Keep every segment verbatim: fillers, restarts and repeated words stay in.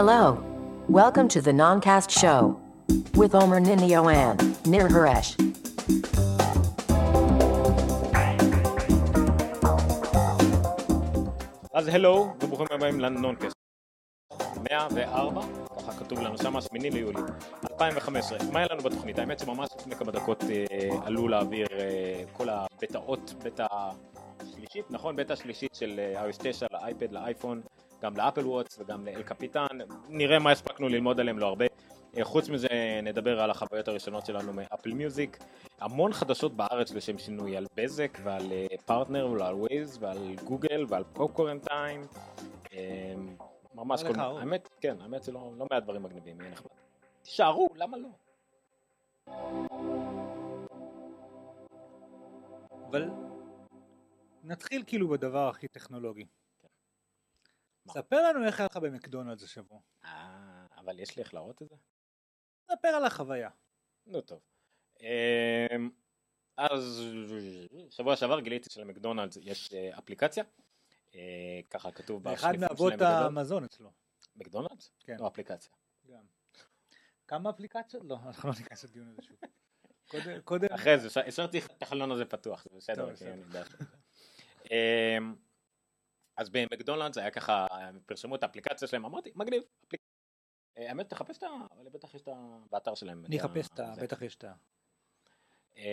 Hello. Welcome to the NonCast Show with Omer Ninio and Nir Horesh. אז הלו, וברוכים הבאים לנונקאסט. מאה וארבע, ככה כתוב לנו שמה, שמונה ליולי אלפיים וחמש עשרה. מה היה לנו בתוכנית? האמת שממש לפני כמה דקות עלו להעביר כל הבטאות, בטא שלישית, נכון? בטא שלישית של איי או אס תשע לאייפד, לאייפון, גם לאפל וואץ וגם לאל קפיטן. נראה מה הספקנו ללמוד עליהם, לא הרבה. חוץ מזה נדבר על החוויות הראשונות שלנו מאפל מיוזיק, המון חדשות בארץ לשם שינוי על בזק ועל פרטנר ועל ווייז ועל גוגל ועל פופקורן טיים. ממש כל... האמת, כן, האמת זה לא, לא מהדברים מגניבים, יהיה נחמד. תישארו, למה לא? אבל נתחיל כאילו בדבר הכי טכנולוגי. ספר לנו איך היה לך במקדונלדס השבוע. אה, אבל יש לי איך להראות את זה? ספר על החוויה. נו טוב. אז שבוע שעבר גיליתי שלמקדונלדס יש אפליקציה, ככה כתוב באחד מאבות המזון אצלו. מקדונלדס? כן. או אפליקציה? גם. כמה אפליקציות? לא, אנחנו לא ניכנס את דיון הזה שוב. קודם. אחרי זה, השארתי את החלון הזה פתוח, זה בסדר. אז במקדונלדס היה ככה, פרסמו את האפליקציה שלהם, אמרתי, מגניב, אפליקציה. האמת, תחפש את ה... אבל בטח יש את ה... באתר שלהם. אני אחפש את ה... בטח יש את ה...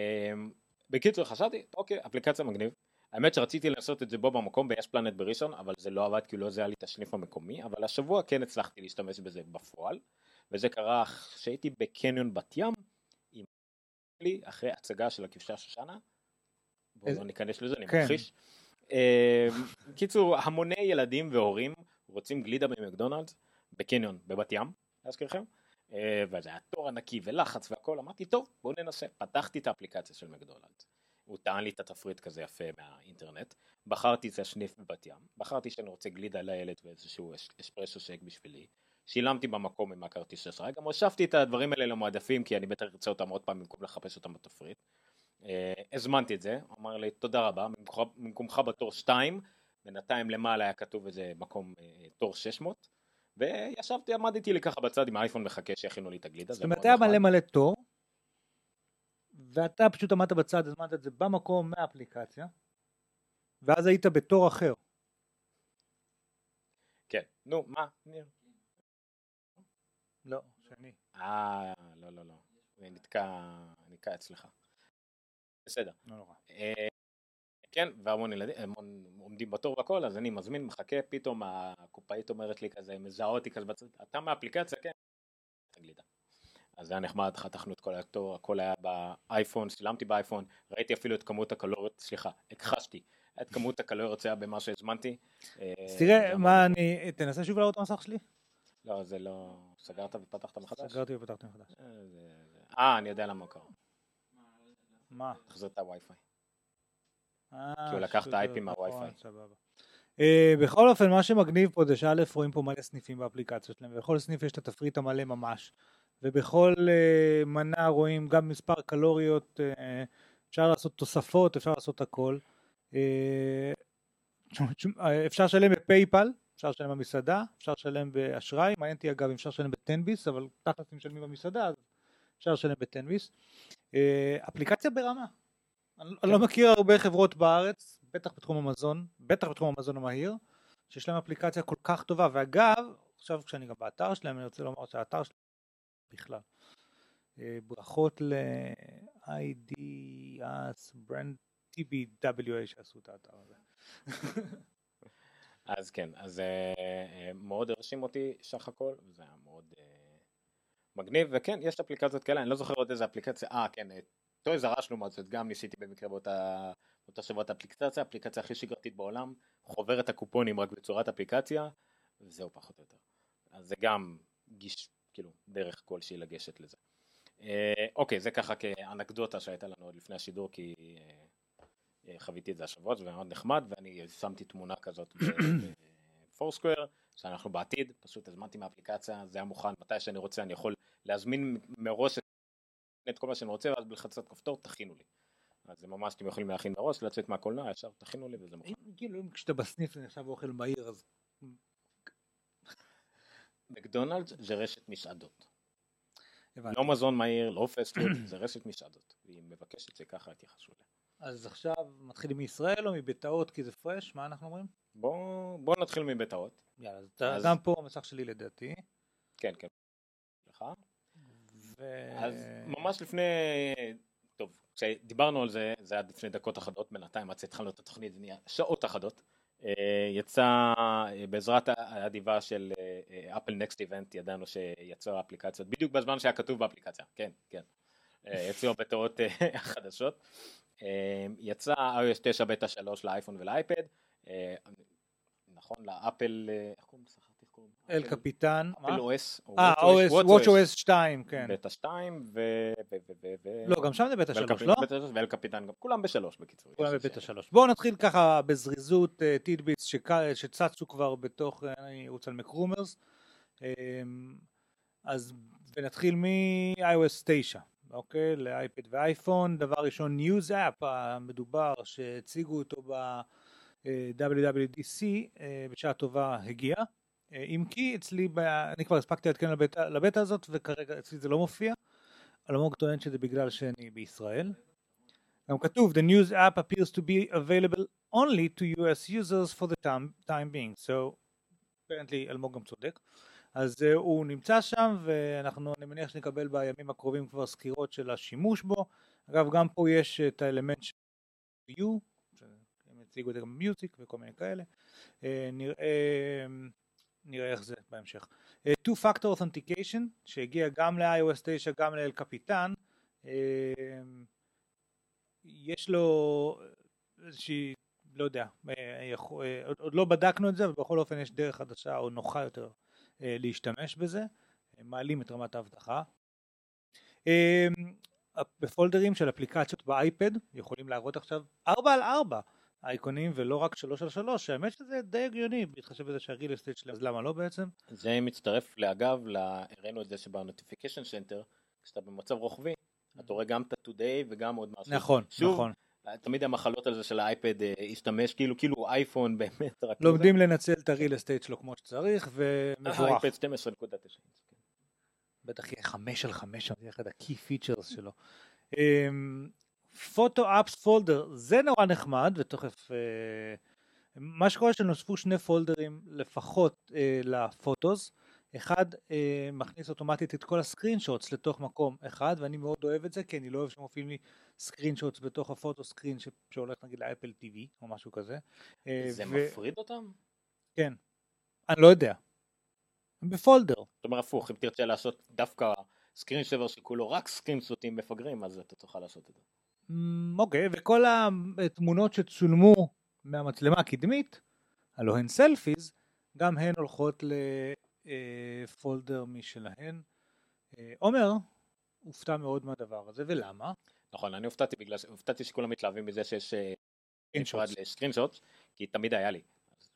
בקיצור, חשבתי, אוקיי, אפליקציה מגניב. האמת שרציתי לעשות את זה בו במקום, ויש פלנט בראשון, אבל זה לא עבד, כי לא זה היה לי תשניף המקומי, אבל השבוע כן הצלחתי להשתמש בזה בפועל, וזה קרה כשהייתי בקניון בת ים, עם... אחרי הצגה של הכבשה שושנה, בואו לא ניכנס לזה, אני מכחיש. קיצור, המוני ילדים והורים רוצים גלידה במקדונלדס, בקניון, בבת ים, להזכירכם, וזה היה תור ענקי ולחץ והכל, אמרתי, טוב, בואו ננסה, פתחתי את האפליקציה של מקדונלדס, הוא טען לי את התפריט כזה יפה מהאינטרנט, בחרתי את השניף בבת ים, בחרתי שאני רוצה גלידה לילד ואיזשהו אספרסו שייק בשבילי, שילמתי במקום עם הכרטיס אשראי, גם הושבתי את הדברים האלה למועדפים, כי אני בטח ארצה אותם עוד פעם במקום לחפש אותם בתפריט, הזמנתי את זה, אמר לי, תודה רבה, ממקומך בתור שתיים, בינתיים למעלה היה כתוב איזה מקום תור שש מאות, וישבתי, עמדתי לי ככה בצד עם האייפון מחכה שיכינו לי את הגלידה. זאת אומרת, היה מלא מלא תור, ואתה פשוט עמדת בצד, הזמנת את זה במקום מהאפליקציה, ואז היית בתור אחר. כן, נו, מה? ניר? לא, שאני. אה, לא, לא, לא, נתקע, נתקע אצלך. בסדר. לא נורא. כן, והמון עומדים בתור והכל, אז אני מזמין, מחכה, פתאום הקופאית אומרת לי כזה, מזהה אותי כזה בצד, אתה מהאפליקציה, כן? תגלידה. אז זה היה נחמד, חתכנו את כל התור, הכל היה באייפון, סילמתי באייפון, ראיתי אפילו את כמות הקלוריות, סליחה, הכחשתי, את כמות הקלוריות שהיה במה שהזמנתי. תראה, מה אני, תנסה שוב להראות את המסך שלי? לא, זה לא, סגרת ופתחת מחדש? סגרתי ופתחתי מחדש. אה, אני יודע למה קרה. מה? תחזרת הווי-פיי. כי הוא לקח את ה-איי פי מהווי-פיי. בכל אופן, מה שמגניב פה זה שא' רואים פה מלא סניפים באפליקציות שלהם, ובכל סניף יש את התפריט המלא ממש, ובכל מנה רואים גם מספר קלוריות, אפשר לעשות תוספות, אפשר לעשות הכל, אפשר לשלם בפייפל, אפשר לשלם במסעדה, אפשר לשלם באשראי, מעניין אותי אגב, אפשר לשלם בטנביס, אבל תכלס משלמים במסעדה, אז אפשר לשלם בטנביס, אפליקציה ברמה. אני לא מכיר הרבה חברות בארץ, בטח בתחום המזון, בטח בתחום המזון המהיר, שיש להם אפליקציה כל כך טובה, ואגב, עכשיו כשאני גם באתר שלהם, אני רוצה לומר שהאתר שלהם בכלל, ברכות ל-איי די אס ברנד טי בי דאבליו איי שעשו את האתר הזה. אז כן, אז מאוד הרשים אותי שח הכל, זה היה מאוד מגניב, וכן, יש אפליקציות כאלה, אני לא זוכר עוד איזה אפליקציה, אה, כן, טוב, זה רעש לעומת זאת, גם ניסיתי במקרה באותה שבועת אפליקציה, האפליקציה הכי שגרתית בעולם, חוברת הקופונים רק בצורת אפליקציה, וזהו פחות או יותר. אז זה גם גיש, כאילו, דרך כלשהי לגשת לזה. אה, אוקיי, זה ככה כאנקדוטה שהייתה לנו עוד לפני השידור, כי אה, חוויתי את זה השבועות, זה מאוד נחמד, ואני שמתי תמונה כזאת בפורסקוור, שאנחנו בעתיד, פשוט הזמנתי מהאפליקציה, זה היה מוכן, מתי שאני רוצה, אני יכול להזמין מראש את כל מה שאני רוצה, ואז בלחצת כפתור תכינו לי. אז זה ממש, אתם יכולים להכין מראש, לצאת מהקולנוע, ישר תכינו לי וזה מוכן. כאילו, כשאתה בסניף, אני עכשיו אוכל מהיר, אז... מקדונלדס זה רשת מסעדות. לא מזון מהיר, לא פסטפוד, זה רשת מסעדות. והיא מבקשת שככה התייחסו אליה. אז עכשיו מתחילים מישראל או מביתאות, כי זה פרש? מה אנחנו אומרים? בואו נתחיל מביתאות. יאללה, אז גם פה המסך שלי לדעתי. כן, כן. לך? אז ממש לפני, טוב, כשדיברנו על זה, זה היה לפני דקות אחדות, בינתיים עד שהתחלנו את התוכנית, זה נהיה שעות אחדות. יצא בעזרת האדיבה של אפל נקסט איבנט, ידענו שיצאו האפליקציות, בדיוק בזמן שהיה כתוב באפליקציה, כן, כן, יצאו הבטאות החדשות, יצא iOS תשע בטא שלוש לאייפון ולאייפד, נכון, לאפל, איך קוראים לסחר? אל קפיטן, אפל אוס, watchOS שתיים, כן. בטא שתיים, ו... לא, גם שם זה בטא שלוש, לא? ואל קפיטן, כולם בשלוש בקיצור. כולם בבטא שלוש. בואו נתחיל ככה בזריזות, טידביץ שצצו כבר בתוך ערוץ על מקרומרס, אז נתחיל מ-iOS תשע, אוקיי, לאייפד ואייפון. דבר ראשון, ניוז אפ המדובר שהציגו אותו ב-דאבליו דאבליו די סי, בשעה טובה הגיע. אם כי אצלי, אני כבר הספקתי להתקן לבטא הזאת, וכרגע אצלי זה לא מופיע. אלמוג טוען שזה בגלל שאני בישראל. גם כתוב, the news app appears to be available only to U S users for the time, time being. So, apparently, אלמוג גם צודק. אז uh, הוא נמצא שם, ואנחנו, אני מניח שנקבל בימים הקרובים כבר סקירות של השימוש בו. אגב, גם פה יש את האלמנט של Philips Hue, שהם הציגו את זה גם מיוזיק וכל מיני כאלה. Uh, נראה... נראה איך זה בהמשך. Two-Factor Authentication, שהגיע גם ל-iOS תשע, גם לאל קפיטן, יש לו איזושהי, לא יודע, עוד לא בדקנו את זה, ובכל אופן יש דרך חדשה או נוחה יותר להשתמש בזה, מעלים את רמת האבטחה. בפולדרים של אפליקציות באייפד, יכולים להראות עכשיו ארבע על ארבע, אייקונים ולא רק שלוש על שלוש, האמת שזה די הגיוני, בהתחשב בזה שהריל אסטייט שלהם, אז למה לא בעצם? זה מצטרף לאגב, הראינו את זה שבנוטיפיקיישן סנטר, כשאתה במצב רוחבי, אתה רואה גם את ה-Today וגם עוד משהו. נכון, נכון. תמיד המחלות על זה של האייפד ישתמש, כאילו כאילו אייפון באמת רק... לומדים לנצל את הריל אסטייט שלו כמו שצריך, ומבורך. האייפד שתים עשרה נקודה תשע. בטח יהיה חמש על חמש, זה אחד הקי פיצ'רס שלו. פוטו אפס פולדר, זה נורא נחמד, ותוכף, מה שקורה שנוספו שני פולדרים לפחות לפוטוס, אחד מכניס אוטומטית את כל הסקרינשוטס לתוך מקום אחד, ואני מאוד אוהב את זה, כי אני לא אוהב שמופיעים לי סקרינשוטס בתוך הפוטו סקרין שהולך נגיד לאפל טיווי, או משהו כזה. זה מפריד אותם? כן, אני לא יודע. בפולדר. זאת אומרת, הפוך, אם תרצה לעשות דווקא סקרין שבר שכולו רק סקרינשוטים מפגרים, אז אתה תוכל לעשות את זה. אוקיי, וכל התמונות שצולמו מהמצלמה הקדמית, הלוא הן סלפיז, גם הן הולכות לפולדר משלהן. עומר הופתע מאוד מהדבר הזה, ולמה? נכון, אני הופתעתי בגלל, הופתעתי שכולם מתלהבים מזה שיש נפרד לסקרינשוט, כי תמיד היה לי,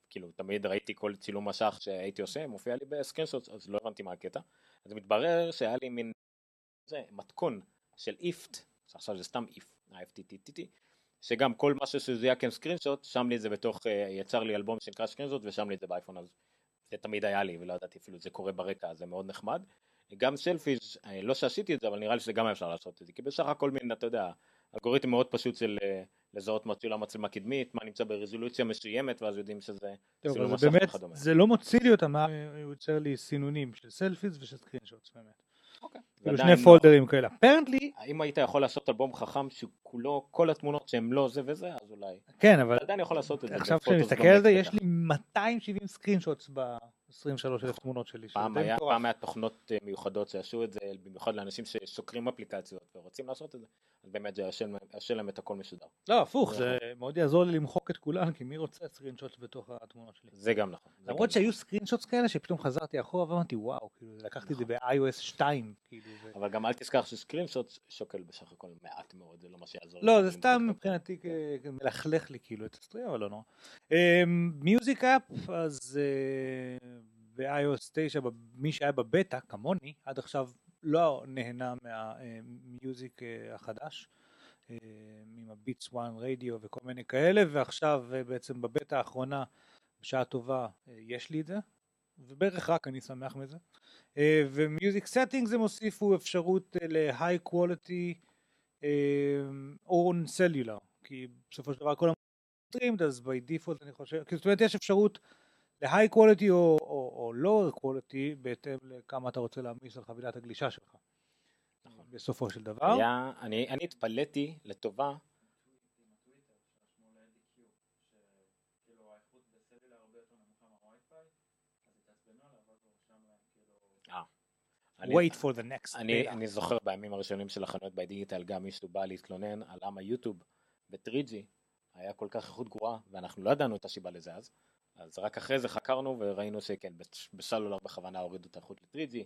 כאילו תמיד ראיתי כל צילום משך שהייתי עושה, מופיע לי בסקרינשוט, אז לא הבנתי מה הקטע. אז מתברר שהיה לי מין מתכון של איפט, עכשיו זה סתם איפט, ה-F T T T T, שגם כל משהו שזויה כן סקרינשוט, שם לי את זה בתוך, יצר לי אלבום שנקרא סקרינשוט, ושם לי את זה באייפון, אז זה תמיד היה לי, ולא ידעתי אפילו, זה קורה ברקע, זה מאוד נחמד. גם סלפיז, לא שעשיתי את זה, אבל נראה לי שזה גם אפשר לעשות את זה, כי בסך הכל מין, אתה יודע, אלגוריתם מאוד פשוט של לזהות מצלמה מצלמה קדמית, מה נמצא ברזולוציה מסוימת, ואז יודעים שזה... טוב, אז באמת, זה לא מוציא לי אותם, הוא יוצר לי סינונים של סלפיז ושל סקרינשוט, באמת. כאילו שני פולדרים כאלה. אם היית יכול לעשות אלבום חכם שכולו, כל התמונות שהן לא זה וזה, אז אולי. כן, אבל עכשיו כשאני מסתכל על זה, יש לי מאתיים שבעים סקרינשוטס ב-עשרים ושלוש אלף תמונות שלי. פעם היה תוכנות מיוחדות שעשו את זה, במיוחד לאנשים שסוקרים אפליקציות ורוצים לעשות את זה, אז באמת זה יעשה להם את הכל מסודר. לא, הפוך, זה מאוד יעזור לי למחוק את כולן, כי מי רוצה סקרינשוטס בתוך התמונות שלי? זה גם נכון. למרות שהיו סקרינשוטס כאלה שפתאום חזרתי אחורה ואמרתי, וואו, לקחתי את זה ב-iOS שתיים. אבל גם אל תזכח שסקרינשוט שוקל בסך הכל מעט מאוד, זה לא מה שיעזור. לא, זה סתם מבחינתי מלכלך לי כאילו את הסטרים, אבל לא נורא. מיוזיק אפ, אז ב-iOS תשע, מי שהיה בבטא, כמוני, עד עכשיו לא נהנה מהמיוזיק החדש, עם הביטס וואן רדיו וכל מיני כאלה, ועכשיו בעצם בבטא האחרונה, בשעה טובה, יש לי את זה, ובערך רק אני שמח מזה. ומיוזיק סטינגס הם הוסיפו אפשרות להיי קוואליטי און סלולר, כי בסופו של דבר כל המטרימד, אז בי דיפולט אני חושב, כי זאת אומרת יש אפשרות להיי קוואליטי או לואו קוואליטי, בהתאם לכמה אתה רוצה להמיס על חבילת הגלישה שלך. בסופו של דבר. אני התפלאתי לטובה, wait for the next. אני אני זוכר בימים הראשונים של החנויות בדיגיטל גם מישהו בא להתלונן על למה יוטיוב ב-תרי ג'י היה כל כך איכות גרועה, ואנחנו לא ידענו את השיבה לזה אז, אז רק אחרי זה חקרנו וראינו שכן, בסלולר בכוונה הורידו את האיכות ל-תרי ג'י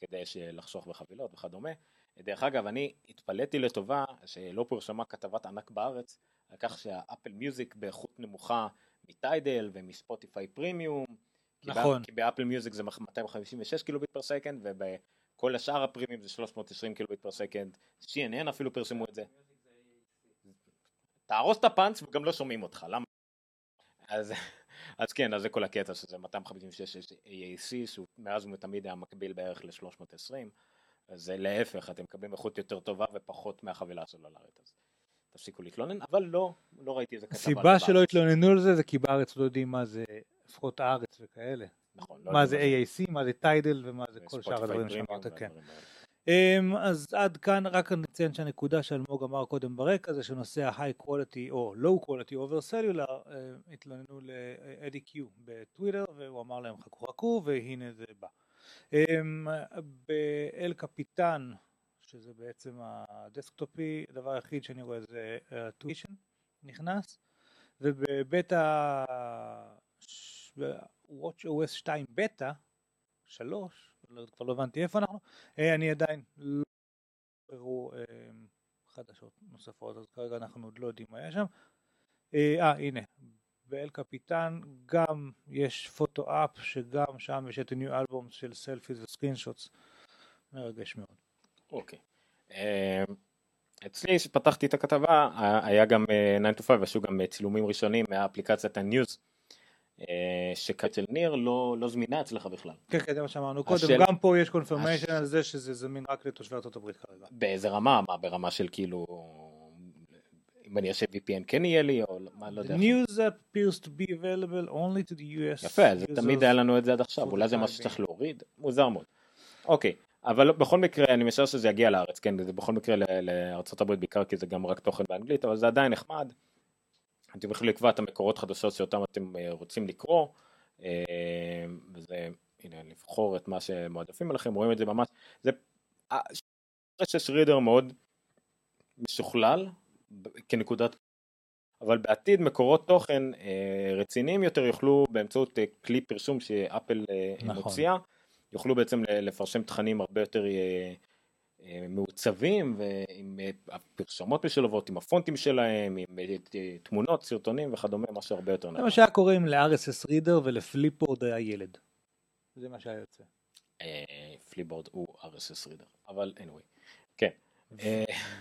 כדי שלחסוך בחבילות וכדומה. דרך אגב, אני התפלאתי לטובה שלא פורסמה כתבת ענק בארץ על כך שהאפל מיוזיק באיכות נמוכה מטיידל ומספוטיפיי פרימיום, נכון, כי באפל מיוזיק זה מאתיים חמישים ושש קילוביט פר סקנד, ובכל השאר הפרימיום זה שלוש מאות ועשרים קילוביט פר סקנד. סי אן אן אפילו פרסמו את זה. תהרוס את הפאנץ וגם לא שומעים אותך, למה? אז אז כן, אז זה כל הקטע שזה מאתיים חמישים ושש איי איי סי, שהוא מאז ומתמיד היה מקביל בערך ל-שלוש מאות ועשרים, זה להפך, אתם מקבלים איכות יותר טובה ופחות מהחבילה הסלולרית, אז תפסיקו להתלונן, אבל לא, לא ראיתי איזה כתבה. הסיבה שלא התלוננו על זה, זה כי בארץ לא יודעים מה זה לפחות הארץ וכאלה. נכון. מה זה איי איי סי, מה זה טיידל ומה זה כל שאר הדברים שאמרת, כן. אז עד כאן רק נציין שהנקודה שאלמוג אמר קודם ברקע זה שנושא ה-high quality או low quality over cellular התלוננו לאדי קיו בטוויטר והוא אמר להם חכו חכו והנה זה בא. באל קפיטן, שזה בעצם הדסקטופי, הדבר היחיד שאני רואה זה טווישן נכנס, ובבטא watchOS שתיים בטא שלוש כבר לא הבנתי איפה אנחנו, אני עדיין לא ראו חדשות נוספות, אז כרגע אנחנו עוד לא יודעים מה יש שם. אה, הנה, באל קפיטן גם יש פוטו-אפ, שגם שם יש את הניו אלבום של סלפיז וסקרינשוטס, מרגש מאוד. אוקיי. אצלי שפתחתי את הכתבה, היה גם ניין טו פייב, עשו גם צילומים ראשונים מהאפליקציית הניוז, שקט של ניר לא, לא זמינה אצלך בכלל. כן, כן, זה מה שאמרנו קודם, השאל... גם פה יש קונפרמיישן הש... על זה שזה זמין רק לתושבי ארצות הברית כרגע. באיזה רמה? מה, ברמה של כאילו, אם אני אשב וי פי אן כן יהיה לי, או מה, לא יודע. The news that appears to be available only to the יו אס. יפה, זה תמיד היה לנו את זה עד עכשיו, אולי זה מה שצריך להוריד, מוזר מאוד. אוקיי, אבל בכל מקרה, אני משער שזה יגיע לארץ, כן, זה בכל מקרה לארצות הברית בעיקר, כי זה גם רק תוכן באנגלית, אבל זה עדיין נחמד. אתם יכולים לקבוע את המקורות חדשות שאותם אתם רוצים לקרוא, וזה, הנה, לבחור את מה שמועדפים עליכם, רואים את זה ממש, זה, יש רידר מאוד משוכלל, כנקודת, אבל בעתיד מקורות תוכן רציניים יותר יוכלו באמצעות כלי פרסום שאפל מוציאה, יוכלו בעצם לפרשם תכנים הרבה יותר מעוצבים ועם הפרשמות משלבות, עם הפונטים שלהם, עם תמונות, סרטונים וכדומה, משהו הרבה יותר נראה. זה מה שהיה קוראים ל-אר אס אס reader ולפליפורד היה ילד. זה מה שהיה יוצא. פליפורד הוא אר אס אס reader, אבל anyway, כן.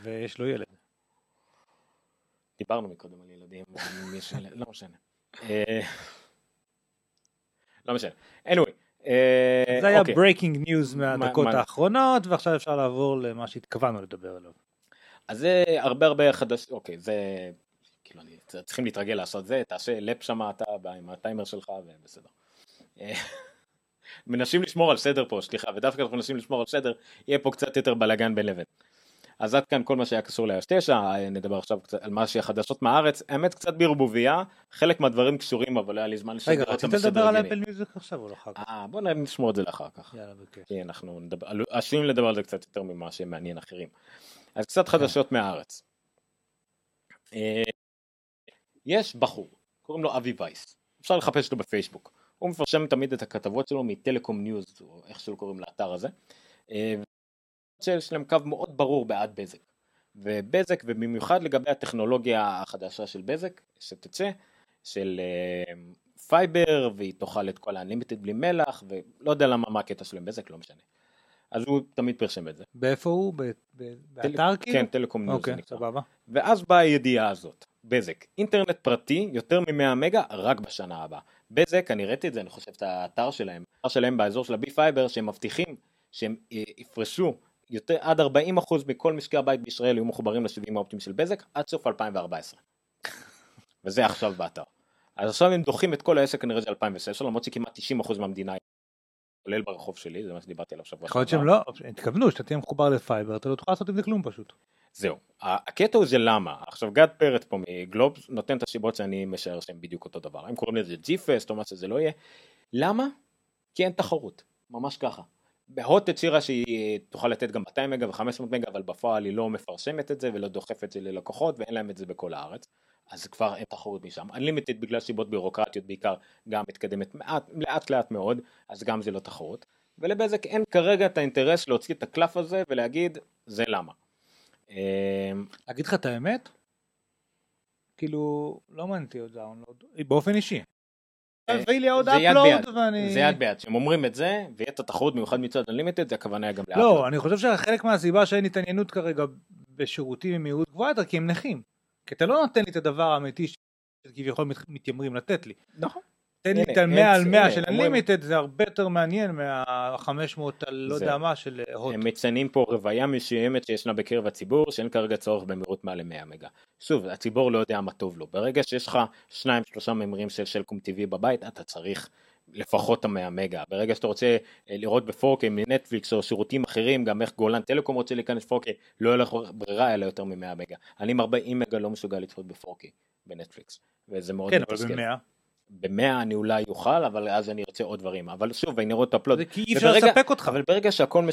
ויש לו ילד. דיברנו מקודם על ילדים, לא משנה. לא משנה. anyway. זה היה breaking news מהדקות האחרונות, ועכשיו אפשר לעבור למה שהתכוונו לדבר עליו. אז זה הרבה הרבה חדש, אוקיי, זה, כאילו, צריכים להתרגל לעשות זה, תעשה לפ שמה אתה עם הטיימר שלך, ובסדר. מנסים לשמור על סדר פה, סליחה, ודווקא אנחנו מנסים לשמור על סדר, יהיה פה קצת יותר בלגן בין לבין. אז עד כאן כל מה שהיה קשור ל-תשע, נדבר עכשיו קצת על מה שהחדשות מהארץ, האמת קצת ברבוביה, חלק מהדברים קשורים, אבל היה לי זמן לשמור אותם בסדר הגיני. רגע, רצית לדבר על אפל מיוזיק עכשיו או לא אחר כך? אה, בוא נשמור את זה לאחר כך. יאללה, בקש. כי אנחנו עשויים לדבר על זה קצת יותר ממה שמעניין אחרים. אז קצת חדשות מהארץ. יש בחור, קוראים לו אבי וייס, אפשר לחפש אותו בפייסבוק, הוא מפרשם תמיד את הכתבות שלו מטלקום ניוז, או איך שהוא קוראים לאתר הזה, יש להם קו מאוד ברור בעד בזק ובזק ובמיוחד לגבי הטכנולוגיה החדשה של בזק שתצא של uh, פייבר והיא תאכל את כל ה-unlimited בלי מלח ולא יודע למה מה הקטע שלהם בזק לא משנה אז הוא תמיד פרשם את זה באיפה הוא? ב- ב- באתר כאילו? כן טלקום ניוז okay, נקרא סבבה. ואז באה הידיעה הזאת בזק, אינטרנט פרטי יותר מ-מאה מגה רק בשנה הבאה. בזק, אני ראיתי את זה, אני חושב את האתר שלהם, האתר שלהם באזור של הבי פייבר, שהם מבטיחים שהם יפרשו יותר, עד ארבעים אחוז מכל משקי הבית בישראל יהיו מחוברים לסיבים האופטיים של בזק, עד סוף אלפיים וארבע עשרה. וזה עכשיו באתר. אז עכשיו הם דוחים את כל העסק כנראה של אלפיים ושש עשרה, למרות שכמעט תשעים אחוז מהמדינה, כולל ברחוב שלי, זה מה שדיברתי עליו שבוע. יכול להיות שהם לא, התכוונו, שאתה תהיה מחובר לפייבר, אתה לא תוכל לעשות עם זה כלום פשוט. זהו, הקטע הוא זה למה, עכשיו גד פרט פה מגלוב נותן את השיבות שאני משער שהם בדיוק אותו דבר, הם קוראים לזה ג'י-פסט או מה שזה לא יהיה, למה? כי אין תחרות, ממש ככה, בהוט הצירה שהיא תוכל לתת גם מאתיים מגה ו-חמש מאות מגה, אבל בפועל היא לא מפרשמת את זה ולא דוחפת את זה ללקוחות ואין להם את זה בכל הארץ, אז כבר אין תחרות משם, Unlimited בגלל סיבות בירוקרטיות בעיקר גם מתקדמת מעט, לאט לאט מאוד, אז גם זה לא תחרות, ולבזק אין כרגע את האינטרס להוציא את הקלף הזה ולהגיד, זה למה. אגיד לך את האמת, כאילו לא מעניתי עוד דאונלוד באופן אישי, תביא לי עוד אפלוד ואני... זה יד ביד, שהם אומרים את זה ויהיה את התחרות מיוחד מצד הלימיטד, זה הכוונה גם לאפלוד. לא, אני חושב שחלק מהסיבה שאין התעניינות כרגע בשירותים עם מהירות גבוהה יותר כי הם נכים, כי אתה לא נותן לי את הדבר האמיתי שכביכול מתיימרים לתת לי. נכון, תן לי את ה-מאה על מאה של הלימיטד, זה הרבה יותר מעניין מה-חמש מאות על לא יודע מה של הוט. הם מציינים פה רוויה משיימת שישנה בקרב הציבור, שאין כרגע צורך במהירות מעל מאה מגה. שוב, הציבור לא יודע מה טוב לו. ברגע שיש לך שניים, שלושה ממרים של סלקום טבעי בבית, אתה צריך לפחות מאה מגה. ברגע שאתה רוצה לראות בפורקי מנטפליקס או שירותים אחרים, גם איך גולן טלקום רוצה להיכנס פורקי, לא יהיה לך ברירה אלא יותר מ-מאה מגה. אני עם ארבעים מגה לא מסוגל לצפות בפורקי בנטפליקס, וזה מאוד מתסכל. במאה אני אולי יוכל, אבל אז אני רוצה עוד דברים. אבל שוב, אני רואה את הפלוד. זה כי אי אפשר לספק אותך. אבל ברגע שהכל...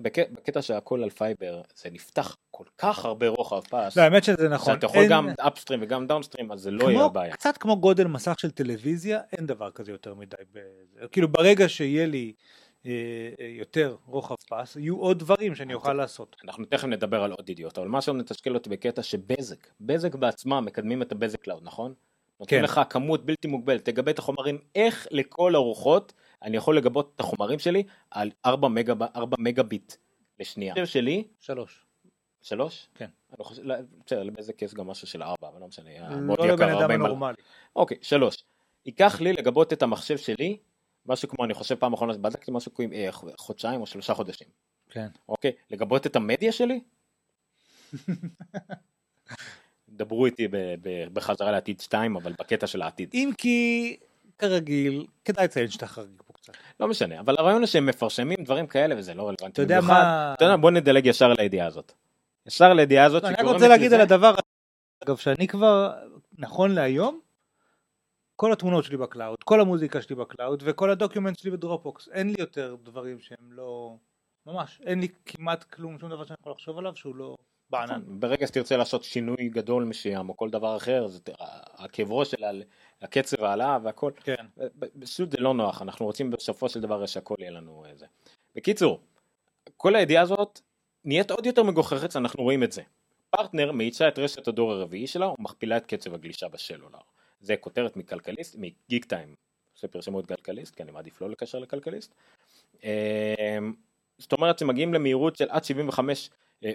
בקטע שהכל על פייבר, זה נפתח כל כך הרבה רוחב פס. לא, האמת שזה נכון. אתה יכול גם אפסטרים וגם דאונסטרים, אז זה לא יהיה הבעיה. קצת כמו גודל מסך של טלוויזיה, אין דבר כזה יותר מדי. כאילו ברגע שיהיה לי יותר רוחב פס, יהיו עוד דברים שאני אוכל לעשות. אנחנו תכף נדבר על עוד אידיוט, אבל מה שאני מתשקל אותי בקטע שבזק, בזק בעצמה מקדמים את הבזק קלאוד, נכון? נותן כן. לך כמות בלתי מוגבלת, תגבה את החומרים, איך לכל ארוחות אני יכול לגבות את החומרים שלי על ארבע מגה, ארבע מגה ביט לשנייה. שלי? שלוש. שלוש? כן. אני חושב, לא, באיזה כיס גם משהו של ארבע, אבל לא משנה. לא לבן אדם הנורמלי. אוקיי, שלוש. ייקח לי לגבות את המחשב שלי, משהו כמו, אני חושב פעם האחרונה, בדקתי משהו כמו אה, חודשיים או שלושה חודשים. כן. אוקיי, לגבות את המדיה שלי? דברו איתי בחזרה לעתיד שתיים, אבל בקטע של העתיד. אם כי, כרגיל, כדאי לציין שאתה חרגיל פה קצת. לא משנה, אבל הרעיון הוא שהם מפרשמים דברים כאלה, וזה לא רלוונטי. אתה יודע מה... אתה יודע, בוא נדלג ישר לידיעה הזאת. ישר לידיעה הזאת... אני רוצה להגיד על הדבר, אגב, שאני כבר, נכון להיום, כל התמונות שלי בקלאוד, כל המוזיקה שלי בקלאוד, וכל הדוקיומנט שלי בדרופבוקס. אין לי יותר דברים שהם לא... ממש, אין לי כמעט כלום, שום דבר שאני יכול לחשוב עליו, שהוא לא... ברגע שתרצה לעשות שינוי גדול משם או כל דבר אחר, הכברו של הקצב העלה והכל, פשוט זה לא נוח, אנחנו רוצים בסופו של דבר שהכל יהיה לנו זה. בקיצור, כל הידיעה הזאת נהיית עוד יותר מגוחכת, אנחנו רואים את זה. פרטנר מאיצה את רשת הדור הרביעי שלה ומכפילה את קצב הגלישה בסלולר. זה כותרת מכלכליסט, מגיק טיים, שפרשמו את כלכליסט, כי אני מעדיף לא לקשר לכלכליסט. זאת אומרת שמגיעים למהירות של עד שבעים וחמש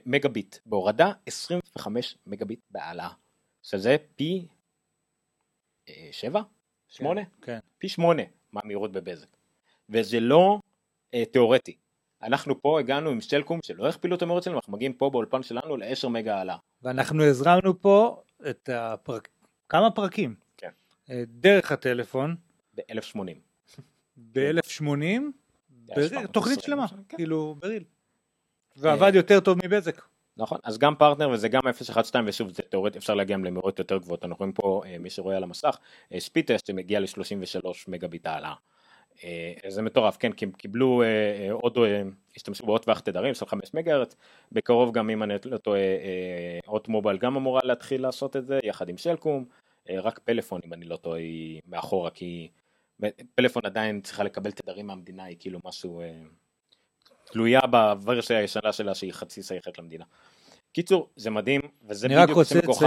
מגביט בהורדה, עשרים וחמש מגביט בעלה, שזה פי שבע, שמונה, פי שמונה מהמהירות בבזק, וזה לא תיאורטי, אנחנו פה הגענו עם סלקום שלא הכפילו את המהירות שלנו, אנחנו מגיעים פה באולפן שלנו ל-עשר מגה עלה, ואנחנו הזרמנו פה את כמה פרקים, דרך הטלפון, ב-אלף שמונים, ב-אלף שמונים, תוכנית שלמה, כאילו בריל, ועבד יותר טוב מבזק. נכון, אז גם פרטנר וזה גם אפס אחת שתיים, ושוב זה תיאורטית, אפשר להגיע למהירות יותר גבוהות, אנחנו רואים פה, מי שרואה על המסך, ספיטרס שמגיע ל-שלושים ושלוש מגביט העלאה, זה מטורף, כן, כי הם קיבלו עוד, השתמשו בעוד ואח תדרים של חמש מגהרץ, בקרוב גם אם אני לא טועה, עוד מובייל גם אמורה להתחיל לעשות את זה, יחד עם סלקום, רק פלאפון אם אני לא טועה מאחורה, כי פלאפון עדיין צריכה לקבל תדרים מהמדינה, היא כאילו משהו... תלויה בוורסיה הישנה שלה שהיא חצי שייכת למדינה. קיצור, זה מדהים, וזה בדיוק שמכוחך,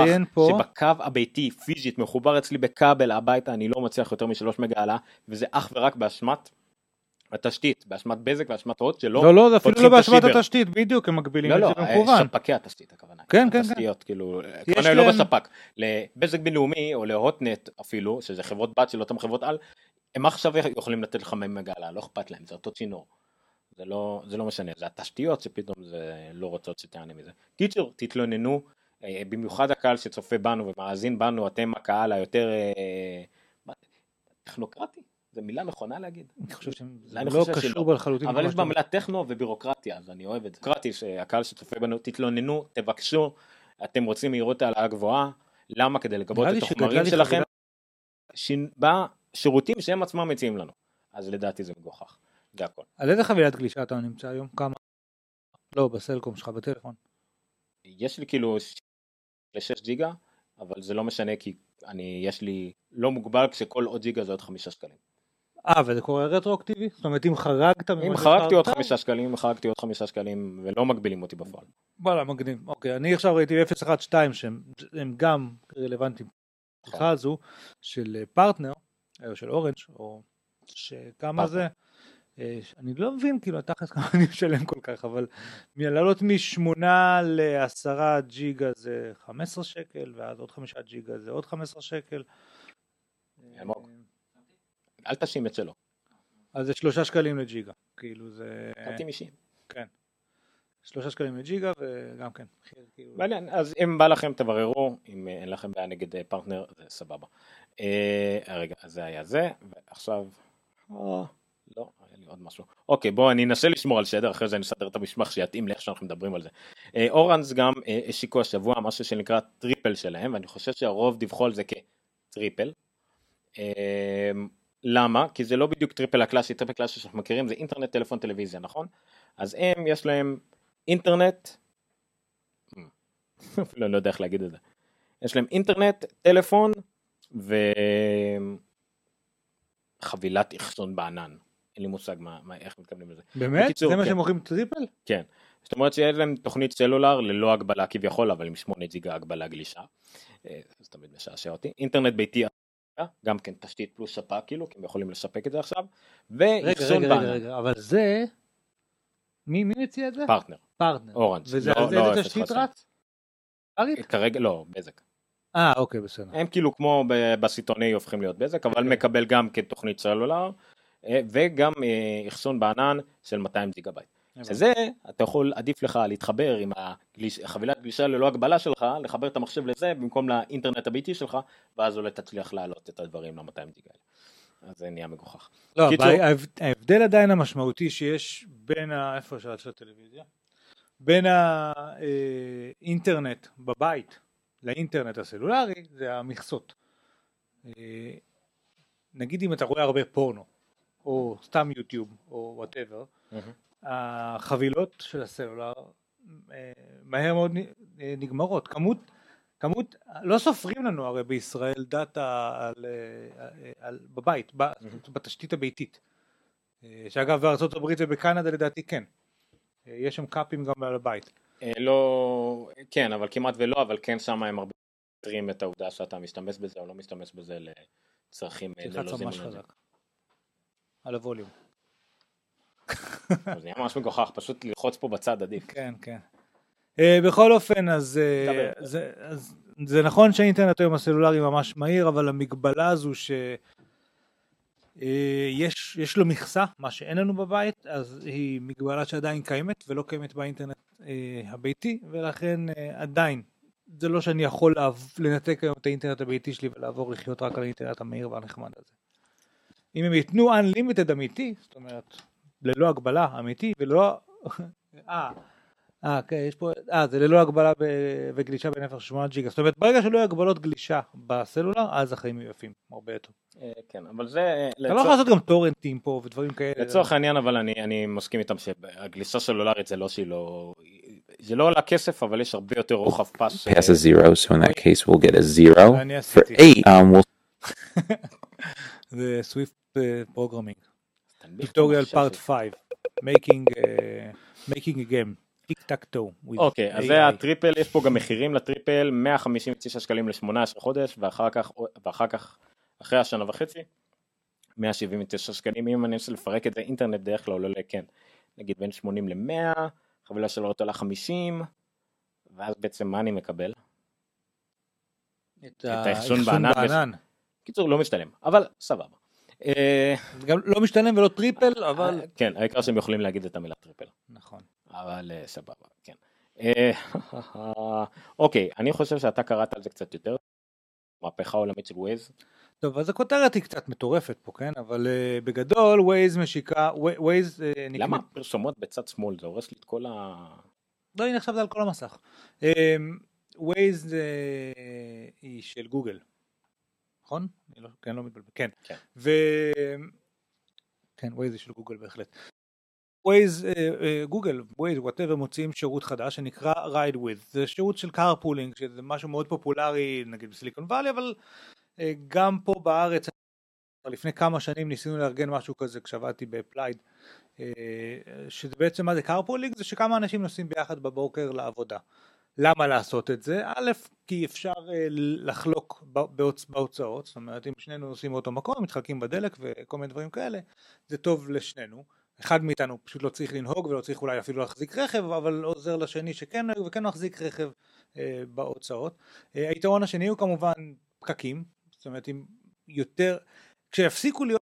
שבקו הביתי פיזית מחובר אצלי בקבל הביתה, אני לא מצליח יותר משלוש מגה עלה, וזה אך ורק באשמת התשתית, באשמת בזק ואשמת הוט, שלא... לא, לא, אפילו לא באשמת התשתית, בדיוק, הם מגבילים את זה במכוון. לא, לא, ספקי התשתית, הכוונה. כן, כן, כן. התשתיות, כאילו, הכוונה לא בספק. לבזק בינלאומי, או להוטנט אפילו, שזה חברות בת של אותם חברות על, הם עכשיו יכולים לתת לך ממגלה, לא אכפת להם, זה אותו צינור. זה לא, זה לא משנה, זה התשתיות שפתאום זה לא רוצות שתענה מזה. קיצור, תתלוננו, במיוחד הקהל שצופה בנו ומאזין בנו, אתם הקהל היותר טכנוקרטי. זו מילה נכונה להגיד. אני חושב שלא קשור לחלוטין. אבל יש בה מילה טכנו ובירוקרטיה, אז אני אוהב את זה. בירוקרטי שהקהל שצופה בנו, תתלוננו, תבקשו, אתם רוצים מהירות העלאה גבוהה, למה? כדי לגבות את החומרים שלכם, בשירותים שהם עצמם מציעים לנו. אז לדעתי זה מגוחך. זה הכל. על איזה חבילת גלישה אתה נמצא היום? כמה? לא, בסלקום שלך, בטלפון. יש לי כאילו שש ג'יגה, אבל זה לא משנה כי אני, יש לי, לא מוגבל כשכל עוד ג'יגה זה עוד חמישה שקלים. אה, וזה קורה רטרואקטיבי? זאת אומרת, אם חרגת... אם חרגתי עוד חמישה שקלים, חרגתי עוד חמישה שקלים, ולא מגבילים אותי בפועל. בלה, מגניב. אוקיי, אני עכשיו ראיתי אפס אחת שתיים, שהם גם רלוונטיים. התחלה הזו של פרטנר, או של אורנג', או שכמה זה... אני לא מבין, כאילו, התחת כמה אני משלם כל כך, אבל לעלות משמונה לעשרה ג'יגה זה חמש עשרה שקל, ועד עוד חמישה ג'יגה זה עוד חמש עשרה שקל. אלמוג, אל תשים את שלו. אז זה שלושה שקלים לג'יגה, כאילו זה... תמתי מישים. כן. שלושה שקלים לג'יגה, וגם כן. בעניין, אז אם בא לכם תבררו, אם אין לכם בעיה נגד פרטנר, זה סבבה. רגע, זה היה זה, ועכשיו... לא, היה לי עוד משהו. אוקיי, בואו, אני אנסה לשמור על סדר, אחרי זה אני אסדר את המשמח שיתאים לאיך שאנחנו מדברים על זה. אורנס גם השיקו השבוע משהו שנקרא טריפל שלהם, ואני חושב שהרוב דיווחו על זה כטריפל. למה? כי זה לא בדיוק טריפל הקלאסי, טריפל הקלאסי שאנחנו מכירים, זה אינטרנט, טלפון, טלוויזיה, נכון? אז הם, יש להם אינטרנט, אפילו אני לא יודע איך להגיד את זה. יש להם אינטרנט, טלפון, וחבילת אחסון בענן. אין לי מושג מה, מה, איך מתקבלים לזה. באמת? בקיצור, זה מה כן. שהם מוכרים טריפל? כן. זאת אומרת שיש להם תוכנית סלולר ללא הגבלה כביכול, אבל עם שמונה ג'יגה הגבלה גלישה. זה תמיד משעשע אותי. אינטרנט ביתי, גם כן תשתית פלוס ספק, כאילו, כי הם יכולים לספק את זה עכשיו. רגע, רגע, בן. רגע, רגע, אבל זה... מי, מי מציע את זה? פרטנר. פרטנר. אורנג'. וזה לא, זה לא תשתית רץ? כרגע, לא, בזק. אה, אוקיי, בסדר. הם כאילו כמו בסיטוני הופכים להיות בזק, אבל מקבל גם כתוכנית סלולר. וגם אחסון בענן של מאתיים ג'יגה בייט. שזה, אתה יכול, עדיף לך להתחבר עם החבילת גלישה ללא הגבלה שלך, לחבר את המחשב לזה במקום לאינטרנט הביתי שלך, ואז אולי תצליח להעלות את הדברים ל-מאתיים ג'יגה. אז זה נהיה מגוחך. לא, ההבדל עדיין המשמעותי שיש בין, איפה שאלת של הטלוויזיה? בין האינטרנט בבית לאינטרנט הסלולרי, זה המכסות. נגיד אם אתה רואה הרבה פורנו, או סתם יוטיוב, או whatever, החבילות של הסלולר מהר מאוד נגמרות. כמות, כמות, לא סופרים לנו הרי בישראל דאטה על, על, בבית, בתשתית הביתית. שאגב, בארצות הברית ובקנדה לדעתי כן. יש שם קאפים גם על הבית. לא, כן, אבל כמעט ולא, אבל כן שמה הם הרבה מטרים את העובדה שאתה משתמש בזה או לא משתמש בזה לצרכים ללוזים. על הווליום. זה נהיה ממש מגוחך, פשוט ללחוץ פה בצד עדיף. כן, כן. בכל אופן, אז זה נכון שהאינטרנט היום הסלולרי ממש מהיר, אבל המגבלה הזו שיש לו מכסה, מה שאין לנו בבית, אז היא מגבלה שעדיין קיימת, ולא קיימת באינטרנט הביתי, ולכן עדיין, זה לא שאני יכול לנתק היום את האינטרנט הביתי שלי, ולעבור לחיות רק על האינטרנט המהיר והנחמד הזה. אם הם ייתנו unlimited אמיתי, זאת אומרת, ללא הגבלה אמיתי, ולא, אה, אה, כן, יש פה, אה, זה ללא הגבלה וגלישה בנפח שמונה ג'יגה, זאת אומרת, ברגע שלא יהיו הגבלות גלישה בסלולר, אז החיים יפים, הרבה יותר. כן, אבל זה... אתה לא יכול לעשות גם טורנטים פה ודברים כאלה. לצורך העניין, אבל אני מסכים איתם שהגלישה סלולרית זה לא שהיא לא... זה לא עולה כסף, אבל יש הרבה יותר רוחב פס. Pass a zero, so in that case we'll get a zero for eight. זה סוויפט פרוגרמינג, tutorial part חמש, making making a game, טיק טק טו. אוקיי, אז זה הטריפל, יש פה גם מחירים לטריפל, מאה חמישים ותשע שקלים ל-שמונה עשר חודש, ואחר כך, אחרי השנה וחצי, מאה שבעים ותשע שקלים, אם אני רוצה לפרק את זה, אינטרנט דרך כלל עולה, כן, נגיד בין שמונים למאה, חבילה של אוטו ל-חמישים, ואז בעצם מה אני מקבל? את האחסון בענן. קיצור, לא משתלם, אבל סבבה. גם לא משתלם ולא טריפל, אבל... כן, העיקר שהם יכולים להגיד את המילה טריפל. נכון. אבל סבבה, כן. אוקיי, אני חושב שאתה קראת על זה קצת יותר, מהפכה עולמית של ווייז. טוב, אז הכותרת היא קצת מטורפת פה, כן? אבל בגדול, ווייז משיקה, ווייז... למה פרסומות בצד שמאל? זה הורס לי את כל ה... לא, הנה עכשיו זה על כל המסך. ווייז היא של גוגל. נכון? כן, לא מתבלבל. כן. כן, ווייז היא של גוגל בהחלט. ווייז, גוגל, ווייז, whatever, מוצאים שירות חדש שנקרא Ride With. זה שירות של carpooling, שזה משהו מאוד פופולרי, נגיד בסיליקון ואלי, אבל גם פה בארץ, לפני כמה שנים ניסינו לארגן משהו כזה כשעבדתי בפלייד, שזה בעצם מה זה carpooling, זה שכמה אנשים נוסעים ביחד בבוקר לעבודה. למה לעשות את זה? א', כי אפשר לחלוק בהוצאות, זאת אומרת, אם שנינו נוסעים באותו מקום, מתחלקים בדלק וכל מיני דברים כאלה, זה טוב לשנינו. אחד מאיתנו פשוט לא צריך לנהוג ולא צריך אולי אפילו להחזיק רכב, אבל עוזר לשני שכן נהוג וכן להחזיק רכב אה, בהוצאות. אה, היתרון השני הוא כמובן פקקים, זאת אומרת אם יותר, כשיפסיקו להיות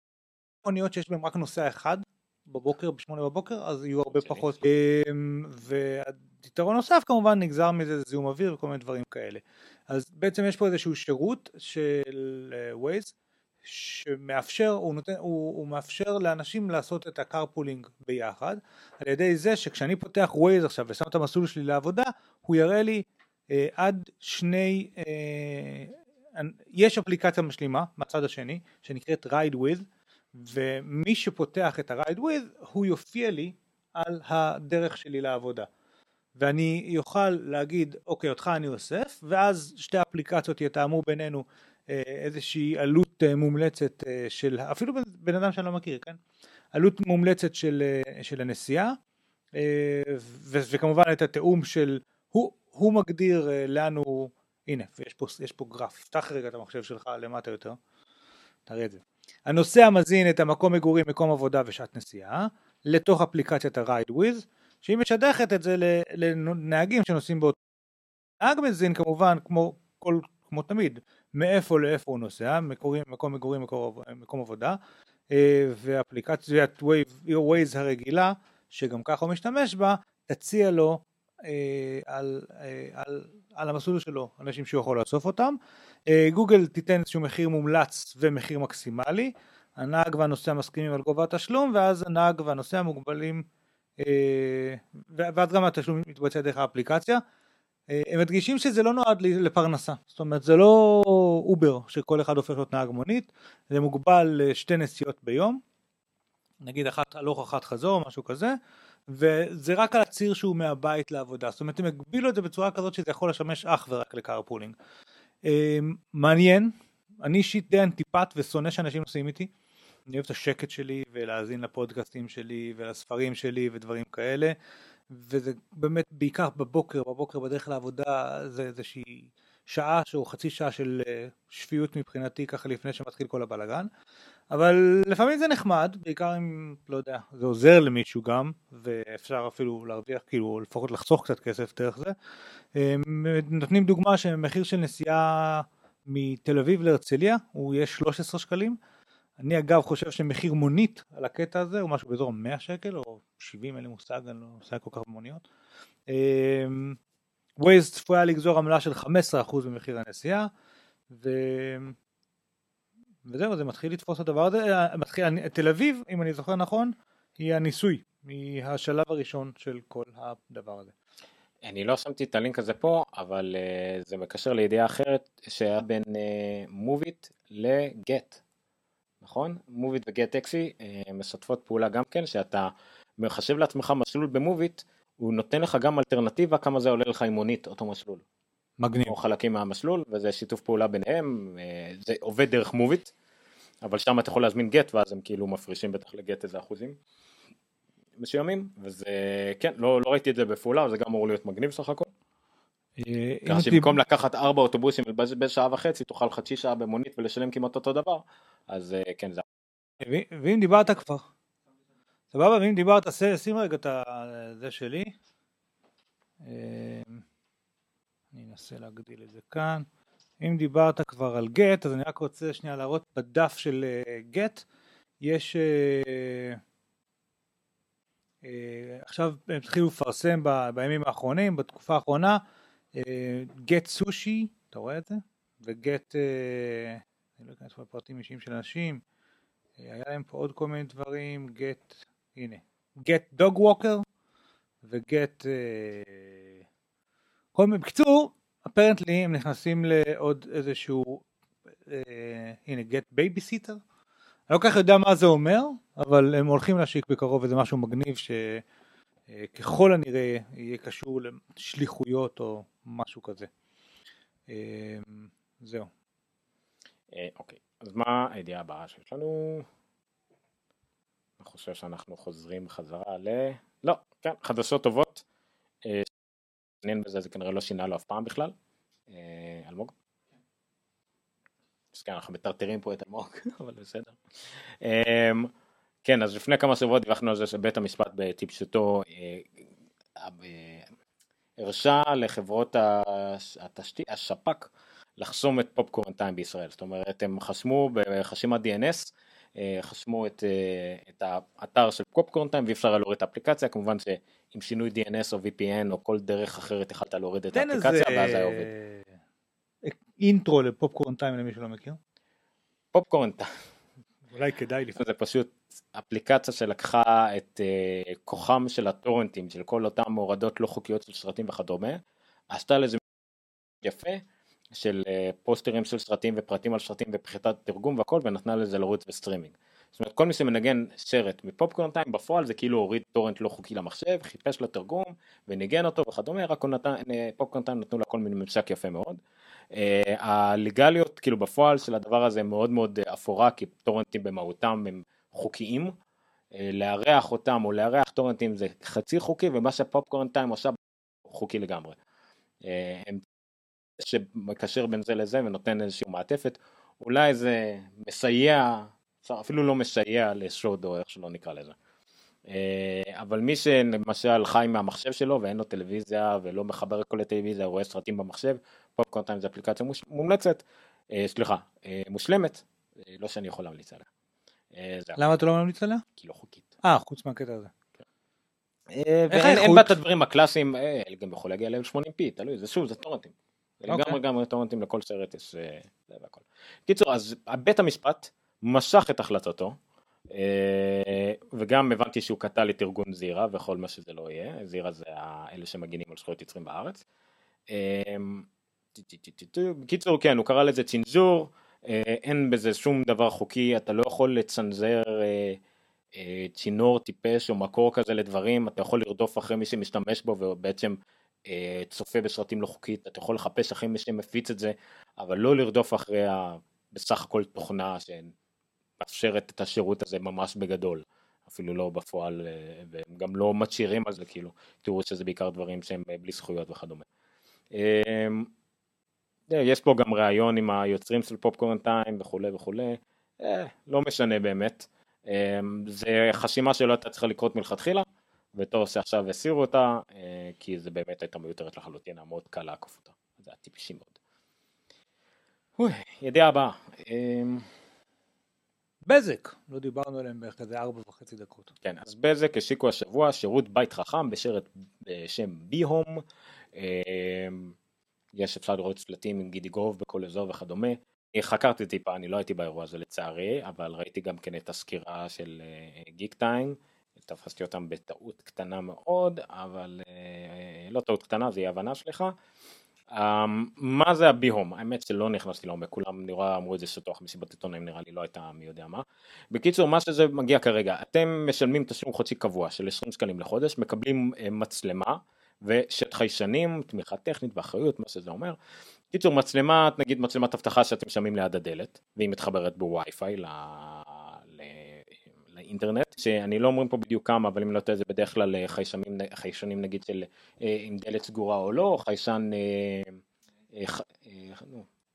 אוניות שיש בהם רק נוסע אחד בבוקר, בשמונה בבוקר, אז יהיו הרבה פחות. אה, והיתרון נוסף כמובן נגזר מזה זיהום אוויר וכל מיני דברים כאלה. אז בעצם יש פה איזשהו שירות של Waze, שמאפשר, הוא, נותן, הוא, הוא מאפשר לאנשים לעשות את הקרפולינג ביחד, על ידי זה שכשאני פותח ווייז עכשיו ושם את המסלול שלי לעבודה, הוא יראה לי אה, עד שני, אה, יש אפליקציה משלימה מהצד השני, שנקראת Ride With, ומי שפותח את ה-Ride With, הוא יופיע לי על הדרך שלי לעבודה. ואני יוכל להגיד, אוקיי, אותך אני אוסף, ואז שתי אפליקציות יתאמו בינינו, איזושהי עלות מומלצת של, אפילו בן אדם שאני לא מכיר, כן? עלות מומלצת של, של הנסיעה, וכמובן את התאום של, הוא, הוא מגדיר לנו, הנה, יש פה, יש פה גרף, תח רגע את המחשב שלך, למטה יותר, תראה את זה. הנוסע מזין את המקום מגורים, מקום עבודה ושעת נסיעה, לתוך אפליקציית ה-Ride With, שהיא משדכת את זה לנהגים שנוסעים באותו. נהג מזין כמובן, כמו כל, כמו תמיד, מאיפה לאיפה הוא נוסע, מקום מגורים, מקום עבודה, ואפליקציית Waze הרגילה, שגם ככה הוא משתמש בה, תציע לו על, על, על המסלול שלו, אנשים שהוא יכול לאסוף אותם. גוגל תיתן איזשהו מחיר מומלץ ומחיר מקסימלי, הנהג והנוסע מסכימים על גובה התשלום, ואז הנהג והנוסע מוגבלים, ואז גם התשלום מתבצע דרך האפליקציה, הם מדגישים שזה לא נועד לפרנסה, זאת אומרת זה לא אובר שכל אחד הופך להיות נהג מונית, זה מוגבל שתי נסיעות ביום, נגיד אחת הלוך אחת חזור, משהו כזה, וזה רק על הציר שהוא מהבית לעבודה, זאת אומרת הם הגבילו את זה בצורה כזאת שזה יכול לשמש אך ורק לקרפולינג. מעניין, אני אישית די אנטיפט ושונא שאנשים עושים איתי, אני אוהב את השקט שלי ולהאזין לפודקאסטים שלי ולספרים שלי ודברים כאלה, וזה באמת בעיקר בבוקר, בבוקר בדרך לעבודה זה איזושהי שעה או חצי שעה של שפיות מבחינתי ככה לפני שמתחיל כל הבלגן, אבל לפעמים זה נחמד, בעיקר אם, לא יודע, זה עוזר למישהו גם, ואפשר אפילו להרוויח, כאילו לפחות לחסוך קצת כסף דרך זה. נותנים דוגמה שמחיר של נסיעה מתל אביב להרצליה הוא יהיה שלושה עשר שקלים, אני אגב חושב שמחיר מונית על הקטע הזה הוא משהו באזור מאה שקל או שבעים, אין לי מושג, אני לא עושה כל כך במוניות. ווייז צפויה לגזור עמלה של חמישה עשר אחוז במחיר הנסיעה, ו... וזהו, זה מתחיל לתפוס הדבר הזה. מתחיל... תל אביב, אם אני זוכר נכון, היא הניסוי, היא השלב הראשון של כל הדבר הזה. אני לא שמתי את הלינק הזה פה, אבל uh, זה מקשר לידיעה אחרת שהיה בין מובית uh, לגט. נכון? מובית וגט טקסי משתפות פעולה גם כן, שאתה מחשב לעצמך מסלול במובית, הוא נותן לך גם אלטרנטיבה כמה זה עולה לך אימונית, אותו מסלול. מגניב. או חלקים מהמסלול, וזה שיתוף פעולה ביניהם, זה עובד דרך מובית, אבל שם אתה יכול להזמין גט, ואז הם כאילו מפרישים בטח לגט איזה אחוזים מסוימים, וזה, כן, לא, לא ראיתי את זה בפעולה, זה גם אמור להיות מגניב סך הכל. כך שבמקום לקחת ארבע אוטובוסים ובזבז שעה וחצי, תוכל חצי שעה במונית ולשלם כמעט אותו דבר, אז כן, זה ואם דיברת כבר, סבבה, ואם דיברת, שים רגע את זה שלי, אני אנסה להגדיל את זה כאן. אם דיברת כבר על גט, אז אני רק רוצה שנייה להראות בדף של גט, יש עכשיו הם התחילו לפרסם בימים האחרונים, בתקופה האחרונה, גט סושי, אתה רואה את זה? וגט, אני לא אכנס לפרטים אישיים של אנשים, היה להם פה עוד כל מיני דברים, גט, הנה, גט דוג ווקר, וגט, כל מיני, בקיצור, apparently הם נכנסים לעוד איזשהו, הנה, גט בייביסיטר, אני לא כך יודע מה זה אומר, אבל הם הולכים להשיק בקרוב איזה משהו מגניב שככל הנראה יהיה קשור לשליחויות או משהו כזה. זהו. אוקיי, אז מה הידיעה הבאה שיש לנו? אני חושב שאנחנו חוזרים חזרה ל... לא, כן, חדשות טובות. עניין בזה, זה כנראה לא שינה לו אף פעם בכלל. אלמוג? אז כן, אנחנו מטרטרים פה את אלמוג, אבל בסדר. כן, אז לפני כמה שבועות דיווחנו על זה שבית המשפט בטיפשותו הרשה לחברות השפ"ק לחסום את פופקורן טיים בישראל. זאת אומרת, הם חסמו בחסימת די אן אס, חסמו את, את האתר של פופקורן טיים, ואי אפשר להוריד את האפליקציה. כמובן שעם שינוי די אן אס או וי פי אן או כל דרך אחרת יכלת להוריד את האפליקציה, ואז זה עובד. אינטרו לפופקורן טיים למי שלא מכיר? פופקורן טיים. אולי כדאי לפעמים. זה פשוט אפליקציה שלקחה את uh, כוחם של הטורנטים, של כל אותם מורדות לא חוקיות של סרטים וכדומה, עשתה לזה יפה, של uh, פוסטרים של סרטים ופרטים על סרטים ופחיתת תרגום והכל, ונתנה לזה לרוץ בסטרימינג. זאת אומרת, כל מי שמנגן סרט מפופקורן טיים, בפועל זה כאילו הוריד טורנט לא חוקי למחשב, חיפש לתרגום וניגן אותו וכדומה, רק פופקורן טיים נתנו לה כל מיני ממשק יפה מאוד. הלגליות, כאילו בפועל של הדבר הזה, מאוד מאוד אפורה, כי טורנטים במהותם הם חוקיים, לארח אותם או לארח טורנטים זה חצי חוקי, ומה שפופקורן טיים עושה חוקי לגמרי. שמקשר בין זה לזה ונותן איזושהי מעטפת, אולי זה מסייע, אפילו לא מסייע לשוד או איך שלא נקרא לזה. אבל מי שלמשל חי מהמחשב שלו ואין לו טלוויזיה ולא מחבר את כל הטלוויזיה, רואה סרטים במחשב, פופקורן טיים זה אפליקציה מומלצת, סליחה, מושלמת, לא שאני יכול להמליץ עליה. למה אתה לא ממליץ עליה? כי לא חוקית. אה, חוץ מהקטע הזה. ואין בה את הדברים הקלאסיים, גם יכול להגיע ל-שמונים פי, תלוי, זה שוב, זה טורנטים. לגמרי גם טורנטים לכל סרט, זה והכל. קיצור, אז בית המשפט משך את החלטתו, וגם הבנתי שהוא קטע לתרגום זירה וכל מה שזה לא יהיה, זירה זה אלה שמגינים על זכויות יוצרים בארץ. קיצור, כן, הוא קרא לזה צנזור, אין בזה שום דבר חוקי, אתה לא יכול לצנזר צינור טיפש או מקור כזה לדברים, אתה יכול לרדוף אחרי מי שמשתמש בו ובעצם צופה בסרטים לא חוקית, אתה יכול לחפש אחרי מי שמפיץ את זה, אבל לא לרדוף אחרי בסך הכל תוכנה שמאפשרת את השירות הזה ממש בגדול, אפילו לא בפועל, והם גם לא מצ'ירים על זה, כאילו, תראו שזה בעיקר דברים שהם בלי זכויות וכדומה. יש פה גם רעיון עם היוצרים של פופקורן טיים וכולי וכולי, לא משנה באמת, זה חשימה שלא הייתה צריכה לקרות מלכתחילה, וטוב שעכשיו הסירו אותה, כי זה באמת הייתה מיותרת לחלוטין, מאוד קל לעקוף אותה, זה היה טיפשי מאוד. ידיעה הבאה. בזק, לא דיברנו עליהם בערך כזה ארבע וחצי דקות. כן, אז בזק השיקו השבוע שירות בית חכם בשם בי-הום, יש אפשר לראות סלטים עם גידי גרוב בכל אזור וכדומה. חקרתי טיפה, אני לא הייתי באירוע הזה לצערי, אבל ראיתי גם כן את הסקירה של גיק טיים, תפסתי אותם בטעות קטנה מאוד, אבל לא טעות קטנה, זה יהיה הבנה שלך. מה זה הבי-הום? האמת שלא נכנסתי לעומק, כולם נראה, אמרו את זה שטוח, מסיבת עיתונאים נראה לי, לא הייתה מי יודע מה. בקיצור, מה שזה מגיע כרגע, אתם משלמים תשלום חודשי קבוע של עשרים שקלים לחודש, מקבלים מצלמה, ושאת חיישנים, תמיכה טכנית ואחריות, מה שזה אומר. קיצור, מצלמה, נגיד מצלמת הבטחה שאתם שמים ליד הדלת, והיא מתחברת בווי-פיי לא... לא... לאינטרנט, שאני לא אומרים פה בדיוק כמה, אבל אם לא יודע, זה בדרך כלל חיישנים, חיישנים נגיד של, עם דלת סגורה או לא, חיישן,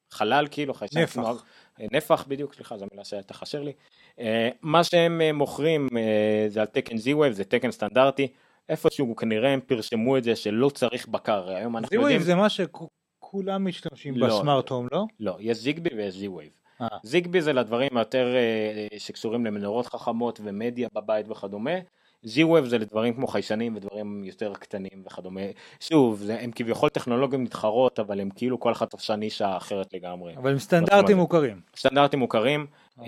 חלל כאילו, נפח. נוער, נפח בדיוק, סליחה, זו מילה שאתה חשר לי. מה שהם מוכרים זה על תקן Z-Wave, זה תקן סטנדרטי, איפשהו כנראה הם פרשמו את זה שלא צריך בקר. היום אנחנו יודעים... Z-Wave זה מה שכולם משתמשים לא, בסמארט-הום, לא? לא, יש זיגבי ויש Z-Wave. זיגבי זה לדברים יותר שקשורים למנורות חכמות ומדיה בבית וכדומה. Z-Wave זה לדברים כמו חיישנים ודברים יותר קטנים וכדומה. שוב, זה, הם כביכול טכנולוגים מתחרות, אבל הם כאילו כל אחד תופשה נישה אחרת לגמרי. אבל הם סטנדרטים מוכרים. סטנדרטים מוכרים. Okay.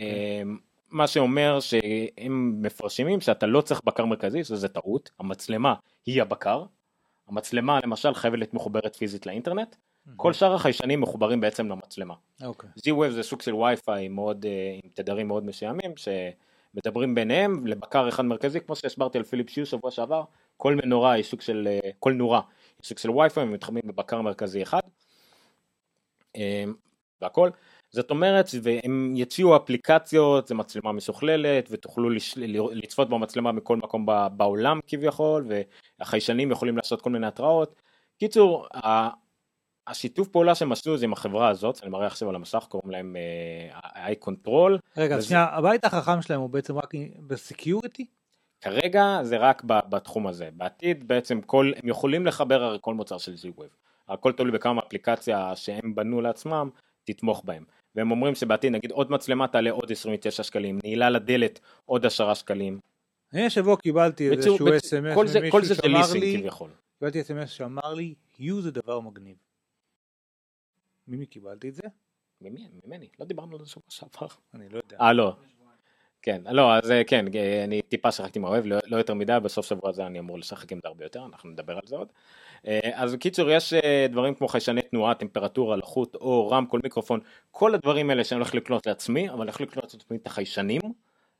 מה שאומר שהם מפרשים שאתה לא צריך בקר מרכזי, שזה טעות. המצלמה היא הבקר. המצלמה למשל חייבת להיות מחוברת פיזית לאינטרנט. Mm-hmm. כל שאר החיישנים מחוברים בעצם למצלמה. Okay. Z-Wave זה סוג של וי-פיי מאוד, עם תדרים מאוד משעמים, ש... מדברים ביניהם לבקר אחד מרכזי, כמו שהסברתי על פיליפס יו שבוע שעבר, כל מנורה היא סוג של, כל נורה היא סוג של וי-פיי, הם מתחמים בבקר מרכזי אחד, והכל, זאת אומרת, והם יציעו אפליקציות, זה מצלמה משוכללת, ותוכלו לצפות במצלמה מכל מקום בעולם כביכול, והחיישנים יכולים לעשות כל מיני התראות, קיצור, השיתוף פעולה שהם עשו זה עם החברה הזאת, אני מראה עכשיו על המסך, קוראים להם iControl. רגע, שנייה, הבית החכם שלהם הוא בעצם רק בסקיוריטי? כרגע זה רק בתחום הזה. בעתיד בעצם כל, הם יכולים לחבר הרי כל מוצר של Z-Wave. הכל תלוי בכמה אפליקציה שהם בנו לעצמם, תתמוך בהם. והם אומרים שבעתיד נגיד עוד מצלמה תעלה עוד עשרים ותשע שקלים, נעילה לדלת עוד עשרה שקלים. אני שבוע קיבלתי איזשהו אס אם אס ממישהו שאמר לי, קיבלתי אס אם אס שאמר לי, יו זה דבר מגניב. ממי קיבלתי את זה? ממי? ממני. לא דיברנו על זה שבוע שעבר. אני לא יודע. אה, לא. כן, לא, אז כן, אני טיפה שחקתי מהאוהב, לא יותר מדי, בסוף שבוע הזה אני אמור לשחק עם זה הרבה יותר, אנחנו נדבר על זה עוד. אז בקיצור, יש דברים כמו חיישני תנועה, טמפרטורה, לחות, אור, רמקול, מיקרופון, כל הדברים האלה שאני הולך לקנות לעצמי, אבל הולך לקנות לעצמי את החיישנים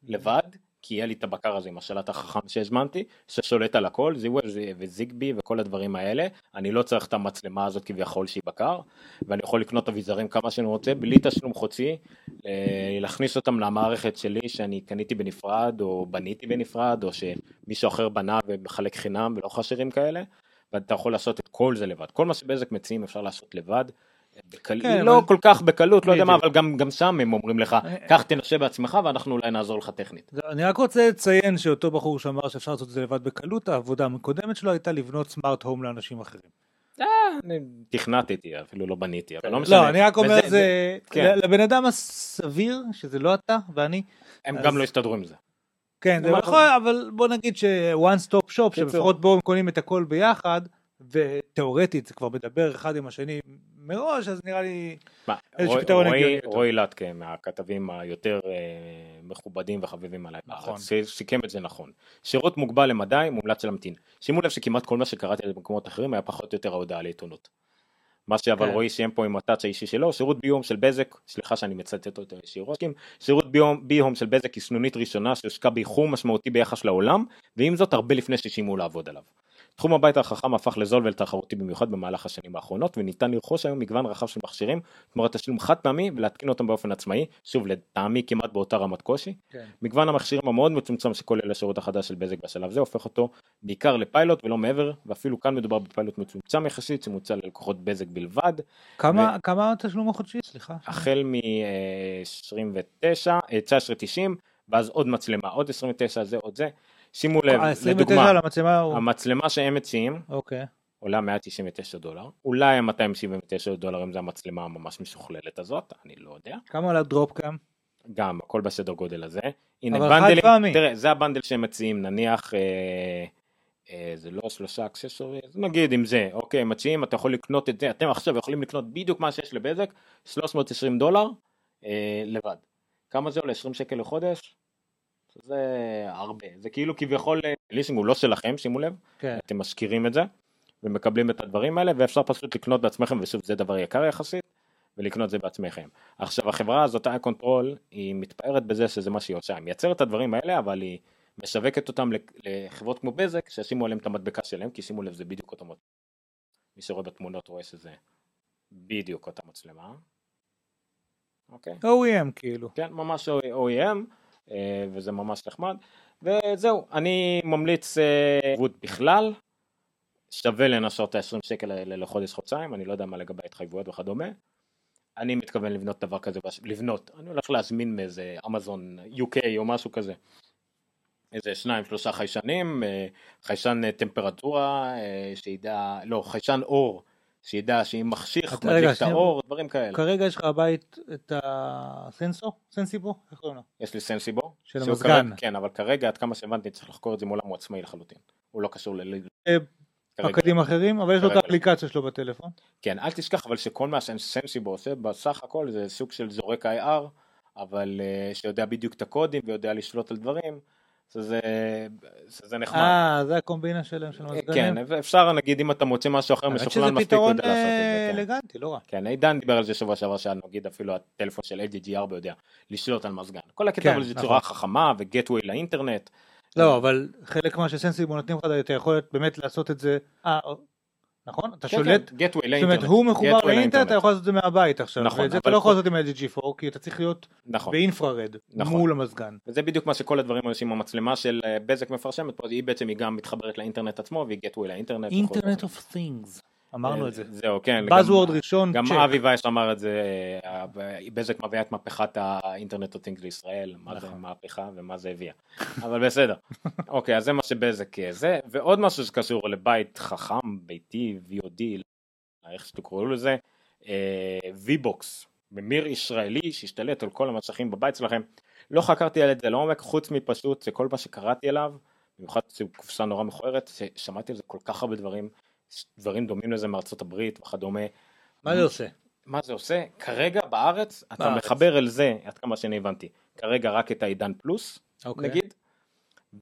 לבד, כי יהיה לי את הבקר הזה עם השלט החכם שהזמנתי, ששולט על הכל, Z-Wave וזיגבי וכל הדברים האלה, אני לא צריך את המצלמה הזאת כביכול שהיא בקר, ואני יכול לקנות את אביזרים כמה שאני רוצה, בלי תשלום חוצי, להכניס אותם למערכת שלי, שאני קניתי בנפרד, או בניתי בנפרד, או שמישהו אחר בנה ומחלק חינם, ולא חשרים כאלה, ואתה יכול לעשות את כל זה לבד, כל מה שבזק מציעים אפשר לעשות לבד, בקל... כן, לא אבל... כל כך בקלות, לא יודע מה, אבל גם, גם שם הם אומרים לך, כך תנשא בעצמך ואנחנו אולי נעזור לך טכנית. אני רק רוצה לציין שאותו בחור שאמר שאפשר לעשות את זה לבד בקלות, העבודה המקודמת שלו הייתה לבנות סמארט הום לאנשים אחרים. אה, אני תכנתתי, אפילו לא בניתי, אבל לא משנה. לא, אני רק אומר זה, לבן אדם הסביר, שזה לא אתה ואני. הם גם לא הסתדרו עם זה. כן, זה יכול, אבל בוא נגיד ש-one stop shop, שבפחות בו הם קונים את הכל ביחד, ותיאורטית זה כבר מדבר אחד עם השני מראש, אז נראה לי איזשהו פתרון הגיוני. רועי לטקה מהכתבים היותר מכובדים וחביבים עליי, סיכם את זה נכון. שירות מוגבל למדי, מומלץ להמתין. שימו לב שכמעט כל מה שקראתי במקומות אחרים היה פחות או יותר ההודעה לעיתונות. מה שאבל רועי סיים פה עם הטאץ' האישי שלו, שירות ביום של בזק, סליחה שאני מצטט אותו ישירותקים, שירות ביום של בזק היא סנונית ראשונה שהושקע באיחור משמעותי ביחס לעולם, ועם זאת הרבה לפני ששימו לעבוד עליו. תחום הבית החכם הפך לזול ולתחרותי במיוחד במהלך השנים האחרונות, וניתן לרכוש היום מגוון רחב של מכשירים, תמורת תשלום חד פעמי, ולהתקין אותם באופן עצמאי, שוב, לטעמי כמעט באותה רמת קושי. כן. מגוון המכשירים המאוד מצומצם שכולל השירות החדש של בזק בשלב זה, הופך אותו בעיקר לפיילוט ולא מעבר, ואפילו כאן מדובר בפיילוט מצומצם יחסית, שמוצע ללקוחות בזק בלבד. כמה, ו... כמה התשלום החודשי? סליחה. החל מ-עשרים ותשע, תשעים, ואז עוד מצלמה, עוד עשרים ותשע, זה, עוד זה. שימו לב, לדוגמה, המצלמה, הוא... המצלמה שהם מציעים, אוקיי. עולה מאה תשעים ותשע דולר, אולי מאתיים שבעים ותשע דולר אם זה המצלמה הממש משוכללת הזאת, אני לא יודע. כמה עולה דרופקאם? גם, הכל בסדר גודל הזה. הנה, בנדלים, תראה, זה הבנדל שהם מציעים, נניח, אה, אה, זה לא שלושה אקססורי, נגיד עם זה, אוקיי, מציעים, אתה יכול לקנות את זה, אתם עכשיו יכולים לקנות בדיוק מה שיש לבזק, שלוש מאות ועשרים דולר אה, לבד. כמה זה עולה? עשרים שקל לחודש? זה הרבה, זה כאילו כביכול ליסינג הוא לא שלכם, שימו לב, כן. אתם משכירים את זה ומקבלים את הדברים האלה, ואפשר פשוט לקנות בעצמכם, ושוב זה דבר יקר יחסית, ולקנות זה בעצמכם. עכשיו החברה הזאת, iControl, היא מתפארת בזה שזה מה שהיא עושה, היא מייצרת את הדברים האלה, אבל היא משווקת אותם לחברות כמו בזק, שישימו עליהם את המדבקה שלהם, כי שימו לב זה בדיוק אותו מצלמה, מי שרואה בתמונות רואה שזה בדיוק אותה מצלמה, אוקיי? או אי אם כאילו. כן, ממש או אי אם, וזה ממש נחמד, וזהו, אני ממליץ עבוד בכלל, שווה לנסות את ה-עשרים שקל לחודש חודשיים, אני לא יודע מה לגבי התחייבויות וכדומה, אני מתכוון לבנות דבר כזה, לבנות, אני הולך להזמין מאיזה אמזון יו קיי או משהו כזה, איזה שניים, שלושה חיישנים, חיישן טמפרטורה, שידע, לא, חיישן אור, שידע שאם מחשיך, מדליק את האור, דברים כאלה. כרגע יש לך הבית את הסנסו, סנסיבו, איך קוראים לו? יש לי סנסיבו. של המזגן. כן, אבל כרגע, עד כמה שהבנתי, צריך לחקור את זה מולם, הוא עצמאי לחלוטין. הוא לא קשור ל... פקדים אחרים, אבל יש לו את האפליקציה שלו בטלפון. כן, אל תשכח, אבל שכל מה שסנסיבו עושה, בסך הכל זה סוג של זורק איי אר, אבל שיודע בדיוק את הקודים, ויודע לשלוט על דברים, שזה, שזה נחמד. אה, זה הקומבינה שלהם, של המזגנים. כן, אפשר, נגיד, אם אתה מוצא משהו אחר, משוכנן מספיק יודע לעשות את זה. זה פתרון אלגנטי, לא רע. כן, עידן דיבר על זה שבוע שעבר, שנגיד אפילו הטלפון של אל ג'י ג'י ארבע יודע לשלוט על מזגן. כל הקטע אבל זה צורה חכמה וגטווי לאינטרנט. לא, אבל חלק מה שסנסיבו נותנים לך, אתה יכול באמת לעשות את זה, נכון? אתה שולט, זאת אומרת, הוא מחובר לאינטרנט, אתה יכול לעשות את זה מהבית עכשיו, ואת זה אתה לא יכול לעשות עם ה-אל ג'י ג'י פור, כי אתה צריך להיות באינפרארד, מול המזגן. וזה בדיוק מה שכל הדברים עושים, המצלמה של בזק מפרשמת פה, היא בעצם היא גם מתחברת לאינטרנט עצמו, והיא גטווי לאינטרנט. אינטרנט אוף תינגס. אמרנו את זה. זהו, כן. Buzzword ראשון. גם אבי וייס אמר את זה, בזק מביאה את מהפכת האינטרנט אוף תינגס לישראל, מה זה מהפכה ומה זה הביאה. אבל בסדר. אוקיי, אז זה מה שבזק זה, ועוד משהו שקשור לבית חכם, ביתי, וי או די, איך שתקראו לזה, וי-בוקס, ממיר ישראלי שהשתלט על כל המצחים בבית שלכם. לא חקרתי על את זה לעומק, חוץ מפשוט, זה כל מה שקראתי עליו, במיוחד קופסה נורא מכוערת, ששמעתי על זה כל כך הרבה דברים, דברים דומים לזה מארצות הברית וכדומה. מה זה עושה? מה זה עושה? כרגע בארץ, אתה מחבר אל זה, עד כמה שאני הבנתי, כרגע רק את העידן פלוס, נגיד,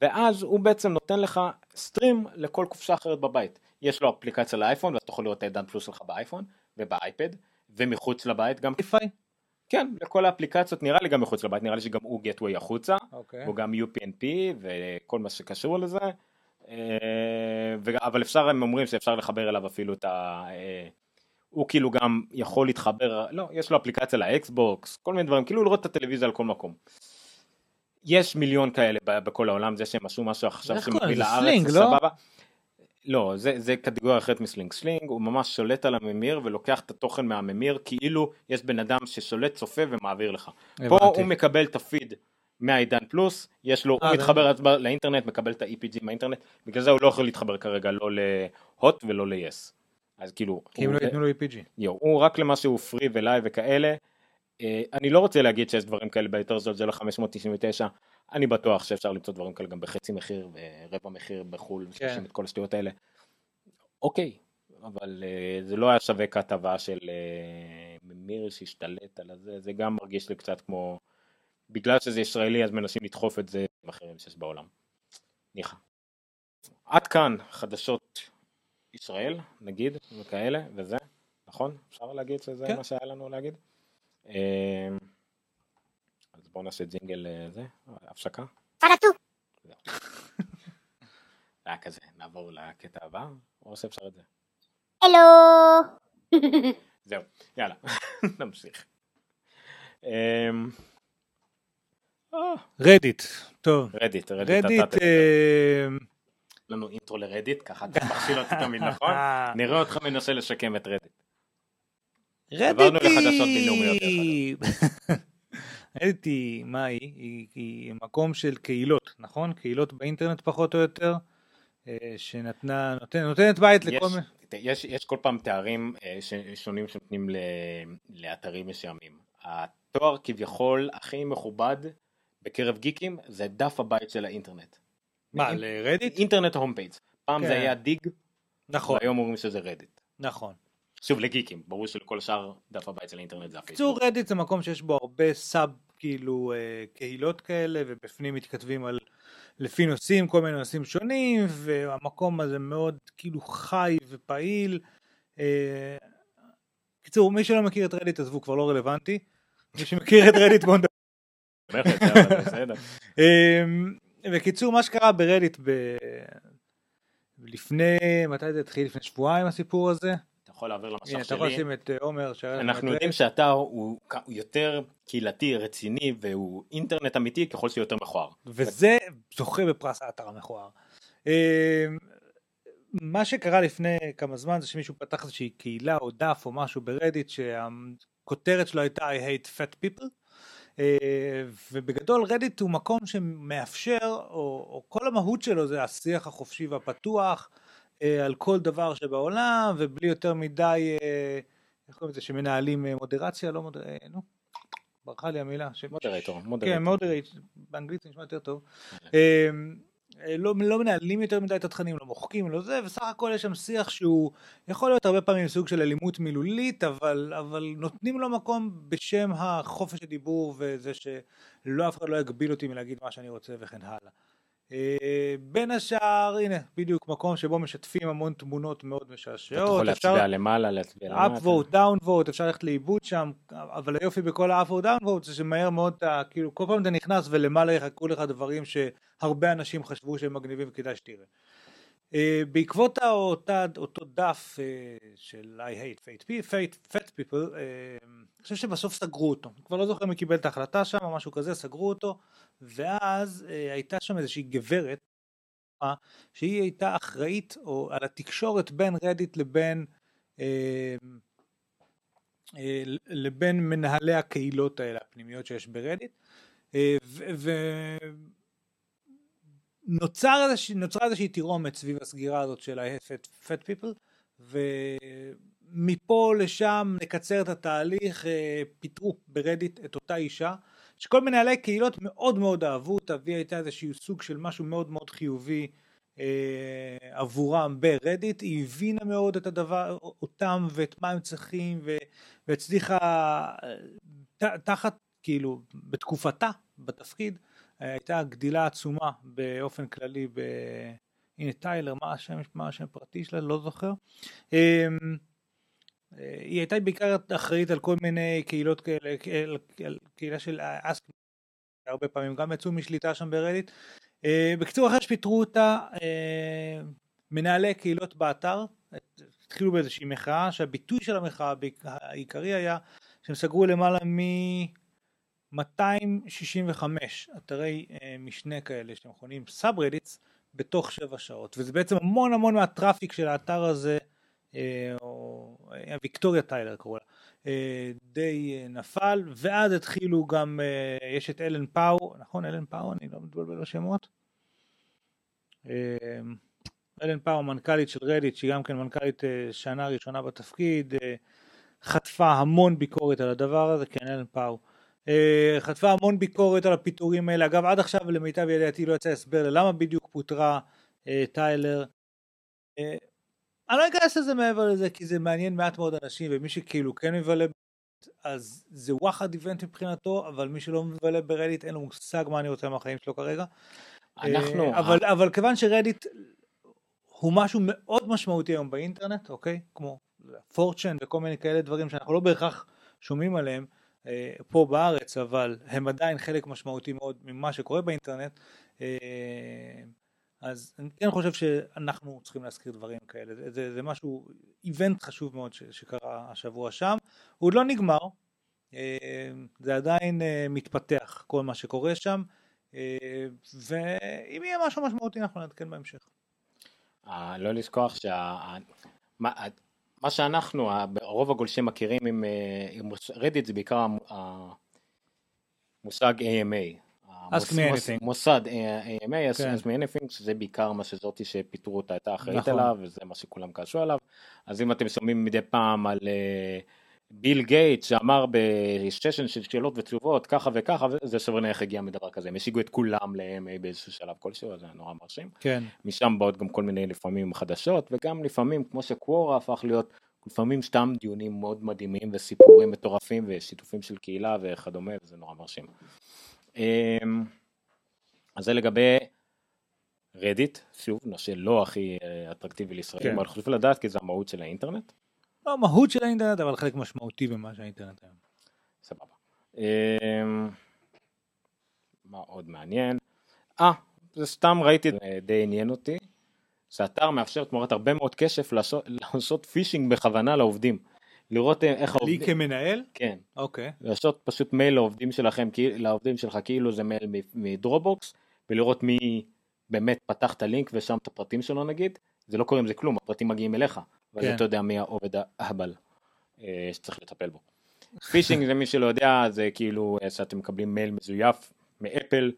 ואז הוא בעצם נותן לך סטרים לכל קופסה אחרת בבית. יש לו אפליקציה לאייפון, ואתה יכול לראות את העידן פלוס שלך באייפון, ובאייפד, ומחוץ לבית גם. וי-פיי? כן, לכל האפליקציות, נראה לי גם מחוץ לבית, נראה לי שגם הוא גטווי החוצה, הוא גם יו פי אן פי, וכל מה שקשור לזה. אבל אפשר, הם אומרים שאפשר לחבר אליו אפילו את ה... הוא כאילו גם יכול להתחבר, לא, יש לו אפליקציה לאקסבוקס, כל מיני דברים, כאילו לראות את הטלוויזיה על כל מקום. יש מיליון כאלה בכל העולם, זה שהם עשו משהו עכשיו שמביא לארץ, סבבה. לא, זה קטגוריה אחרת מסלינג. סלינג הוא ממש שולט על הממיר ולוקח את התוכן מהממיר, כאילו יש בן אדם ששולט, צופה ומעביר לך. פה הוא מקבל את הפיד מהעידן פלוס, יש לו, הוא מתחבר לאינטרנט, מקבל את ה-אי פי ג'י מהאינטרנט, בגלל זה הוא לא יכול להתחבר כרגע, לא להוט ולא ל-yes. אז כאילו... כי אם לא ייתנו לו אי פי ג'י. יו, הוא רק למה שהוא פרי ולייב וכאלה, אני לא רוצה להגיד שיש דברים כאלה ביותר זול, זה ל-חמש מאות תשעים ותשע, אני בטוח שאפשר למצוא דברים כאלה גם בחצי מחיר, ורבע מחיר בחול, ושישים את כל השטויות האלה. אוקיי, אבל זה לא היה שווה כתבה של ממיר שהשתלט על זה, זה גם מרגיש לי קצת כמו... בגלל שזה ישראלי, אז מנסים לדחוף את זה אחרים שיש בעולם. ניחה. עד כאן חדשות ישראל, נגיד, וכאלה, וזה, נכון? אפשר להגיד שזה מה שהיה לנו להגיד? אז בואו נעשה ג'ינגל זה, הפסקה. פרטו! זה היה כזה, נעבור לקטע הבא, או שאפשר את זה? הלו! זהו, יאללה, נמשיך. רדיט, טוב. רדיט, רדיט. רדיט. לנו אינטרו לרדיט, ככה אתה מכשיל אותי תמיד, נכון? נראה אותך מנסה לשקם את רדיט. רדיטי! עברנו לחדשות בינלאומיות. רדיטי, מה היא? היא מקום של קהילות, נכון? קהילות באינטרנט פחות או יותר, שנותנת בית לכל... יש כל פעם תארים שונים שנותנים לאתרים מסוימים. התואר כביכול הכי מכובד בקרב גיקים, זה דף הבית של האינטרנט. מה, לרדיט? אינטרנט הום פייג'. פעם זה היה דיג, והיום אומרים שזה רדיט. נכון. שוב, לגיקים, ברור שלכל שאר דף הבית של האינטרנט זה הפייג'. צור רדיט זה מקום שיש בו הרבה סאב, כאילו, קהילות כאלה, ובפנים מתכתבים על, לפי נושאים, כל מיני נושאים שונים, והמקום הזה מאוד, כאילו, חי ופעיל. קיצור, מי שלא מכיר את רדיט, אז הוא כבר לא רלוונטי. מי שמכיר את רדיט, בוא נדבר. בקיצור, מה שקרה ברדיט לפני, מתי זה התחיל? לפני שבועיים הסיפור הזה? אתה יכול להעביר למסך שלי. אתה יכול לשים את עומר. אנחנו יודעים שהאתר הוא יותר קהילתי, רציני, והוא אינטרנט אמיתי ככל שיותר מכוער. וזה זוכה בפרס האתר המכוער. מה שקרה לפני כמה זמן זה שמישהו פתח איזושהי קהילה או דף או משהו ברדיט, הכותרת שלו הייתה I hate fat people, ובגדול רדיט הוא מקום שמאפשר, או, או כל המהות שלו זה השיח החופשי והפתוח, על כל דבר שבעולם, ובלי יותר מדי, איך קוראים את זה, שמנהלים מודרציה, לא מודרציה, נו, ברכה לי המילה. מודרטור, מודרטור. כן, מודרטור, באנגלית זה נשמע יותר טוב. לא, לא מנהלים יותר מדי את התכנים, לא מוחקים, לא זה, וסך הכל יש שם שיח שהוא יכול להיות הרבה פעמים סוג של אלימות מילולית, אבל, אבל נותנים לו מקום בשם החופש הדיבור, וזה שלא אף אחד לא יגביל אותי מלהגיד מה שאני רוצה וכן הלאה. בין השאר, הנה, בדיוק מקום שבו משתפים המון תמונות מאוד משעשעות. אתה יכול להצביע למעלה, להצביע למטה. Upvote, downvote, אפשר ללכת לאיבוד שם, אבל היופי בכל ה-Upvote, downvote זה שמהר מאוד, כאילו, כל פעם אתה נכנס ולמעלה יחכו לך דברים שהרבה אנשים חשבו שהם מגניבים וכדאי שתראה. בעקבות אותו דף של I hate fat people, אני חושב שבסוף סגרו אותו. כבר לא זוכר מי קיבל את ההחלטה שם או משהו כזה, סגרו אותו, ואז הייתה שם איזושהי גברת שהיא הייתה אחראית על התקשורת בין רדיט לבין לבין מנהלי הקהילות האלה הפנימיות שיש ברדיט, ו... נוצר איזושהי תירומת סביב הסגירה הזאת של ה-Fat People, ומפה לשם נקצר את התהליך, פיתרו ברדיט את אותה אישה, שכל מנהלי קהילות מאוד מאוד אהבו אותה, והיא הייתה איזשהו סוג של משהו מאוד מאוד חיובי עבורם ברדיט, היא הבינה מאוד את הדבר, אותם ואת מה הם צריכים, והצליחה תחת, כאילו, בתקופתה, בתפקיד, הייתה גדילה עצומה באופן כללי, ב... הנה טיילר, מה השם, מה השם פרטי שלה, לא זוכר. היא הייתה בעיקר אחראית על כל מיני קהילות כאלה, קהילה של אסק, הרבה פעמים גם יצאו משליטה שם ברדיט. בקצור, אחרי שפיתרו אותה, מנהלי קהילות באתר, התחילו באיזושהי מחאה, שהביטוי של המחאה העיקרי היה, שהם סגרו למעלה מ... מאתיים שישים וחמש אתרי משנה כאלה שאתם מכונים סאברדיטס בתוך שבע שעות, וזה בעצם המון המון מהטראפיק של האתר הזה, או ויקטוריה טיילר קורא לה, די נפל, ואז התחילו גם, יש את אלן פאו, נכון אלן פאו, אני לא מתבלבל בשמות, אלן פאו מנכ"לית של רדיט, שהיא גם כן מנכ"לית שנה ראשונה בתפקיד, חטפה המון ביקורת על הדבר הזה, כן אלן פאו, חטפה המון ביקורת על הפיתורים האלה. אגב, עד עכשיו למיטב ידיעתי לא יצא הסבר ללמה בדיוק פוטרה טיילר. אני לא אגייס לזה מעבר לזה, כי זה מעניין מעט מאוד אנשים, ומי שכאילו כן מבלה ברדיט, אז זה וואחד איבנט מבחינתו, אבל מי שלא מבלה ברדיט אין לו מושג מה אני רוצה מהחיים שלו כרגע. אבל כיוון שרדיט הוא משהו מאוד משמעותי היום באינטרנט, אוקיי? כמו פורצ'ן וכל מיני כאלה דברים שאנחנו לא בהכרח שומעים עליהם, פה בארץ, אבל הם עדיין חלק משמעותי מאוד ממה שקורה באינטרנט, אז אני כן חושב שאנחנו צריכים להזכיר דברים כאלה, זה, זה משהו, איבנט חשוב מאוד שקרה השבוע שם, הוא לא נגמר, זה עדיין מתפתח כל מה שקורה שם, ואם יהיה משהו משמעותי אנחנו נתקן בהמשך. לא לשכוח שה... מה... מה שאנחנו, רוב הגולשים מכירים עם, עם רדיט, זה בעיקר המושג A M A. Ask me anything. מוסד A M A, Ask me anything, זה בעיקר מה שזאתי שפיתרו אותה, הייתה אחראית עליו, וזה מה שכולם קשו עליו. אז אם אתם שומעים מדי פעם על ביל גייט, שאמר בששן של שאלות ותשובות, ככה וככה, זה שברני איך הגיע מדבר כזה. הם השיגו את כולם ל-A M A באיזשהו שלב כלשהו, זה נורא מרשים. כן. משם באות גם כל מיני לפעמים חדשות, וגם לפעמים, כמו שקוורה הפך להיות, לפעמים שתם דיונים מאוד מדהימים, וסיפורים מטורפים, ושיתופים של קהילה וכדומה, וזה נורא מרשים. אז זה לגבי רדיט, שוב, נושא לא הכי אטרקטיבי לישראל, אבל חשוב לדעת, כי זה המהות של האינטרנט. לא מהות של האינטרנט, אבל חלק משמעותי במה שהאינטרנט היום. סבבה. מה עוד מעניין? אה, זה סתם ראיתי, די עניין אותי, שהאתר מאפשר תמורת הרבה מאוד קשף לעשות פישינג בכוונה לעובדים. לראות איך העובדים... לי כמנהל? כן. אוקיי. לעשות פשוט מייל לעובדים שלכם, לעובדים שלך כאילו זה מייל מדרובוקס, ולראות מי באמת פתח את הלינק ושם את הפרטים שלו נגיד, זה לא קוראים זה כלום, הפרטים מגיעים אליך. אבל אתה יודע מי העובד ההבל שצריך לטפל בו. פישינג, למי שלא יודע, זה כאילו שאתם מקבלים מייל מזויף מאפל,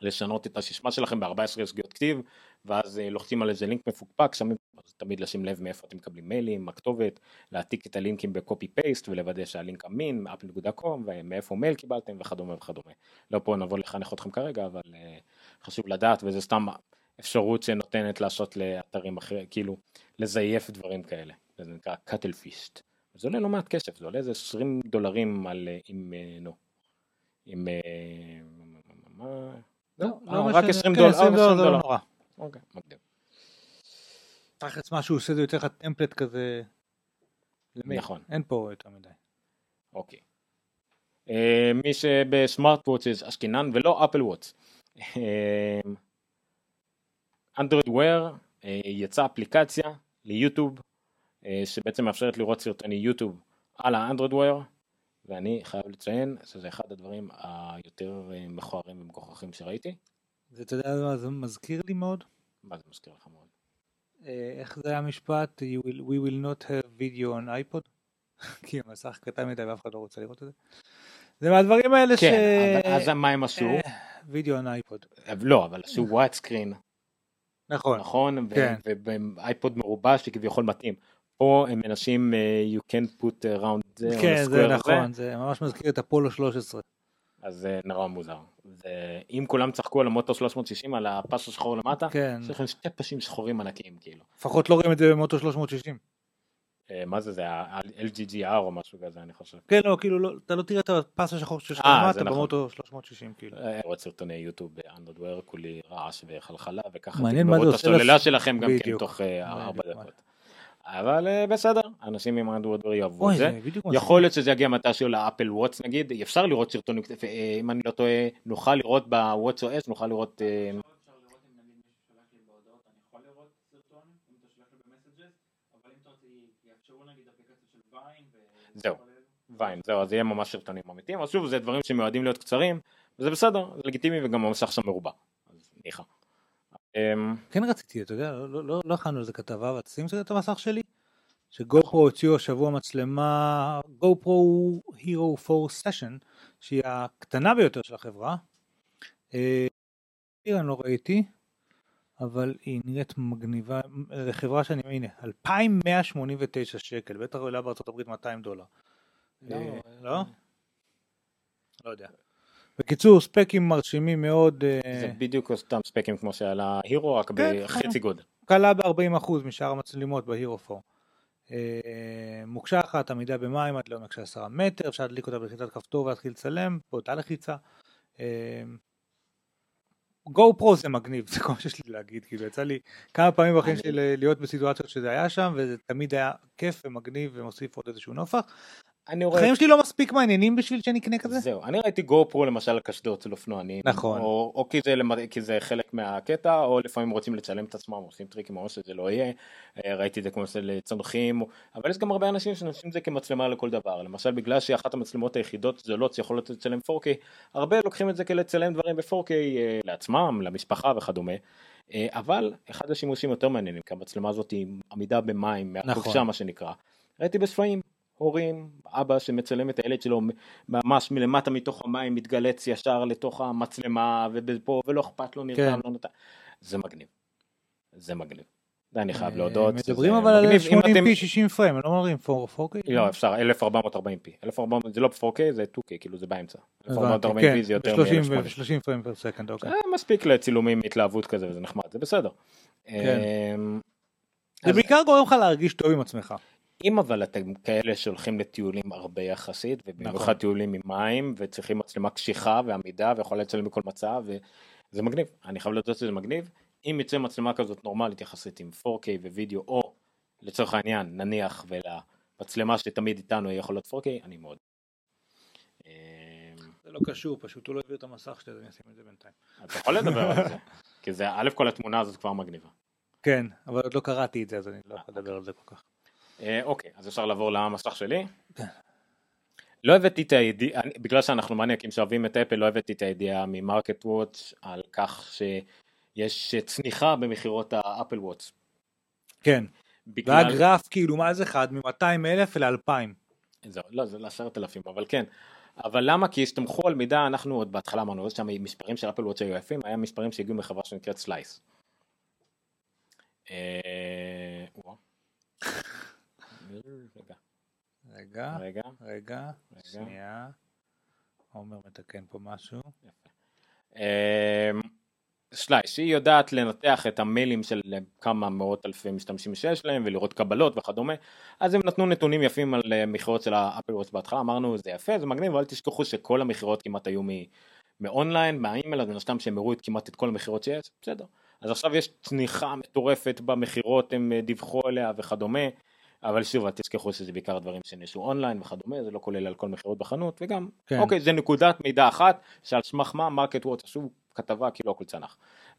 לשנות את השישמה שלכם ב-ארבע עשרה שגיאות כתיב, ואז לוחצים על איזה לינק מפוקפק, שמים, תמיד לשים לב מאיפה אתם מקבלים מיילים, הכתובת, להעתיק את הלינקים ב-copy-paste, ולוודא שהלינק אמין, אפל נקודה קום, ומאיפה מייל קיבלתם, וכדומה וכדומה. לא פה נבוא לחנך אתכם כרגע, אבל חשוב לדעת, וזה סתם אפשרות שנותנת לעשות לאתרים אחרים, כאילו, לזייף דברים כאלה. זה נקרא קטלפיסט. זה עולה לא מעט כסף, זה עולה איזה עשרים דולרים על, עם, נו, עם, מה? לא, רק עשרים דולר, נורא. אוקיי, מקדם. תחת מה שהוא עושה זה יותר לך טמפלט כזה, נכון. אין פה יותר מדי. אוקיי. מי שבסמארט וואטס אשכנן ולא אפל וואטס. אנדרואיד וויר יצא אפליקציה ליוטיוב, שבעצם מאפשרת לראות סרטוני יוטיוב על האנדרואיד וויר, ואני חייב לציין שזה אחד הדברים היותר מכוערים ומגוחכים שראיתי. אתה יודע, זה מזכיר לי מאוד. מה זה מזכיר לך מאוד? איך זה היה משפט? We will not have video on iPod? כי המסך קטן מדי ואף אחד לא רוצה לראות את זה. זה מהדברים האלה ש... כן, אז מה הם עשו? video on iPod. לא, אבל עשו wide screen. נכון. נכון, ואייפוד מרובע שכביכול מתאים. פה הם מנשים, you can put around the square. כן, זה נכון, זה ממש מזכיר את אפולו שלוש עשרה. אז זה נראה מוזר. אם כולם צחקו על המוטו שלוש מאות שישים, על הפס השחור למטה, צריכים שתי פסים שחורים ענקיים, כאילו. לפחות לא רואים את זה במוטו שלוש מאות שישים. מה זה, זה ה-אל ג'י ג'י אר או משהו כזה, אני חושב. כן, לא, כאילו, אתה לא תראה את הפס השחור ששחור למטה במוטו שלוש מאות שישים, כאילו. רואה סרטוני יוטיוב באנדרואייר, כולי רעש וחלחלה, וככה תגמרו את הסוללה שלכם גם כן תוך ארבע דקות. אבל בסדר, אנשים עם אנדרואיד יאהבו את זה, יכול להיות שזה יגיע מתישהו לאפל וואטס נגיד, אפשר לראות סרטונים, אם אני לא טועה, נוכל לראות בוואטסOS, נוכל לראות... זהו, ויין, זהו, אז יהיה ממש סרטונים אמיתיים, אז שוב, זה דברים שמיועדים להיות קצרים, וזה בסדר, זה לגיטימי וגם המסך שם מרובה, אז ניחה. כן רציתי, אתה יודע, לא הכנו איזה כתבה, אבל תשים את המסך שלי, שגופרו הוציאו השבוע מצלמה, גופרו הירו פור סשן, שהיא הקטנה ביותר של החברה, אני לא ראיתי, אבל היא נראית מגניבה, חברה שאני, הנה, אלפיים מאה שמונים ותשע שקל, בטח עולה בארצות הברית מאתיים דולר, לא? לא יודע. בקיצור, ספקים מרשימים מאוד. זה בדיוק אותם ספקים כמו שעלה הירו, רק בחצי גודל. קלה ב-ארבעים אחוז משאר המצלמות בהירו פור. מוקשה אחת, עמידה במים, עד לעומק של עשרה מטר, אפשר להדליק אותה בלחיצת כפתור ולהתחיל לצלם, באותה לחיצה. גו פרו זה מגניב, זה כל מה שיש לי להגיד, כאילו יצא לי כמה פעמים בחיים שלי להיות בסיטואציות שזה היה שם, וזה תמיד היה כיף ומגניב ומוסיף עוד איזשהו נופח. החיים שלי לא מספיק מעניינים בשביל שאני אקנה כזה? זהו, אני ראיתי גופרו למשל לקשדות של אופנוענים, או כי זה חלק מהקטע, או לפעמים רוצים לצלם את עצמם, עושים טריקים או שזה לא יהיה, ראיתי את זה כמו לצנחים, אבל יש גם הרבה אנשים שנושאים את זה כמצלמה לכל דבר, למשל בגלל שאחת המצלמות היחידות זולות שיכולות לצלם פור קיי, הרבה לוקחים את זה כלצלם דברים ב-פור קיי לעצמם, למשפחה וכדומה, אבל אחד השימושים יותר מעניינים, כי המצלמה הזאת היא עמידה במים, מהחופשה מה שנקרא, ראיתי בספרים הורים, אבא שמצלם את הילד שלו ממש מלמטה מתוך המים, מתגלץ ישר לתוך המצלמה ופה, ולא אכפת לו, נרדם, לא נתן. זה מגניב. זה מגניב. זה אני חייב להודות. מדברים אבל על שמונים פי, שישים פריים, לא אומרים פור קיי? לא, אפשר, אלף ארבע מאות ארבעים פי. זה לא פור קיי, זה טו קיי, כאילו זה באמצע. אלף ארבע מאות ארבעים פי זה יותר מ-אלף שמונה מאות. שלושים פריים per second, אוקיי. מספיק לצילומים התלהבות כזה, וזה נחמד, זה בסדר. זה בעיקר גורם לך להרגיש טוב עם עצמך. אם אבל אתם כאלה שהולכים לטיולים הרבה יחסית, ובמיוחד טיולים עם מים, וצריכים מצלמה קשיחה ועמידה, ויכולה לצלם בכל מצע, וזה מגניב. אני חייב לדעת שזה מגניב. אם יצא מצלמה כזאת נורמלית יחסית עם פור קיי ווידאו, או לצורך העניין, נניח, ולמצלמה שתמיד איתנו היא יכולה להיות פור קיי, אני מאוד. זה לא קשור, פשוט הוא לא הביא את המסך שלי, אז אני אשים את זה בינתיים. אתה יכול לדבר על זה, כי זה א' כל התמונה הזאת כבר מגניבה. כן, אבל עוד לא קראתי את זה, אז אני לא יכול לדבר על זה כל כך. אוקיי, אז אפשר לעבור למסך שלי. לא הבאתי את הידיעה, בגלל שאנחנו מניאקים שאוהבים את אפל, לא הבאתי את הידיעה ממרקט וואץ' על כך שיש צניחה במחירות האפל וואץ'. כן, והגרף כאילו מה זה חד, מ-מאתיים אלף ל-אלפיים. זה, לא, זה לעשרת אלפים, אבל כן. אבל למה? כי השתמכו על מידע, אנחנו עוד בהתחלה אמרנו, שהמספרים של אפל וואץ' היו יפים, היה מספרים שהגיעו מחברה שנקראת סלייס. רגע, רגע, רגע, שנייה. עומר מתקן פה משהו. סלייס, היא יודעת לנתח את המיילים של כמה מאות אלפי משתמשים שיש להם ולראות קבלות וכדומה, אז הם נתנו נתונים יפים על מחירות של האפל וואץ' בהתחלה, אמרנו זה יפה, זה מגניב, אבל תשכחו שכל המחירות כמעט היו מאונליין, מהאימייל, אז מן הסתם שהם הראו כמעט את כל המחירות שיש, בסדר. אז עכשיו יש צניחה מטורפת במחירות, הם דיווחו עליה וכדומה, אבל שוב, אל תשכחו שזה בעיקר דברים שנעשו אונליין וכדומה, זה לא כולל על כל מחירות בחנות, וגם, כן. אוקיי, זה נקודת מידע אחת, שעל שמח מה, מרקט וואץ' שוב כתבה, כי לא הכל צנח.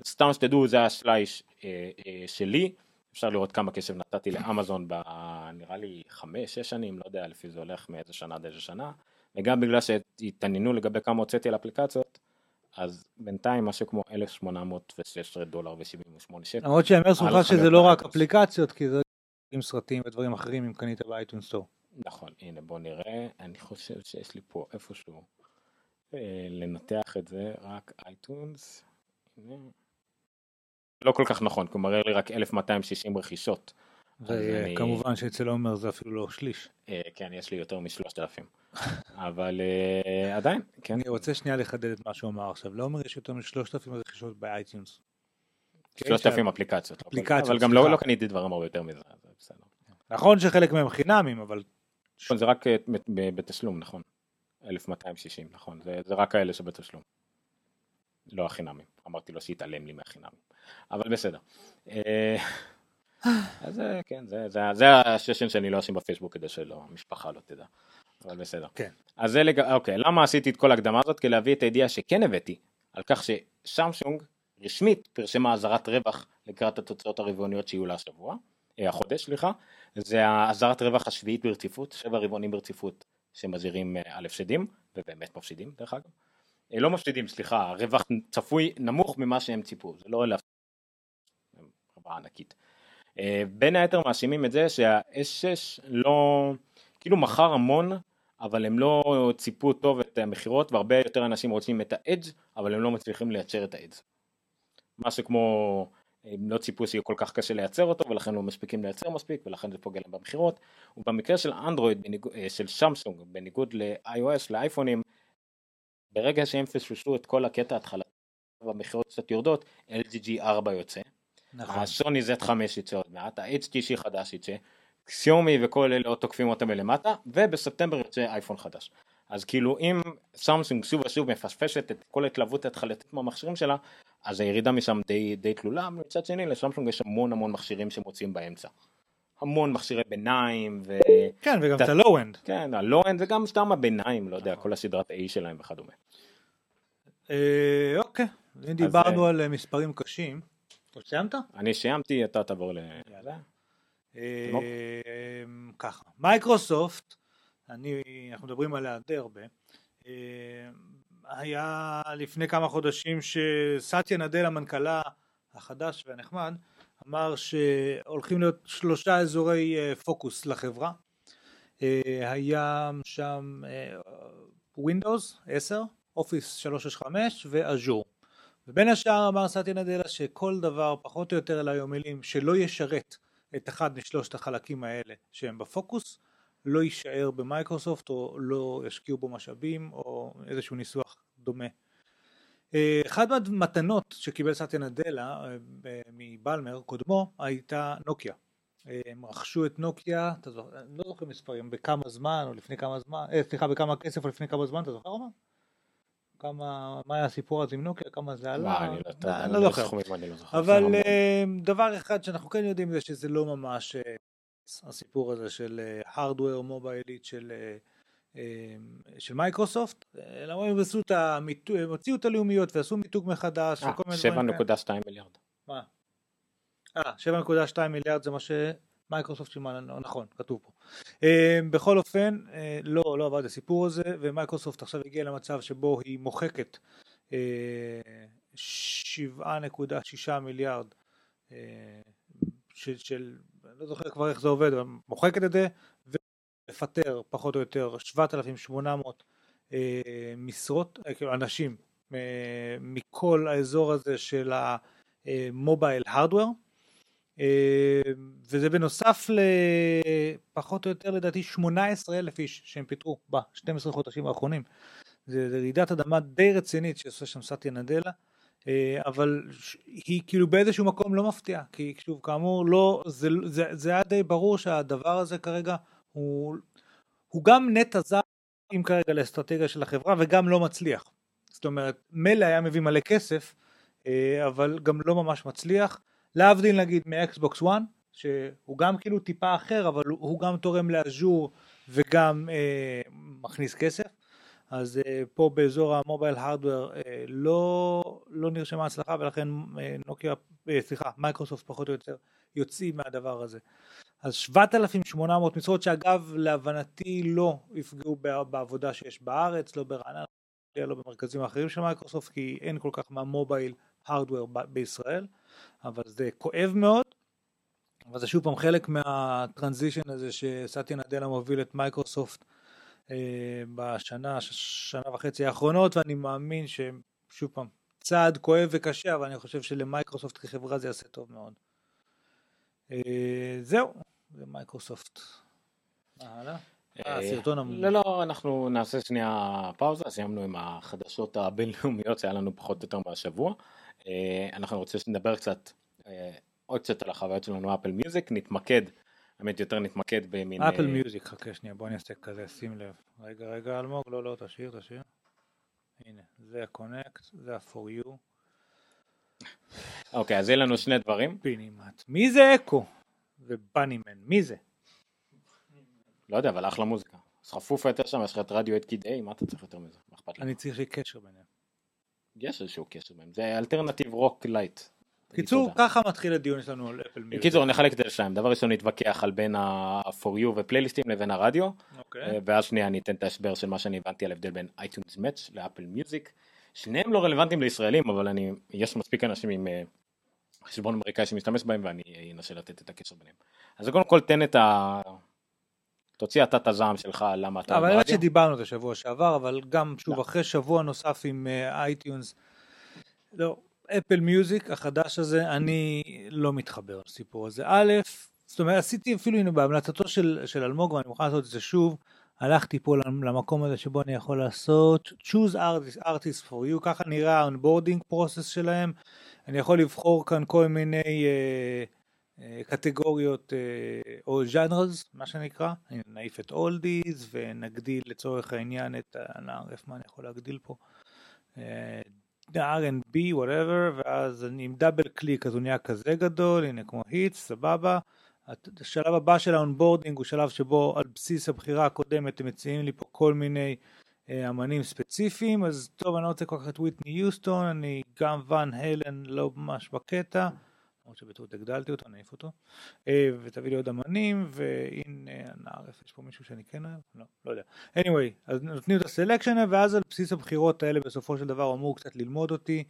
סתם שתדעו, זה הסלייש אה, אה, שלי, אפשר לראות כמה קשב נתתי לאמזון, ב, נראה לי חמש, שש שנים, לא יודע, לפי זה הולך מאיזה שנה עד איזה שנה, וגם בגלל שהתעניינו לגבי כמה הוצאתי על אפליקציות, אז בינתיים משהו כמו אלף שמונה מאות ושש עשרה דולר ושבעים ושמונה שקל. למרות שאמר סמוכה שזה לא רק אפליקציות, כי זה עם סרטים ודברים אחרים, אם קנית באייטונס סטור. נכון, הנה בוא נראה, אני חושב שיש לי פה איפשהו לנתח את זה, רק אייטונס. לא כל כך נכון, כי הוא מראה לי רק אלף מאתיים שישים רכישות. וכמובן שאצל עומר זה אפילו לא שליש. כן, יש לי יותר משלושת אלפים. אבל עדיין, כן. אני רוצה שנייה לחדד את מה שהוא אמר עכשיו. לא אומר יש יותר משלושת אלפים רכישות באייטונס. שלושת אלפים אפליקציות. אבל גם לא קניתי דברים הרבה יותר מזה. נכון שחלק מהם חינמים, אבל... זה רק בתשלום, נכון. אלף מאתיים שישים, נכון. זה רק האלה שבתשלום. לא החינמים. אמרתי לו שיתעלם לי מהחינמים. אבל בסדר. אז כן, זה הששן שאני לא אשים בפייסבוק כדי שלא, המשפחה לא תדע. אבל בסדר. אז זה, אוקיי, למה עשיתי את כל הקדמה הזאת? כי להביא את הידיעה שכן הבאתי, על כך ששמשונג רשמית פרשמה עזרת רווח לקראת התוצאות הרבעוניות שיהיו לה השבוע, החודש, סליחה. זה העזרת רווח השביעית ברציפות, שבע רבעונים ברציפות שמזהירים על הפסדים, ובאמת מפסידים, דרך אגב. לא מפסידים, סליחה, הרווח צפוי נמוך ממה שהם ציפו, זה לא להפסיד. רבה ענקית. בין היתר מאשימים את זה שה-אס שש לא, כאילו מחר המון, אבל הם לא ציפו טוב את המחירות, והרבה יותר אנשים רוצים את האדג' אבל הם לא מצליחים לייצר את האדג'. משהו כמו, הם לא ציפו שיהיה כל כך קשה לייצר אותו, ולכן לא מספיקים לייצר מספיק, ולכן זה פוגע להם במחירות. ובמקרה של אנדרואיד, של שמסונג, בניגוד ל-iOS, לאייפונים, ברגע שהם פספסו את כל הקטע ההתחלה, והמחירות קצת יורדות, אל ג'י ג'י ארבע יוצא. נכון. הסוני זד חמש יצא עוד מעט, ה-אייץ' טי סי חדש יצא, סיומי וכל אלה עוד תוקפים אותם מלמטה, ובספטמבר יוצא אייפון חדש. אז כאילו אם סמסונג שוב ושוב מפספשת את כל התלוות התחלתית מהמכשירים שלה, אז הירידה משם די, די תלולה, אבל מצד שני לסמסונג יש המון המון מכשירים שמוצאים באמצע. המון מכשירי ביניים ו... כן, וגם ת... את הלואו-אנד. כן, הלואו-אנד וגם סתם הביניים, לא יודע, כל הסדרת A שלהם וכדומה. אה, אוקיי, אז דיברנו על מספרים קשים. סיימת? אני סיימתי, אתה תעבור ל... יאללה. ככה, מייקרוסופט, אנחנו מדברים עליה די הרבה, היה לפני כמה חודשים שסאטיה נדלה, המנכ"לה החדש והנחמד, אמר שהולכים להיות שלושה אזורי פוקוס לחברה, היה שם ווינדוס עשר, אופיס שלוש מאות שישים וחמש ואז'ור. ובין השאר אמר סאטיה נדלה שכל דבר פחות או יותר על היומלים שלא ישרת את אחד משלושת החלקים האלה שהם בפוקוס, לא יישאר במייקרוסופט או לא ישקיעו בו משאבים או איזשהו ניסוח דומה. אחד מהמתנות שקיבל סאטיה נדלה מבלמר קודמו הייתה נוקיה. הם רכשו את נוקיה, אתה זוכר, לא זוכר מספרים, בכמה זמן או לפני כמה זמן, סליחה, בכמה כסף או לפני כמה זמן, אתה זוכר אומר? כמה, מה היה הסיפור הזה עם נוקיה, כמה זה עלה, אני לא זוכר, אבל דבר אחד שאנחנו כן יודעים זה שזה לא ממש הסיפור הזה של hardware מוביילית של מייקרוסופט, אלא הם הוציאו את הלאומיות ועשו מיתוג מחדש, שבע נקודה שתיים מיליארד, מה? שבע נקודה שתיים מיליארד זה מה שמייקרוסופט שימה לנו, נכון, כתוב פה. בכל אופן, לא, לא עבד הסיפור הזה, ומייקרוסופט עכשיו הגיעה למצב שבו היא מוחקת שבע נקודה שש מיליארד של, של, לא זוכר כבר איך זה עובד, אבל מוחקת את זה, לפטר פחות או יותר שבעת אלפים ושמונה מאות אה, משרות, כאילו אנשים אה, מכל האזור הזה של המובייל הרדוור, אה, וזה בנוסף לפחות או יותר לדעתי שמונה עשרה אלף איש שהם פיתרו ב-שנים עשר חודשים האחרונים. זה רעידת אדמה די רצינית שעושה שם סטיה נדלה, אבל היא כאילו באיזשהו מקום לא מפתיעה, כי שוב כאמור לא, זה, זה, זה היה די ברור שהדבר הזה כרגע הוא, הוא גם נטע זר עם כרגע לאסטרטגיה של החברה וגם לא מצליח. זאת אומרת מלא היה מביא מלא כסף אבל גם לא ממש מצליח, להבדיל נגיד מאקסבוקס וואן שהוא גם כאילו טיפה אחר אבל הוא גם תורם לאז'ור וגם אה, מכניס כסף. אז פה באזור המובייל הרדוור לא, לא נרשמה הצלחה, ולכן נוקיה, סליחה, מייקרוסופט פחות או יותר יוצאים מהדבר הזה. אז שבעת אלפים ושמונה מאות משרות שאגב להבנתי לא יפגעו בעבודה שיש בארץ, לא ברעננה, לא במרכזים האחרים של מייקרוסופט, כי אין כל כך מהמובייל הרדוור בישראל, אבל זה כואב מאוד. אבל זה שוב פעם חלק מהטרנזישן הזה שסטיה נדלה מוביל את מייקרוסופט בשנה, שנה וחצי האחרונות, ואני מאמין ששוב פעם צעד כואב וקשה, אבל אני חושב שלמייקרוסופט כחברה זה יעשה טוב מאוד. זהו, זה מייקרוסופט. הלאה, הסרטון המובן. לא, לא, אנחנו נעשה שנייה פאוזה, סיימנו עם החדשות הבינלאומיות שהיה לנו פחות או יותר מהשבוע. אנחנו רוצים שנדבר קצת, עוד קצת על החוויות שלנו, אפל מיוזיק, נתמקד באמת יותר נתמקד במין... אפל מיוזיק, חכה שנייה, בוא נעשה כזה, שים לב. רגע, רגע, אלמוג, לא, לא, תשאיר, תשאיר. הנה, זה ה-Connect, זה ה-For You. אוקיי, אז יהיה לנו שני דברים. פינימט. מי זה אקו? ובנימן, מי זה? לא יודע, אבל אחלה מוזיקה. אז חפוף יותר שם, יש לך את רדיו אדקיד איי, מה אתה צריך יותר מזה? אני צריך שיהיה קשר ביניהם. יש איזשהו קשר ביניהם, זה אלטרנטיב רוק לייט. קיצור, ככה מתחיל הדיון שלנו על אפל מיוזיק. קיצור, נחלק את זה לשניים. דבר ראשון, נתווכח על בין ה-For You ופלייליסטים לבין הרדיו. ואז שנייה, אני אתן את ההסבר של מה שאני הבנתי על הבדל בין iTunes Match לאפל מיוזיק. שניהם לא רלוונטיים לישראלים, אבל אני, יש מספיק אנשים עם חשבון אמריקאי שמשתמש בהם, ואני אנסה לתת את הקשר ביניהם. אז קודם כל, תן את ה... תוציא אתה את הזעם שלך, למה אתה... אבל באמת שדיברנו את השבוע שעבר, אבל גם שוב, אחרי שבוע נוסף עם iTunes, לא... אפל מיוזיק החדש הזה, אני לא מתחבר לסיפור הזה. א', זאת אומרת, עשיתי אפילו הנה בהמלצתו של, של אלמוג, ואני מוכן לעשות את זה שוב, הלכתי פה למקום הזה שבו אני יכול לעשות, choose artist, artist for you, ככה נראה ה-onboarding process שלהם, אני יכול לבחור כאן כל מיני אה, אה, קטגוריות, אה, או genres, מה שנקרא, אני נעיף את oldies, ונגדיל לצורך העניין את, נערף מה אני יכול להגדיל פה, אה, אר אנד בי, whatever, ואז אני עם דאבל קליק, אז הוא נהיה כזה גדול, הנה כמו היטס, סבבה. השלב הבא של האונבורדינג הוא שלב שבו על בסיס הבחירה הקודמת הם מציעים לי פה כל מיני אמנים ספציפיים, אז טוב, אני רוצה לקחת את וויטני יוסטון, אני גם ון הלן לא ממש בקטע, למרות שבטעות הגדלתי אותו, אני אעיף אותו, ותביא לי עוד אמנים, והנה, נערף, יש פה מישהו שאני כן אוהב? לא, לא יודע. anyway, אז נותנים את הסלקשן, ואז על בסיס הבחירות האלה בסופו של דבר אמור קצת ללמוד אותי,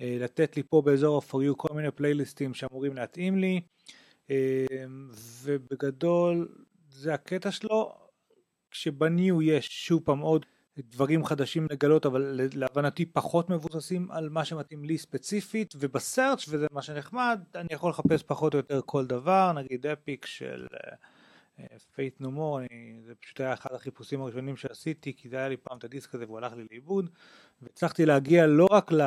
לתת לי פה באזור ה-For You כל מיני פלייליסטים שאמורים להתאים לי, ובגדול זה הקטע שלו, כשבניו יש שוב פעם עוד דברים חדשים לגלות, אבל להבנתי פחות מבוססים על מה שמתאים לי ספציפית, ובסרצ' וזה מה שנחמד, אני יכול לחפש פחות או יותר כל דבר, נגיד אפיק של פייט נומור, זה פשוט היה אחד החיפושים הראשונים שעשיתי, כי זה היה לי פעם את הדיסק הזה והוא הלך לי לאיבוד, והצלחתי להגיע לא רק ל...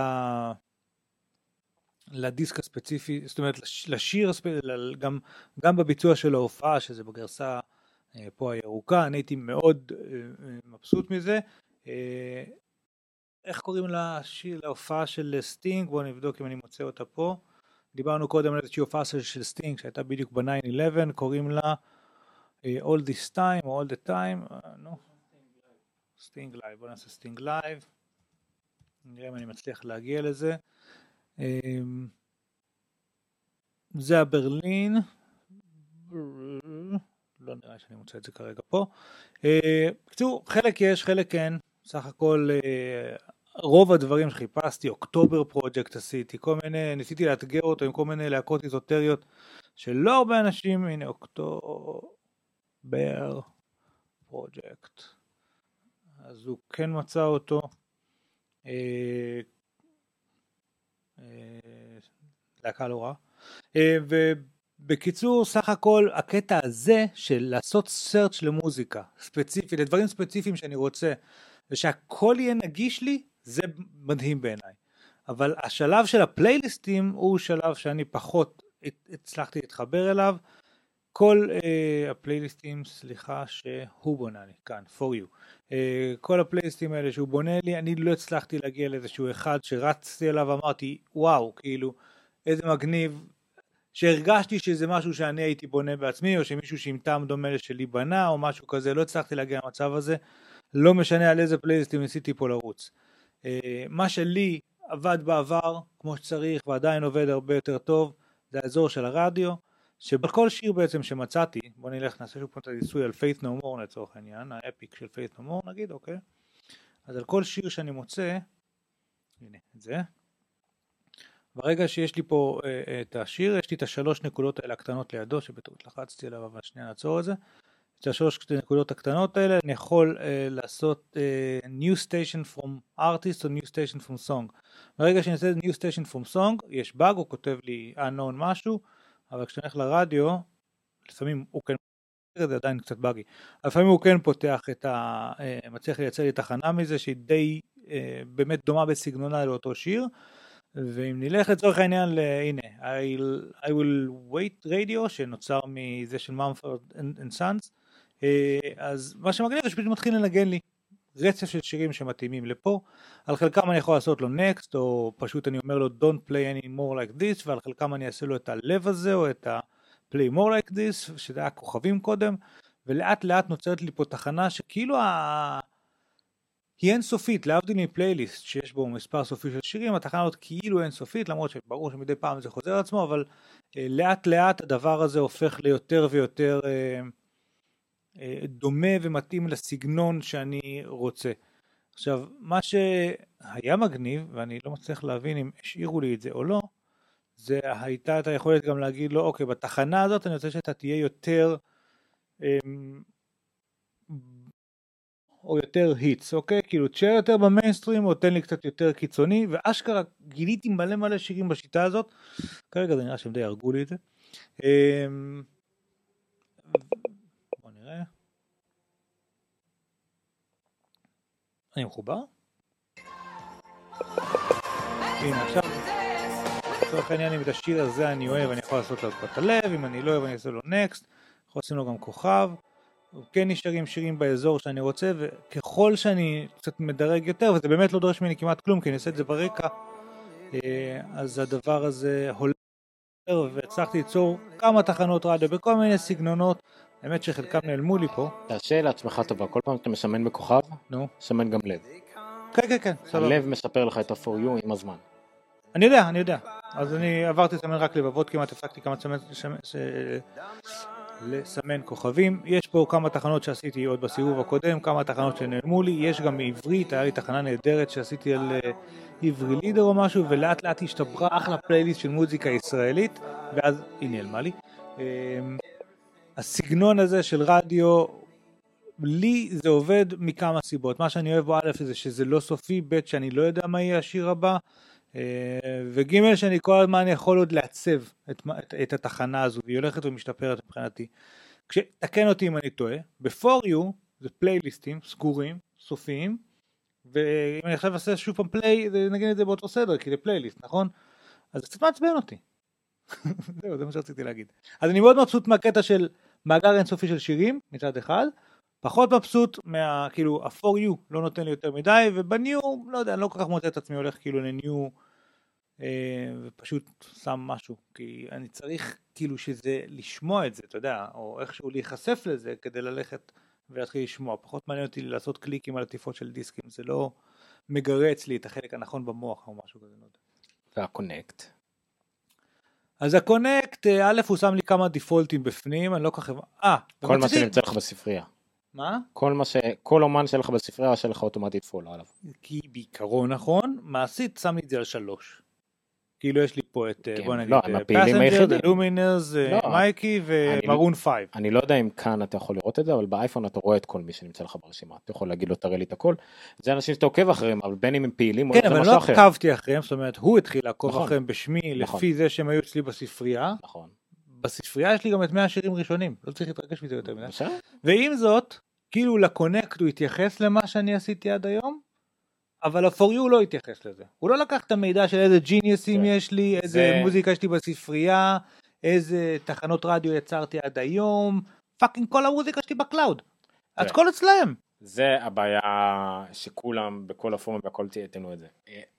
לדיסק הספציפי, זאת אומרת לשיר, גם, גם בביצוע של ההופעה, שזה בגרסה פה הירוקה, אני הייתי מאוד מבסוט מזה. איך קוראים להופעה של סטינג? בואו נבדוק אם אני מוצא אותה פה. דיברנו קודם על איזושהי הופעה של סטינג שהייתה בדיוק ב-תשע אחת עשר, קוראים לה All This Time או All The Time. סטינג לייב, בואו נעשה סטינג לייב. נראה אם אני מצליח להגיע לזה. זה הברלין. לא נראה שאני מוצא את זה כרגע פה. קצור, חלק יש, חלק אין. סך הכל, רוב הדברים שחיפשתי, אוקטובר פרוג'קט עשיתי, כל מיני, ניסיתי לאתגר אותו עם כל מיני להקות איזוטריות, שלא הרבה אנשים, הנה, אוקטובר project. אז הוא כן מצא אותו, אה, אה, להקה לא רע. אה, ובקיצור, סך הכל הקטע הזה של לעשות search למוזיקה, ספציפי, לדברים ספציפיים שאני רוצה, ושהכל יהיה נגיש לי, זה מדהים בעיניי. אבל השלב של הפלייליסטים הוא שלב שאני פחות הצלחתי להתחבר אליו. כל uh, הפלייליסטים, סליחה, שהוא בונה לי, כאן, for you. Uh, כל הפלייליסטים האלה שהוא בונה לי, אני לא הצלחתי להגיע לאיזשהו אחד שרצתי אליו ואמרתי, וואו, כאילו, איזה מגניב, שהרגשתי שזה משהו שאני הייתי בונה בעצמי, או שמישהו שעם טעם דומה שלי בנה, או משהו כזה, לא הצלחתי להגיע למצב הזה, לא משנה על איזה פלייליסטים ניסיתי פה לרוץ. Uh, מה שלי עבד בעבר, כמו שצריך, ועדיין עובד הרבה יותר טוב, זה האזור של הרדיו, שבכל שיר בעצם שמצאתי, בוא נלך נעשה שוב פה את הניסוי על Faith No More לצורך העניין, האפיק של Faith No More נגיד, אוקיי? אז על כל שיר שאני מוצא, הנה את זה, ברגע שיש לי פה אה, את השיר, יש לי את השלוש נקודות האלה הקטנות לידו, שבטעות לחצתי עליו, אבל שנייה נעצור את זה, את השלוש נקודות הקטנות האלה, אני יכול אה, לעשות אה, New Station From Artist או New Station From Song, ברגע שאני עושה New Station From Song, יש באג, הוא כותב לי unknown משהו, אבל כשאני הולך לרדיו, לפעמים הוא כן פותח, זה עדיין קצת בגי, לפעמים הוא כן פותח את ה... מצליח לייצר לי תחנה מזה, שהיא די באמת דומה בסגנונה לאותו שיר, ואם נלך לצורך העניין, הנה, I will wait radio, שנוצר מזה של ממפורד אנד סאנס, אז מה שמגניב זה שפשוט מתחיל לנגן לי, רצף של שירים שמתאימים לפה, על חלקם אני יכול לעשות לו next, או פשוט אני אומר לו don't play any more like this, ועל חלקם אני אעשה לו את הלב הזה, או את ה-play more like this, שזה היה כוכבים קודם, ולאט לאט נוצרת לי פה תחנה, שכאילו ה... היא אינסופית, להבדיל מפלייליסט, שיש בו מספר סופי של שירים, התחנה הזאת כאילו אינסופית, למרות שברור שמדי פעם זה חוזר לעצמו, אבל לאט לאט הדבר הזה הופך ליותר ויותר... דומה ומתאים לסגנון שאני רוצה. עכשיו, מה שהיה מגניב, ואני לא מצליח להבין אם השאירו לי את זה או לא, זה הייתה את היכולת גם להגיד לו, אוקיי, בתחנה הזאת אני רוצה שאתה תהיה יותר, או יותר היטס, אוקיי? כאילו, תשאר יותר במיינסטרים, או תן לי קצת יותר קיצוני, ואשכרה גיליתי מלא מלא שירים בשיטה הזאת, כרגע זה נראה שהם די הרגו לי את זה. אני מחובר? הנה עכשיו לצורך העניין אם את השיר הזה אני אוהב אני יכול לעשות לו את הלב, אם אני לא אוהב אני אעשה לו נקסט, יכול לעשות לו גם כוכב, כן נשארים שירים באזור שאני רוצה, וככל שאני קצת מדרג יותר, וזה באמת לא דורש ממני כמעט כלום כי אני אעשה את זה ברקע, אז הדבר הזה הולך, והצלחתי ליצור כמה תחנות רדיו בכל מיני סגנונות, האמת שחלקם נעלמו לי פה. תעשה לעצמך טובה, כל פעם אתה מסמן בכוכב, נו. סמן גם לב. כן, כן, כן. הלב מספר לך את ה-for you עם הזמן. אני יודע, אני יודע. אז אני עברתי לסמן רק לבבות, כמעט הפסקתי כמה סמן, ש... לסמן כוכבים. יש פה כמה תחנות שעשיתי עוד בסיבוב הקודם, כמה תחנות שנעלמו לי, יש גם עברית, היה לי תחנה נהדרת שעשיתי על עברי לידר או משהו, ולאט לאט השתברה אחלה פלייליסט של מוזיקה ישראלית, ואז היא נעלמה לי. הסגנון הזה של רדיו, לי זה עובד מכמה סיבות. מה שאני אוהב בו א' זה שזה לא סופי, ב' שאני לא יודע מה יהיה השיר הבא, וג' שאני כל הזמן יכול עוד לעצב את, את התחנה הזו, והיא הולכת ומשתפרת מבחינתי. כשתקן אותי אם אני טועה, ב-for you זה פלייליסטים סגורים, סופיים, ואם אני חושב לעשות שוב פעם פליי, נגן את זה באותו סדר, כי זה פלייליסט, נכון? אז קצת מעצבן אותי. זהו, זה מה שרציתי להגיד. אז אני מאוד מבסוט מהקטע של מאגר אינסופי של שירים מצד אחד, פחות מבסוט מה, כאילו, ה-for you לא נותן לי יותר מדי, ובניו, לא יודע, אני לא כל כך מוצא את עצמי הולך כאילו לניו, אה, ופשוט שם משהו, כי אני צריך כאילו שזה, לשמוע את זה, אתה יודע, או איכשהו להיחשף לזה כדי ללכת ולהתחיל לשמוע, פחות מעניין אותי לעשות קליקים על עטיפות של דיסקים, זה לא מגרץ לי את החלק הנכון במוח או משהו כזה, לא יודע. והקונקט. אז הקונקט, א' הוא שם לי כמה דיפולטים בפנים, אני לא ככה... אה, כל מה שנמצא לך בספרייה. מה? כל מה ש... כל אומן שלך בספרייה, שלך אוטומטית פולו עליו. כי בעיקרון נכון, מעשית שם לי את זה על שלוש. כאילו יש לי פה את, בוא נגיד, Passenger, Luminers, מייקי ומרון חמש. אני לא יודע אם כאן אתה יכול לראות את זה, אבל באייפון אתה רואה את כל מי שנמצא לך ברשימה. אתה יכול להגיד לו, תראה לי את הכל. זה אנשים שאתה עוקב אחריהם, אבל בין אם הם פעילים, כן, אבל לא עקבתי אחריהם, זאת אומרת, הוא התחיל לעקוב אחריהם בשמי, לפי זה שהם היו אצלי בספרייה. נכון. בספרייה יש לי גם את מאה שירים ראשונים, לא צריך להתרגש מזה יותר מדי. ועם זאת, כאילו לקונקט הוא התייחס למה שאני עשיתי עד היום, אבל ה-For You לא התייחס לזה. הוא לא לקח את המידע של איזה ג'יניוסים יש לי, איזה מוזיקה יש לי בספרייה, איזה תחנות רדיו יצרתי עד היום, פאקינג כל המוזיקה יש לי בקלאוד. את כל אצלהם. זה הבעיה שכולם, בכל הפורמים, בכל תהייתנו את זה.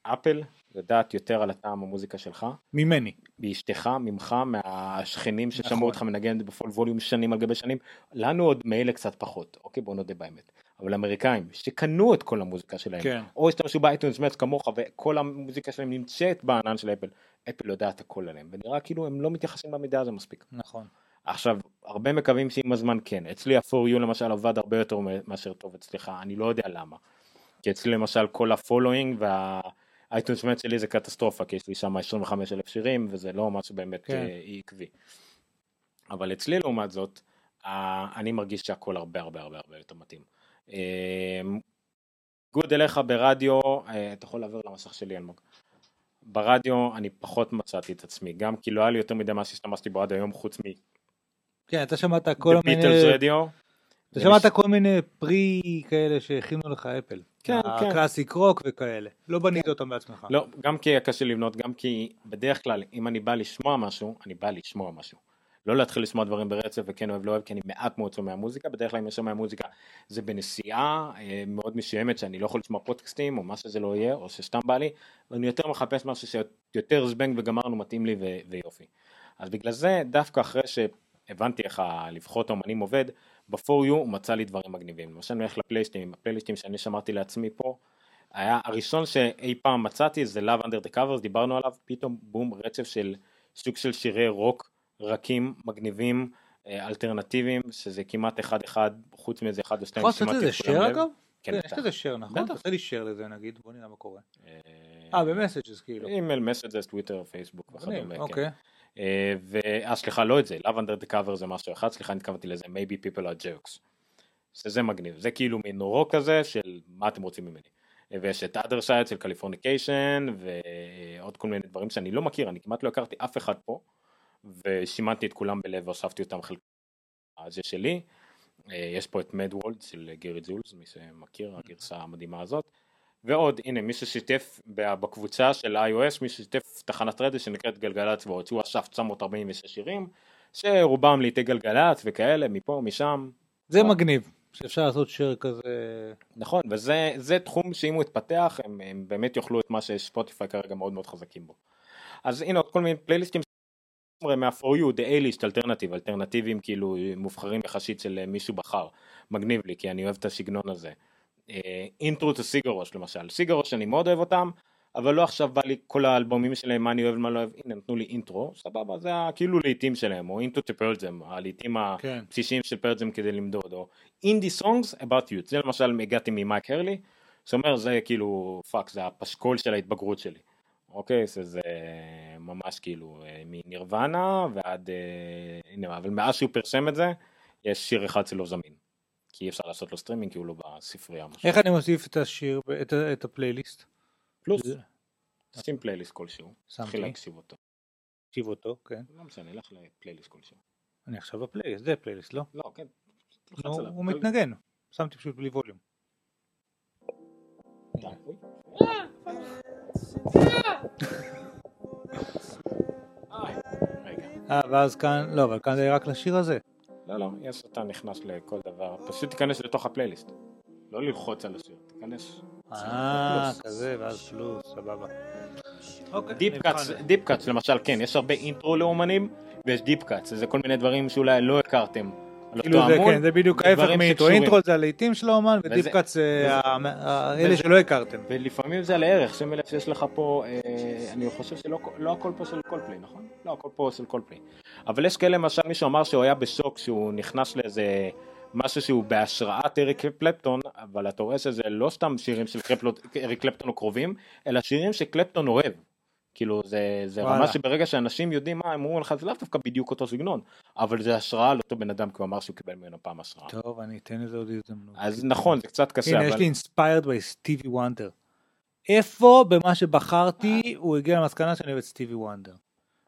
אפל יודעת יותר על הטעם המוזיקה שלך. ממני. באשתך, ממך, מהשכנים ששמעו אותך מנגן בפול ווליום שנים על גבי שנים. לנו עוד מאלה קצת פחות. אוקיי, בואו נודה באמת. אבל האמריקאים שקנו את כל המוזיקה שלהם, כן. או השתמשו באייטונס מאץ' כמוך, וכל המוזיקה שלהם נמצאת בענן של אפל, אפל יודעת הכל עליהם, ונראה כאילו הם לא מתייחסים במידע הזה מספיק. נכון. עכשיו, הרבה מקווים שעם הזמן כן, אצלי ה-For You למשל עבד הרבה יותר מאשר טוב אצלך, אני לא יודע למה, כי אצלי למשל כל ה-Following וה-iTunes Match שלי זה קטסטרופה, כי יש לי שם עשרים וחמישה אלף שירים, וזה לא משהו באמת כן. עקבי. אבל אצלי לעומת זאת, אני מרגיש שהכל הרבה הרבה הרבה הרבה יותר מתאים. גוד אליך ברדיו, אתה יכול לעבור למסך שלי אלמוג, ברדיו אני פחות מצאתי את עצמי, גם כי לא היה לי יותר מדי מה שהשתמשתי בו עד היום חוץ מ... כן, אתה שמעת כל מיני... ביטלס רדיו. אתה שמעת כל מיני פרי כאלה שהכינו לך אפל. כן, כן. הקלאסיק רוק וכאלה. לא בנית אותם בעצמך. לא, גם כי היה קשה לבנות, גם כי בדרך כלל, אם אני בא לשמוע משהו, אני בא לשמוע משהו. לא להתחיל לשמוע דברים ברצף, וכן אוהב לא אוהב, כי אני מעט מאוד שומע מוזיקה, בדרך כלל אם אני שומע מוזיקה, זה בנסיעה מאוד משיימת, שאני לא יכול לשמוע פודקאסטים, או מה שזה לא יהיה, או שסתם בא לי, ואני יותר מחפש משהו שיותר זבנג וגמרנו, מתאים לי ו- ויופי. אז בגלל זה, דווקא אחרי שהבנתי איך לפחות האומנים עובד, ב-For You הוא מצא לי דברים מגניבים. למשל, אני הולך לפלייליסטים, הפלייליסטים שאני שמרתי לעצמי פה, היה הראשון שאי פעם מצאתי, זה Love Under the Covers, דיברנו עליו, פתאום, בום, רצף של סוג של שירי רוק, רכים, מגניבים, אלטרנטיביים, שזה כמעט אחד אחד, חוץ מאיזה אחד או שתיים. יכול לעשות איזה שר אגב? כן, יש איזה שר, נכון? תעשה לי שר לזה נגיד, בוא נראה מה קורה. אה, במסג'ז כאילו. אימייל, מסג'ז, טוויטר, פייסבוק וכדומה. אוקיי. ואה, סליחה, לא את זה, Love Under the Cover זה משהו אחד, סליחה, נתכוונתי לזה, Maybe People Are Jerks. שזה מגניב, זה כאילו מין נורו כזה של מה אתם רוצים ממני. ויש את Other Side של Californication, ועוד כל מיני דברים שאני לא מכיר, אני כמעט לא הכרתי אף אחד פה. ושימנתי את כולם בלב והוספתי אותם חלק הזה שלי. יש פה את מד וולד של גירי ג'ולס, מי שמכיר, הגרסה המדהימה הזאת. ועוד, הנה, מי ששיתף בקבוצה של iOS, מי ששיתף תחנת רדיו שנקראת גלגלץ ועוד, שהוא אסף תשע מאות ארבעים ושש שירים, שרובם לעיתי גלגלץ וכאלה, מפה, משם. זה מגניב, שאפשר לעשות שיר כזה. נכון, וזה תחום שאם הוא התפתח, הם, הם באמת יוכלו את מה שספוטיפיי כרגע מאוד מאוד חזקים בו. אז הנה, עוד כל מיני פלייליסטים מה-For You, the A-List, אלטרנטיב, אלטרנטיבים כאילו מובחרים יחשית של מישהו בחר, מגניב לי, כי אני אוהב את השגנון הזה. אינטרו זה סיגרוש למשל, סיגרוש אני מאוד אוהב אותם, אבל לא עכשיו בא לי כל האלבומים שלהם, מה אני אוהב ומה לא אוהב, הנה נתנו לי אינטרו, סבבה, זה כאילו לעיתים שלהם, או אינטרו של פרלג'ם, הלעיתים הבסיסיים של פרלג'ם כדי למדוד, או אינדי סונגס about you, זה למשל הגעתי ממייק הרלי, שאומר זה כאילו, פאק, זה הפשקול של ההתבגרות שלי. אוקיי, זה ממש כאילו מנירוונה ועד, הנה, אבל מאז שהוא פרשם את זה, יש שיר אחד שלא זמין, כי אי אפשר לעשות לו סטרימינג, כי הוא לא בספרייה. איך אני מוסיף את השיר, את הפלייליסט? פלוס, שים פלייליסט כלשהו, תחיל להקשיב אותו. להקשיב אותו, כן. לא משנה, לך לפלייליסט כלשהו. אני עכשיו בפלייליסט, זה פלייליסט, לא? לא, כן. הוא מתנגן, שמתי פשוט בלי ווליום. אה, ואז כאן, לא, אבל כאן זה רק לשיר הזה. לא, לא, יש אותה נכנס לכל דבר, פשוט תיכנס לתוך הפלייליסט, לא ללחוץ על השיר, תיכנס. אה, כזה, ואז פלוס, סבבה. דיפ קאץ, למשל, כן, יש הרבה אינטרו לאומנים, ויש דיפ קאץ, זה כל מיני דברים שאולי לא הכרתם. כאילו זה, כן, זה בדיוק ההפך מאינטרו, אינטרו זה על העיתים של האומן, ודיפ קאץ אלה שלא הכרתם. ולפעמים זה על הערך, שם אלה שיש לך פה, אני חושב שלא הכל פה של קולפליי, נכון? לא, הכל פה של קולפליי. אבל יש כאלה, למשל, מישהו אמר שהוא היה בשוק, שהוא נכנס לאיזה משהו שהוא בהשראת אריק קלפטון, אבל אתה רואה שזה לא סתם שירים של אריק קלפטון או קרובים, אלא שירים שקלפטון אוהב. כאילו זה, זה רמה שברגע שאנשים יודעים מה, הם אומרים לך, זה לאו דווקא בדיוק אותו סגנון, אבל זה השראה לאותו בן אדם, כי הוא אמר שהוא קיבל ממנו פעם השראה. טוב, אני אתן לזה עוד הזדמנות. אז נכון, זה קצת קשה. הנה, יש לי inspired by סטיבי וונדר. איפה במה שבחרתי, הוא הגיע למסקנה שאני אוהב סטיבי וונדר.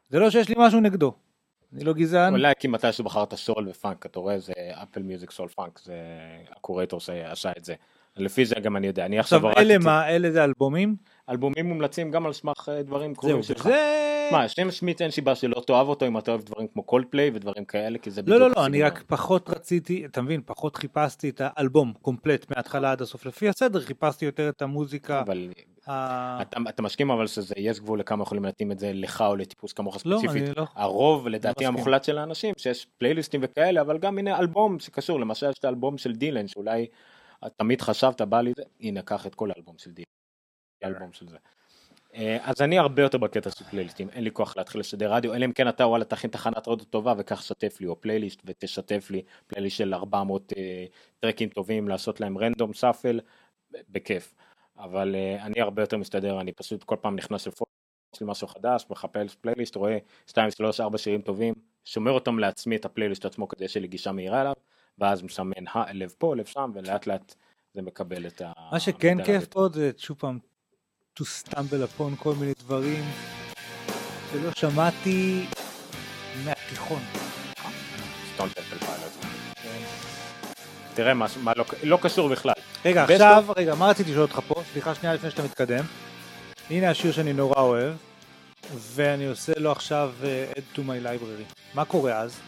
זה לא שיש לי משהו נגדו. אני לא גזען. אולי כי מתי שבחרת סול ופאנק, אתה רואה, זה Apple Music סול פאנק, זה הקורייטור שעשה את זה. לפי זה גם אני יודע. אני עכשיו אלה מה, אלה זה אלבומים? אלבומים מומלצים גם על סמך דברים קרובים שלך. מה, שם שמיץ אין שיבה שלא תאהב אותו אם אתה אוהב דברים כמו קולדפליי ודברים כאלה, כי זה בדיוק... לא, לא, לא, אני רק פחות רציתי, אתה מבין, פחות חיפשתי את האלבום קומפלט מההתחלה עד הסוף. לפי הסדר חיפשתי יותר את המוזיקה. אבל אתה משכים אבל שזה יש גבול לכמה יכולים להתאים את זה לך או לטיפוס כמוך ספציפית. הרוב, לדעתי המוחלט של האנשים, שיש פלייליסטים וכאלה, אבל גם הנה אלבום שקשור, למשל יש את האלבום של דילן, שאולי תמיד חשבת, בא לי זה, הנה, קח את כל האלבום של דילן. אלבום של זה. אז אני הרבה יותר בקטע של פלייליסטים, אין לי כוח להתחיל לשדר רדיו, אלא אם כן אתה וואלה תכין תחנת רדיו טובה וכך שתף לי, או פלייליסט ותשתף לי פלייליסט של ארבע מאות אה, טרקים טובים, לעשות להם רנדום סאפל, בכיף. אבל אה, אני הרבה יותר מסתדר, אני פשוט כל פעם נכנס לפורט של משהו חדש, מחפש פלייליסט, רואה שתיים שלוש ארבע שירים טובים, שומר אותם לעצמי את הפלייליסט עצמו כדי שיהיה לי גישה מהירה אליו, ואז מסמן הלב פה, הלב שם, ולאט לאט זה מקבל את ה... מה שכן כיף פה זה שוב פעם to stumble upon כל מיני דברים שלא שמעתי מהתיכון. תראה מה לא קשור בכלל. רגע עכשיו, רגע, מה רציתי לשאול אותך פה? סליחה שנייה לפני שאתה מתקדם. הנה השיר שאני נורא אוהב ואני עושה לו עכשיו add to my library. מה קורה אז?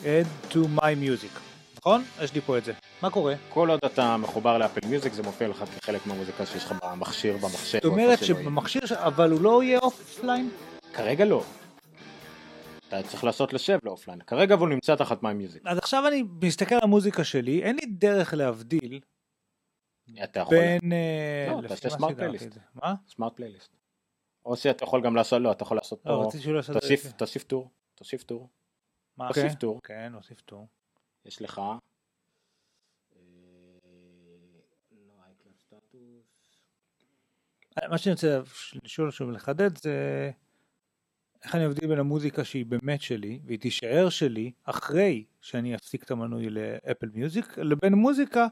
add to my music. נכון? יש לי פה את זה. מה קורה? כל עוד אתה מחובר לאפל מיוזיק, זה מופיע לך כחלק מהמוזיקה שיש לך במכשיר, במחשב. זאת אומרת שבמכשיר, אבל הוא לא יהיה אופליין? כרגע לא. אתה צריך לעשות לשב לאופליין. כרגע הוא נמצא תחת מיי מיוזיק. אז עכשיו אני מסתכל על המוזיקה שלי, אין לי דרך להבדיל בין... לא, אתה עושה סמארט פלייליסט. מה? סמארט פלייליסט. או שאתה יכול גם לעשות, לא, אתה יכול לעשות פה... תוסיף טור, תוסיף טור. מה? תוסיף טור. כן, תוסיף טור. יש לך מה שאני רוצה לשאול שוב לחדד זה איך אני מבדיל בין המוזיקה שהיא באמת שלי והיא תישאר שלי אחרי שאני אפסיק את המנוי לאפל מיוזיק לבין מוזיקה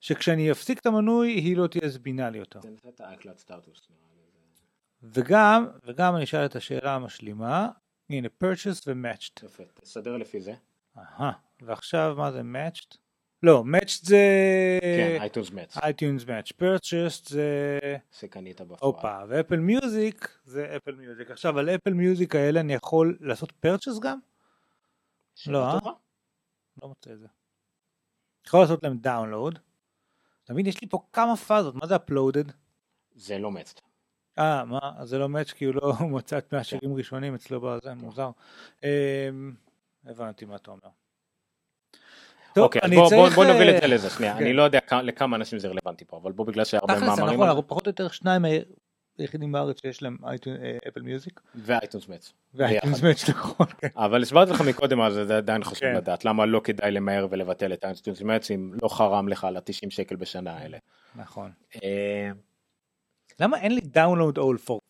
שכשאני אפסיק את המנוי היא לא תהיה זמינה לי יותר. וגם וגם אני אשאל את השאלה המשלימה, הנה purchase ו-matched. יפה, תסדר לפי זה. אהה, ועכשיו מה זה matched? לא, matched זה... כן, iTunes Match. iTunes Match. Purchased זה... סקנית הבפרעה. אופה, ואפל מיוזיק זה אפל מיוזיק. עכשיו, על אפל מיוזיק האלה אני יכול לעשות purchase גם? לא, אה? לא מוצא את זה. יכול לעשות להם download. תמיד יש לי פה כמה פאזות. מה זה uploaded? זה לא matched. אה, מה? זה לא matched כי הוא לא מוצא את מהשירים ראשונים אצלו בזה, מוזר. הבנתי מה אתה אומר. אוקיי, בוא נוביל את זה לזה שנייה, אני לא יודע לכמה אנשים זה רלוונטי פה, אבל בוא בגלל שהרבה מאמרים... תכלס, נכון, אנחנו פחות או יותר שניים היחידים בארץ שיש להם אפל מיוזיק. ואייטונס מאץ'. ואייטונס מאץ', נכון. אבל הסברתי לך מקודם, אז זה עדיין חשוב לדעת, למה לא כדאי למהר ולבטל את אייטונס מאץ' אם לא חרם לך על ה-תשעים שקל בשנה האלה. נכון. למה אין לי דאונלוד אול פור?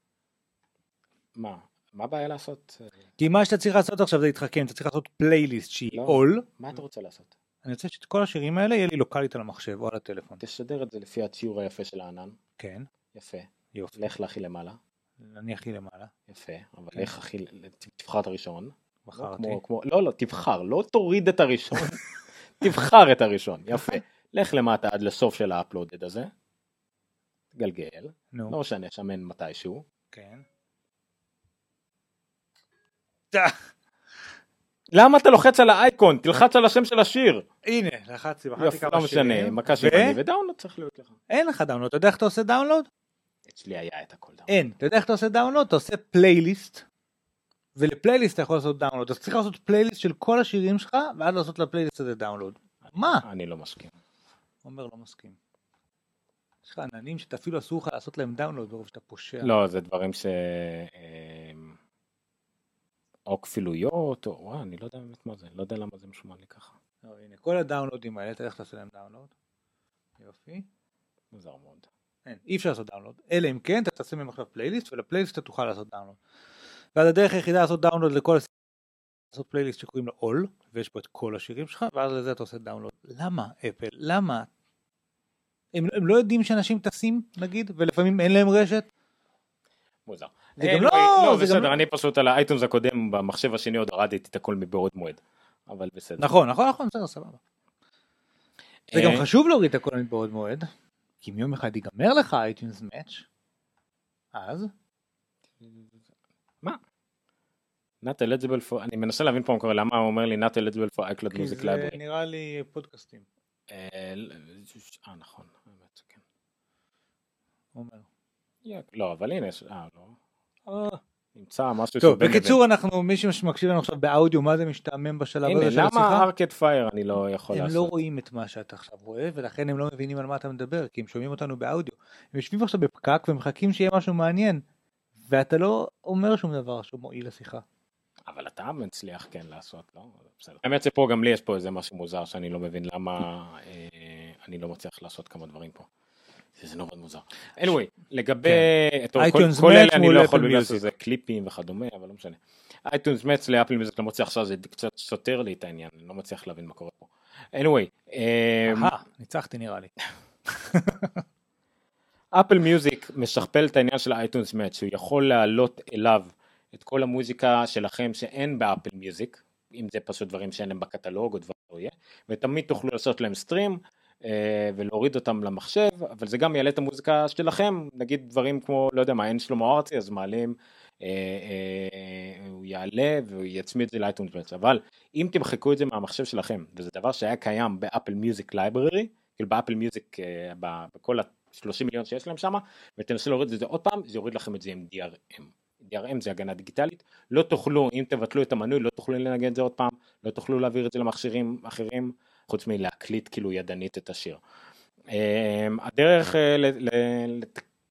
מה? מה הבעיה לעשות? כי מה שאתה צריך לעשות עכשיו זה להתחכם, אתה צריך לעשות פלייליסט שהיא אול. מה אתה רוצה לעשות? אני רוצה שאת כל השירים האלה יהיה לי לוקלית על המחשב או על הטלפון. תשדר את זה לפי הציור היפה של הענן. כן. יפה. יופי. לך להכי למעלה. אני הכי למעלה. יפה, אבל לך הכי, תבחר את הראשון. בחרתי. לא, לא, תבחר, לא תוריד את הראשון. תבחר את הראשון, יפה. לך למטה עד לסוף של האפלודד הזה. גלגל. לא שאני אשמן מתישהו. כן. למה אתה לוחץ על האייקון? תלחץ על השם של השיר. הנה, לחצתי, בחרתי כמה שירים. מכה שירני ודאונלוד צריך להיות לך. אין לך דאונלוד, אתה יודע איך אתה עושה דאונלוד? אצלי היה את הכל דאונלוד. אין, אתה יודע איך אתה עושה דאונלוד? אתה עושה פלייליסט, ולפלייליסט אתה יכול לעשות דאונלוד. אתה צריך לעשות פלייליסט של כל השירים שלך, ועד לעשות לפלייליסט הזה דאונלוד. מה? אני לא מסכים. אומר לא מסכים. יש לך עננים שאתה אפילו אסור לך לעשות להם דאונלוד ברוב שאתה פושע. לא, זה דברים ש... או כפילויות, או וואי, אני לא יודע באמת מה זה, לא יודע למה זה משומן לי ככה. לא, הנה, כל הדאונלודים האלה, תלך לעשות להם דאונלוד. יופי. מוזר מאוד. אין, אי אפשר לעשות דאונלוד, אלא אם כן אתה תעשה ממך פלייליסט, ולפלייליסט אתה תוכל לעשות דאונלוד. ואז הדרך היחידה לעשות דאונלוד לכל הסיפור, לעשות פלייליסט שקוראים לו All, ויש פה את כל השירים שלך, ואז לזה אתה עושה דאונלוד. למה אפל? למה? הם, הם לא יודעים שאנשים טסים, נגיד, ולפעמים אין להם רשת? מוזר. זה גם לא, זה בסדר, אני פשוט על האייטונס הקודם, במחשב השני עוד הרדיתי את הכל מבעוד מועד, אבל בסדר. נכון, נכון, נכון, בסדר, סבבה. זה גם חשוב להוריד את הכל מבעוד מועד, כי אם יום אחד ייגמר לך iTunes Match, אז? מה? Not eligible for... אני מנסה להבין פה מקרה, למה הוא אומר לי Not eligible for iCloud Music Library? כי זה נראה לי פודקאסטים. אה, נכון. אומר. לא, אבל הנה, אה, לא. נמצא משהו... טוב, בקיצור אנחנו, מי שמקשיב לנו עכשיו באודיו, מה זה משתעמם בשלב הזה של השיחה? למה ארקד פייר אני לא יכול לעשות? הם לא רואים את מה שאתה עכשיו רואה, ולכן הם לא מבינים על מה אתה מדבר, כי הם שומעים אותנו באודיו. הם יושבים עכשיו בפקק ומחכים שיהיה משהו מעניין, ואתה לא אומר שום דבר שהוא מועיל לשיחה. אבל אתה מצליח כן לעשות, לא? האמת שפה גם לי יש פה איזה משהו מוזר, שאני לא מבין למה אני לא מצליח לעשות כמה דברים פה. זה נורא מוזר. anyway, לגבי כל אלה אני לא יכול לעשות איזה קליפים וכדומה, אבל לא משנה. iTunes Match לאפל מיוזיק לא מוצא עכשיו, זה קצת סותר לי את העניין, אני לא מצליח להבין מה קורה פה. anyway. אהה, ניצחתי נראה לי. אפל מיוזיק משכפל את העניין של iTunes Match, שהוא יכול להעלות אליו את כל המוזיקה שלכם שאין באפל מיוזיק, אם זה פשוט דברים שאין להם בקטלוג או דבר לא יהיה, ותמיד תוכלו לעשות להם סטרים, ולהוריד אותם למחשב, אבל זה גם יעלה את המוזיקה שלכם, נגיד דברים כמו, לא יודע מה, אין שלמה ארצי, אז מעלים, אה, אה, הוא יעלה והוא יצמיד את זה לאייטונס מאץ', אבל אם תמחקו את זה מהמחשב שלכם, וזה דבר שהיה קיים באפל מיוזיק לייבררי, כאילו באפל מיוזיק, אה, בכל ה-שלושים מיליון שיש להם שם, ותנסו להוריד את זה עוד פעם, זה יוריד לכם את זה עם די אר אם. די אר אם זה הגנה דיגיטלית, לא תוכלו, אם תבטלו את המנוי, לא תוכלו לנגן את זה עוד פעם, לא תוכלו להעביר את זה למכשירים אחרים, חוץ מלהקליט כאילו ידנית את השיר. הדרך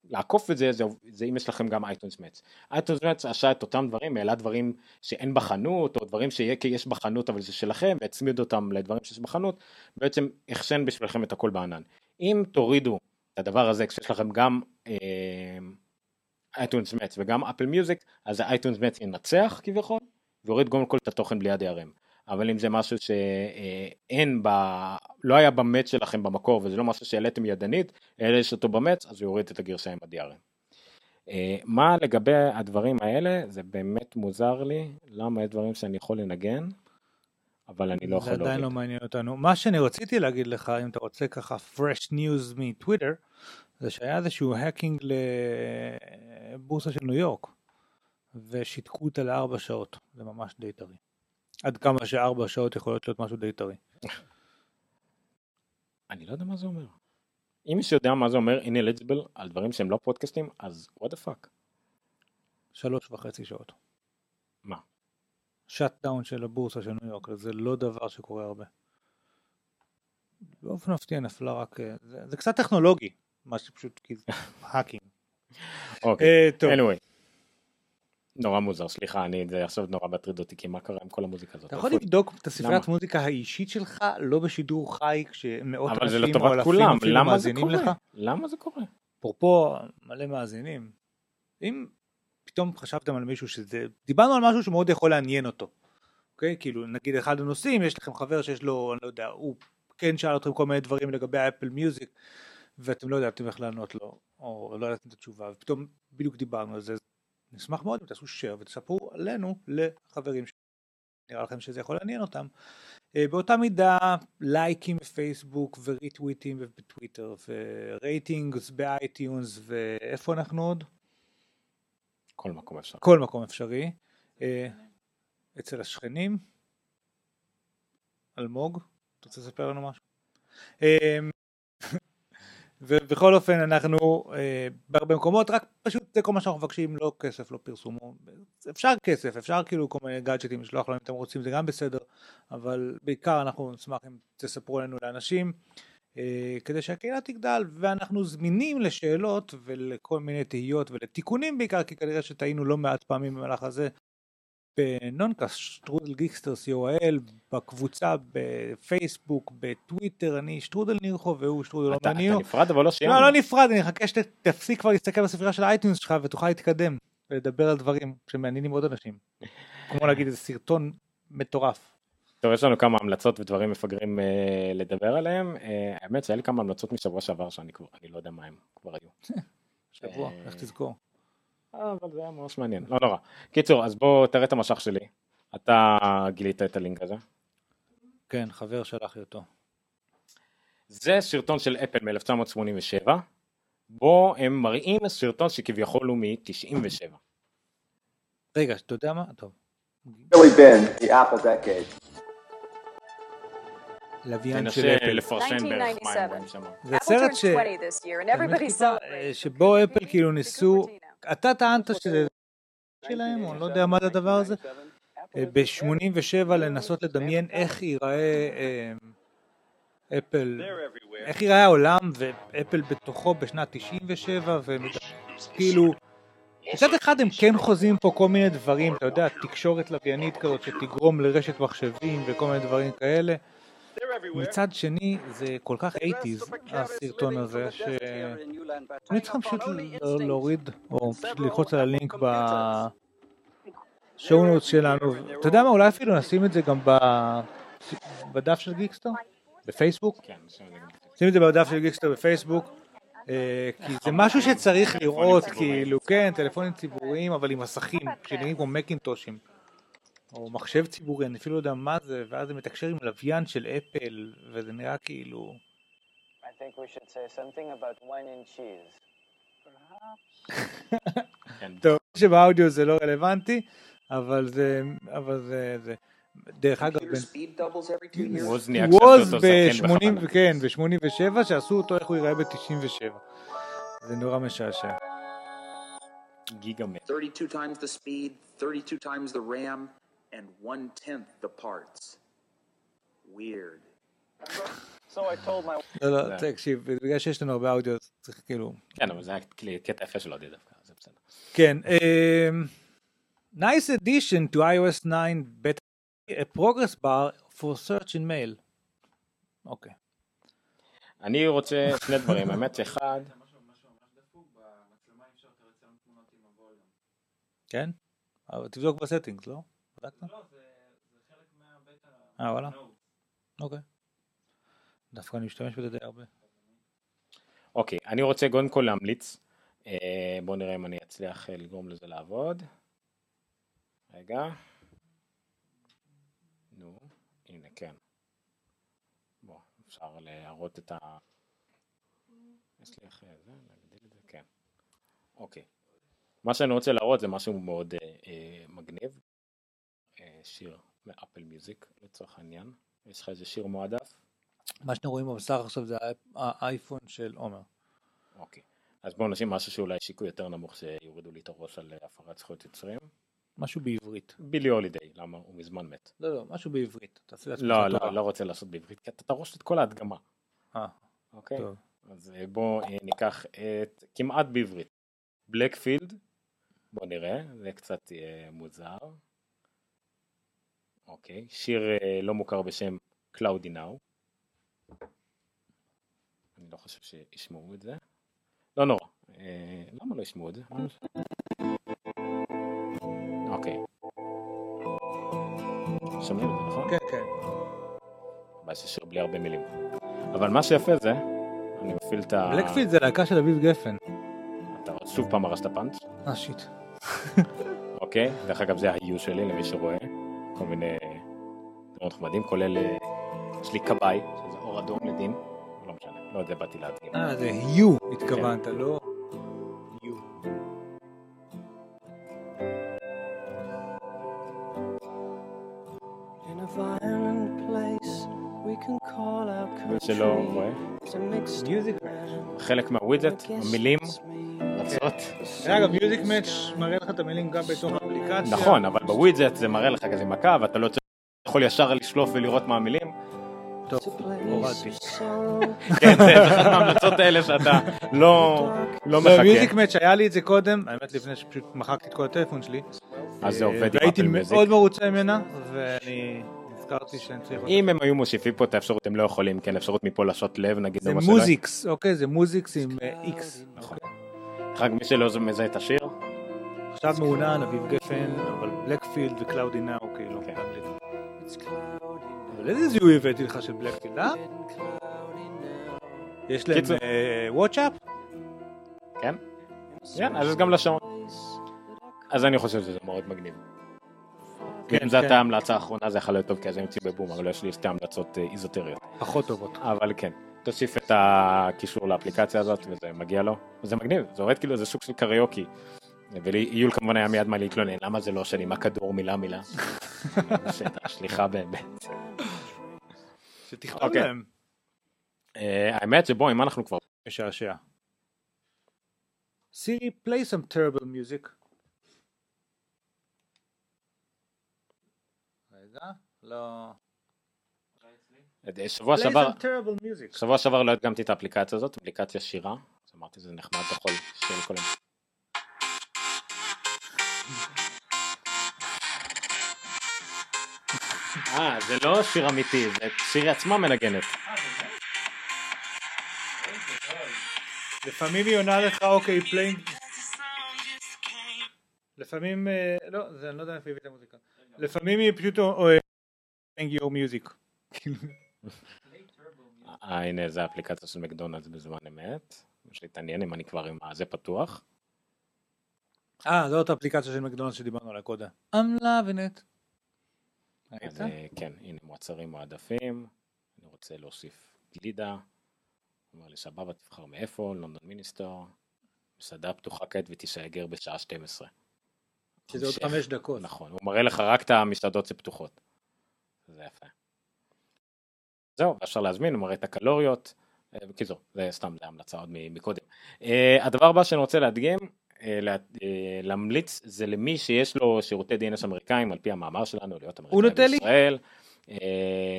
לעקוף את זה, זה אם יש לכם גם iTunes Match. iTunes Match עשה את אותם דברים, העלה דברים שאין בחנות, או דברים שיש בחנות אבל זה שלכם, והצמיד אותם לדברים שיש בחנות, בעצם הכשן בשבילכם את הכל בענן. אם תורידו את הדבר הזה, כשיש לכם גם iTunes Match וגם Apple Music, אז iTunes Match ינצח כביכול, ויוריד גם כל את התוכן בלי ה-די אר אם. אבל אם זה משהו שאין, לא היה במאץ' שלכם במקור, וזה לא משהו שהעליתם ידנית, אלא יש אותו במאץ', אז הוא יוריד את הגרשה עם ה-די אר אם. מה לגבי הדברים האלה, זה באמת מוזר לי, למה יש דברים שאני יכול לנגן, אבל אני לא יכול להוריד. זה עדיין לא מעניין אותנו. מה שאני רציתי להגיד לך, אם אתה רוצה ככה fresh news מטוויטר, זה שהיה איזשהו האקינג לבורסה של ניו יורק, ושיתקו אותה לארבע שעות, זה ממש די טרי. עד כמה שארבע שעות יכולות להיות משהו די טרי. אני לא יודע מה זה אומר. אם יש יודע מה זה אומר ineligible על דברים שהם לא פודקאסטים, אז what the fuck? שלוש וחצי שעות. מה? שאט-דאון של הבורסה של ניו יורק, זה לא דבר שקורה הרבה. באופן מפתיע נפלה רק... זה, זה קצת טכנולוגי, מה שפשוט כי זה האקינג. אוקיי, anyway. נורא מוזר, סליחה, אני עכשיו נורא מטריד אותי, כי מה קרה עם כל המוזיקה הזאת? אתה יכול לבדוק את הספריית מוזיקה האישית שלך, לא בשידור חי, כשמאות אנשים או אלפים אפילו מאזינים לך? למה זה קורה? פורפו מלא מאזינים. אם פתאום חשבתם על מישהו שזה, דיברנו על משהו שמאוד יכול לעניין אותו. אוקיי? כאילו, נגיד אחד הנושאים, יש לכם חבר שיש לו, אני לא יודע, הוא כן שאל אתכם כל מיני דברים לגבי האפל מיוזיק, ואתם לא יודעתם איך לענות לו, או לא יודעתם את התשובה, ופתאום בדיוק דיברנו על זה. נשמח מאוד אם תעשו שייר ותספרו עלינו לחברים שנראה לכם שזה יכול לעניין אותם. באותה מידה לייקים בפייסבוק וריטוויטים ובטוויטר ורייטינגס באייטיונס ואיפה אנחנו עוד? כל מקום אפשרי. כל מקום אפשרי. אצל השכנים. אלמוג, אתה רוצה לספר לנו משהו? ובכל אופן אנחנו אה, בהרבה מקומות, רק פשוט זה כל מה שאנחנו מבקשים, לא כסף, לא פרסומו, אפשר כסף, אפשר כאילו כל מיני גאדג'טים לשלוח להם, אם אתם רוצים זה גם בסדר, אבל בעיקר אנחנו נשמח אם תספרו לנו לאנשים, אה, כדי שהקהילה תגדל, ואנחנו זמינים לשאלות ולכל מיני תהיות ולתיקונים בעיקר, כי כנראה שטעינו לא מעט פעמים במהלך הזה, בנונקאסט, שטרודל גיקסטרס יו איי אל, בקבוצה, בפייסבוק, בטוויטר, אני שטרודל ניר חורש, והוא שטרודל עומר ניניו. אתה נפרד, אבל לא שיהיה. לא, לא נפרד, אני חכה שתפסיק כבר להסתכל בספרייה של האייטיונס שלך, ותוכל להתקדם ולדבר על דברים שמעניינים עוד אנשים. כמו להגיד, זה סרטון מטורף. טוב, יש לנו כמה המלצות ודברים מפגרים לדבר עליהם. האמת, שהיה לי כמה המלצות משבוע שעבר, שאני לא יודע מה הם כבר היו. שבוע, איך תזכור? אבל זה היה ממש מעניין, לא נורא. קיצור, אז בוא תראה את המשך שלי. אתה גילית את הלינק הזה? כן, חבר שלח לי אותו. זה סרטון של אפל מ-אלף תשע מאות שמונים ושבע, בו הם מראים סרטון שכביכול הוא מ-תשעים ושבע. רגע, אתה יודע מה? טוב. לוויין של אפל. זה סרט שבו אפל כאילו ניסו, אתה טענת שזה שלהם, או לא יודע מה זה הדבר הזה, ב-שמונים ושבע לנסות לדמיין איך ייראה אפל, איך ייראה העולם ואפל בתוכו בשנת תשעים ושבע, וכאילו, מצד אחד הם כן חוזים פה כל מיני דברים, אתה יודע, תקשורת לוויינית כזאת שתגרום לרשת מחשבים וכל מיני דברים כאלה, מצד שני זה כל כך שמונים הסרטון הזה ש... אני צריכה פשוט להוריד או פשוט ללחוץ על הלינק בשואונוט שלנו. אתה יודע מה, אולי אפילו נשים את זה גם בדף של גיקסטר בפייסבוק, נשים את זה בדף של גיקסטר בפייסבוק, כי זה משהו שצריך לראות, כאילו, כן, טלפונים ציבוריים אבל עם מסכים שנראים כמו מקינטושים או מחשב ציבורי, אני אפילו לא יודע מה זה, ואז זה מתקשר עם לוויין של אפל, וזה נראה כאילו... טוב, שבאודיו זה לא רלוונטי, אבל זה... דרך אגב... ווז ב-שמונים ושבע, שעשו אותו איך הוא ייראה ב-תשעים ושבע. זה נורא משעשע. גיגאמט. thirty-two times the speed, thirty-two times the RAM. and one tenth the parts. Weird. So I told my לא לא, תקשיב, בגלל שיש לנו הרבה אודיו צריך כאילו... כן, אבל זה היה קטע יפה של אודיו דווקא, זה בסדר. כן. Nice addition to iOS nine beta, a progress bar for search in mail. אוקיי. אני רוצה שני דברים, האמת אחד... כן? אבל תבדוק בסטינגס, לא? לא, זה חלק מהבטא... אה, וואלה? אוקיי. דווקא אני משתמש בזה די הרבה. אוקיי, אני רוצה קודם כל להמליץ. בואו נראה אם אני אצליח לגרום לזה לעבוד. רגע. נו, הנה, כן. בואו, אפשר להראות את ה... יש לי אחרי זה, להגדיל את זה, כן. אוקיי. מה שאני רוצה להראות זה משהו מאוד מגניב. שיר מאפל מיוזיק לצורך העניין. יש לך איזה שיר מועדף? מה שאנחנו רואים במסך עכשיו זה האייפון של עומר. אוקיי, אז בואו נשים משהו שאולי שיקוי יותר נמוך שיורידו לי את הראש על הפרת זכויות יוצרים. משהו בעברית. בילי הולידיי, למה? הוא מזמן מת. לא, לא, משהו בעברית. לא, לא, לא רוצה לעשות בעברית, כי אתה תרוש את כל ההדגמה. אה, אוקיי. אז בואו ניקח את כמעט בעברית. בלקפילד, בואו נראה, זה קצת מוזר. אוקיי, שיר לא מוכר בשם Cloudy Now. אני לא חושב שישמעו את זה. לא נורא. למה לא ישמעו את זה? אוקיי. שומעים את זה, נכון? כן, כן. אבל יש שיר בלי הרבה מילים. אבל מה שיפה זה, אני מפעיל את ה... בלקפילד זה להקה של אביב גפן. אתה שוב פעם הרשת הפאנץ'? אה, שיט. אוקיי, דרך אגב זה היו שלי למי שרואה. כל מיני דברים נחמדים, כולל יש לי קבאי, שזה אור אדום לדים, לא משנה, לא יודע, באתי להדגים. אה, זה היו התכוונת, לא? היו. שלא רואה. חלק מהווידג'ט, המילים, אגב, מיוזיק מאץ' מראה לך את המילים גם בתוך האפליקציה. נכון, אבל בווידג'ט זה מראה לך כזה מכה, ואתה לא יכול ישר לשלוף ולראות מה המילים. טוב, הורדתי. כן, זה אחת מההמלצות האלה שאתה לא מחכה. במיוזיק מאץ' היה לי את זה קודם, האמת לפני שפשוט מחקתי את כל הטלפון שלי. אז זה עובד עם אפל מיוזיק. והייתי מאוד מרוצה ממנה, ואני... אם הם היו מוסיפים פה את האפשרות, הם לא יכולים, כן, אפשרות מפה לשוט לב, נגיד. זה מוזיקס, אוקיי, זה מוזיקס עם איקס. נכון. חג מי שלא מזהה את השיר? עכשיו מעונן, אביב גפן, אבל בלקפילד וקלאודי נאו, כאילו. אבל איזה זיהוי הבאתי לך של בלקפילד, אה? יש להם וואטשאפ? כן. אז גם לשעון. אז אני חושב שזה מאוד מגניב. אם זאת ההמלצה האחרונה זה יכול להיות טוב, כי אז הם יוצאים בבום, אבל יש לי שתי המלצות איזוטריות. פחות טובות. אבל כן, תוסיף את הקישור לאפליקציה הזאת, וזה מגיע לו. זה מגניב, זה עובד כאילו, זה סוג של קריוקי. ויול כמובן היה מיד מה להתלונן, למה זה לא שאני מה כדור מילה מילה? שאת השליחה באמת. שתכתוב להם. האמת שבו, אם אנחנו כבר... משעשע. סירי, play some terrible music. לא. שבוע שבר, שבוע שבר לא הדגמתי את האפליקציה הזאת, אפליקציה שירה, אז אמרתי זה נחמד בכל שתיים קולים. אה, זה לא שיר אמיתי, זה שירי עצמה מנגנת. לפעמים היא עונה לך אוקיי פליינג. לפעמים, לא, זה אני לא יודע איפה הביא את המוזיקה. לפעמים היא פשוט playing your music. הנה זה האפליקציה של מקדונלדס בזמן אמת. יש לי תעניין אם אני כבר עם זה פתוח. אה, זאת האפליקציה של מקדונלדס שדיברנו עליה קודם. I'm loving it. אז כן, הנה מוצרים מועדפים. אני רוצה להוסיף גלידה. אומר לי סבבה, תבחר מאיפה, לונדון מיניסטור. מסעדה פתוחה כעת ותיסגר בשעה שתים עשרה. שזה עוד חמש דקות. נכון, הוא מראה לך רק את המסעדות שפתוחות. זה יפה. זהו, אפשר להזמין, הוא מראה את הקלוריות. בקיצור, זה סתם להמלצה עוד מקודם. הדבר הבא שאני רוצה להדגים, להמליץ, זה למי שיש לו שירותי די אן אס אמריקאים, על פי המאמר שלנו, להיות אמריקאים בישראל.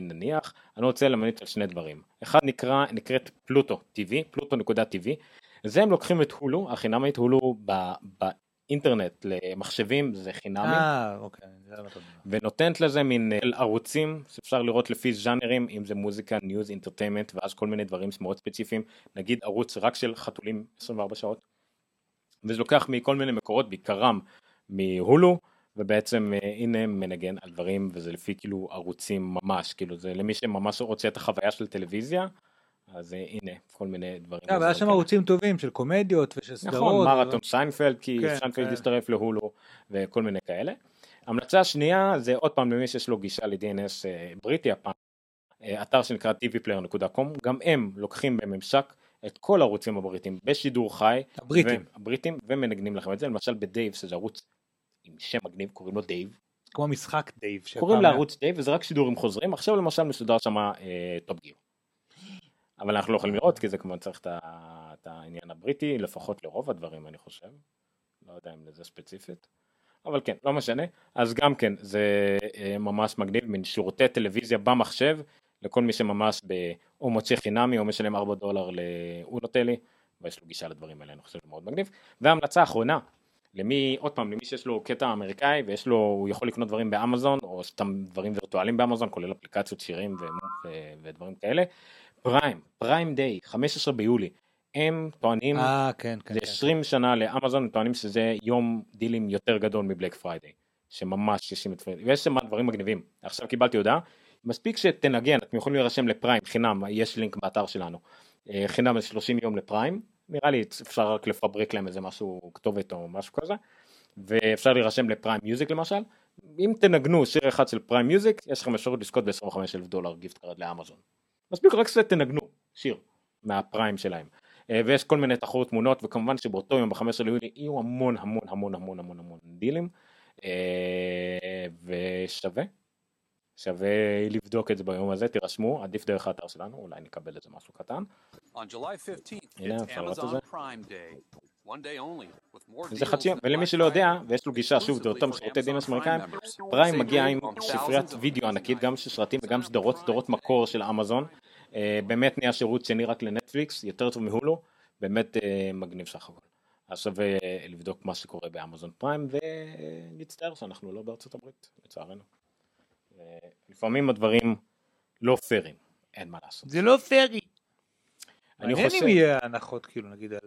נניח, אני רוצה להמליץ על שני דברים. אחד נקראת פלוטו טי וי, פלוטו נקודה טי וי. זה הם לוקחים את הולו, החינמית הולו ב... אינטרנט למחשבים, זה חינמי. אה, אוקיי. ונותנת לזה מין ערוצים שאפשר לראות לפי ז'אנרים, אם זה מוזיקה, ניוז, אינטרטיימנט, ואז כל מיני דברים מאוד ספציפיים. נגיד ערוץ רק של חתולים עשרים וארבע שעות. וזה לוקח מכל מיני מקורות, בעיקרם מהולו, ובעצם הנה מנגן על דברים, וזה לפי כאילו ערוצים ממש, כאילו זה למי שממש רוצה את החוויה של טלוויזיה, אז הנה, כל מיני דברים. כן, אבל היה שם ערוצים טובים של קומדיות ושל סדרות. נכון, מרתון שיינפלד, כי שיינפלד הסתרף להולו וכל מיני כאלה. המלצה השנייה זה עוד פעם למי שיש לו גישה ל-די אן אס בריטי הפעם, אתר שנקרא טי וי פלייר דוט קום, גם הם לוקחים בממשק את כל הערוצים הבריטים בשידור חי. הבריטים. הבריטים, ומנגנים לכם את זה, למשל בדייב, שזה ערוץ עם שם מגניב, קוראים לו דייב. כמו המשחק דייב. קוראים לערוץ דייב, וזה רק שידורים חוזרים. עכשיו למשל מסודר שמה טופ גיר. אבל אנחנו לא יכולים לראות, כי זה כמובן צריך את העניין הבריטי, לפחות לרוב הדברים אני חושב, לא יודע אם לזה ספציפית, אבל כן, לא משנה, אז גם כן, זה ממש מגניב, מן שירותי טלוויזיה במחשב, לכל מי שממש או מוצא חינמי, או משלם ארבעה דולר לאונוטלי, ויש לו גישה לדברים האלה, אני חושב שזה מאוד מגניב, וההמלצה האחרונה, למי, עוד פעם, למי שיש לו קטע אמריקאי, ויש לו, הוא יכול לקנות דברים באמזון, או סתם דברים וירטואליים באמזון, כולל אפליקציות, שירים ו- ו- ודברים כאלה. פריים, פריים דיי, חמישה עשר ביולי, הם טוענים, אה, כן, כן, זה עשרים כן. שנה לאמזון, הם טוענים שזה יום דילים יותר גדול מבלק פריידי, שממש שישים את פריידי, ויש שם דברים מגניבים. עכשיו קיבלתי הודעה, מספיק שתנגן, אתם יכולים להירשם לפריים, חינם, יש לינק באתר שלנו, חינם שלושים יום לפריים, נראה לי אפשר רק לפברק להם איזה משהו, כתובת או משהו כזה, ואפשר להירשם לפריים מיוזיק למשל, אם תנגנו שיר אחד של פריים מיוזיק, יש לכם אפשרות לזכות ב-עשרים וחמישה אלף דולר גיפט קארד לאמזון. מספיק רק שתנגנו שיר מהפריים שלהם, ויש כל מיני תחרות תמונות, וכמובן שבאותו יום ב-חמישה ביולי יהיו המון המון המון המון המון המון דילים, ושווה, שווה לבדוק את זה ביום הזה, תירשמו, עדיף דרך האתר שלנו, אולי נקבל את זה משהו קטן. On July fifteenth, it's Amazon Prime Day. זה חצי יום, ולמי שלא יודע, ויש לו גישה, שוב, דעותם שירותי דין אמריקאים, פריים מגיע עם ספריית וידאו ענקית, גם של סרטים וגם סדרות, סדרות מקור של אמזון, באמת נהיה שירות שני רק לנטפליקס, יותר טוב מהולו, באמת מגניב שחבל. אז שווה לבדוק מה שקורה באמזון פריים, ונצטער שאנחנו לא בארצות הברית, לצערנו. לפעמים הדברים לא פיירים, אין מה לעשות. זה לא פיירי. אני חושב... אין אם יהיה הנחות, כאילו, נגיד על...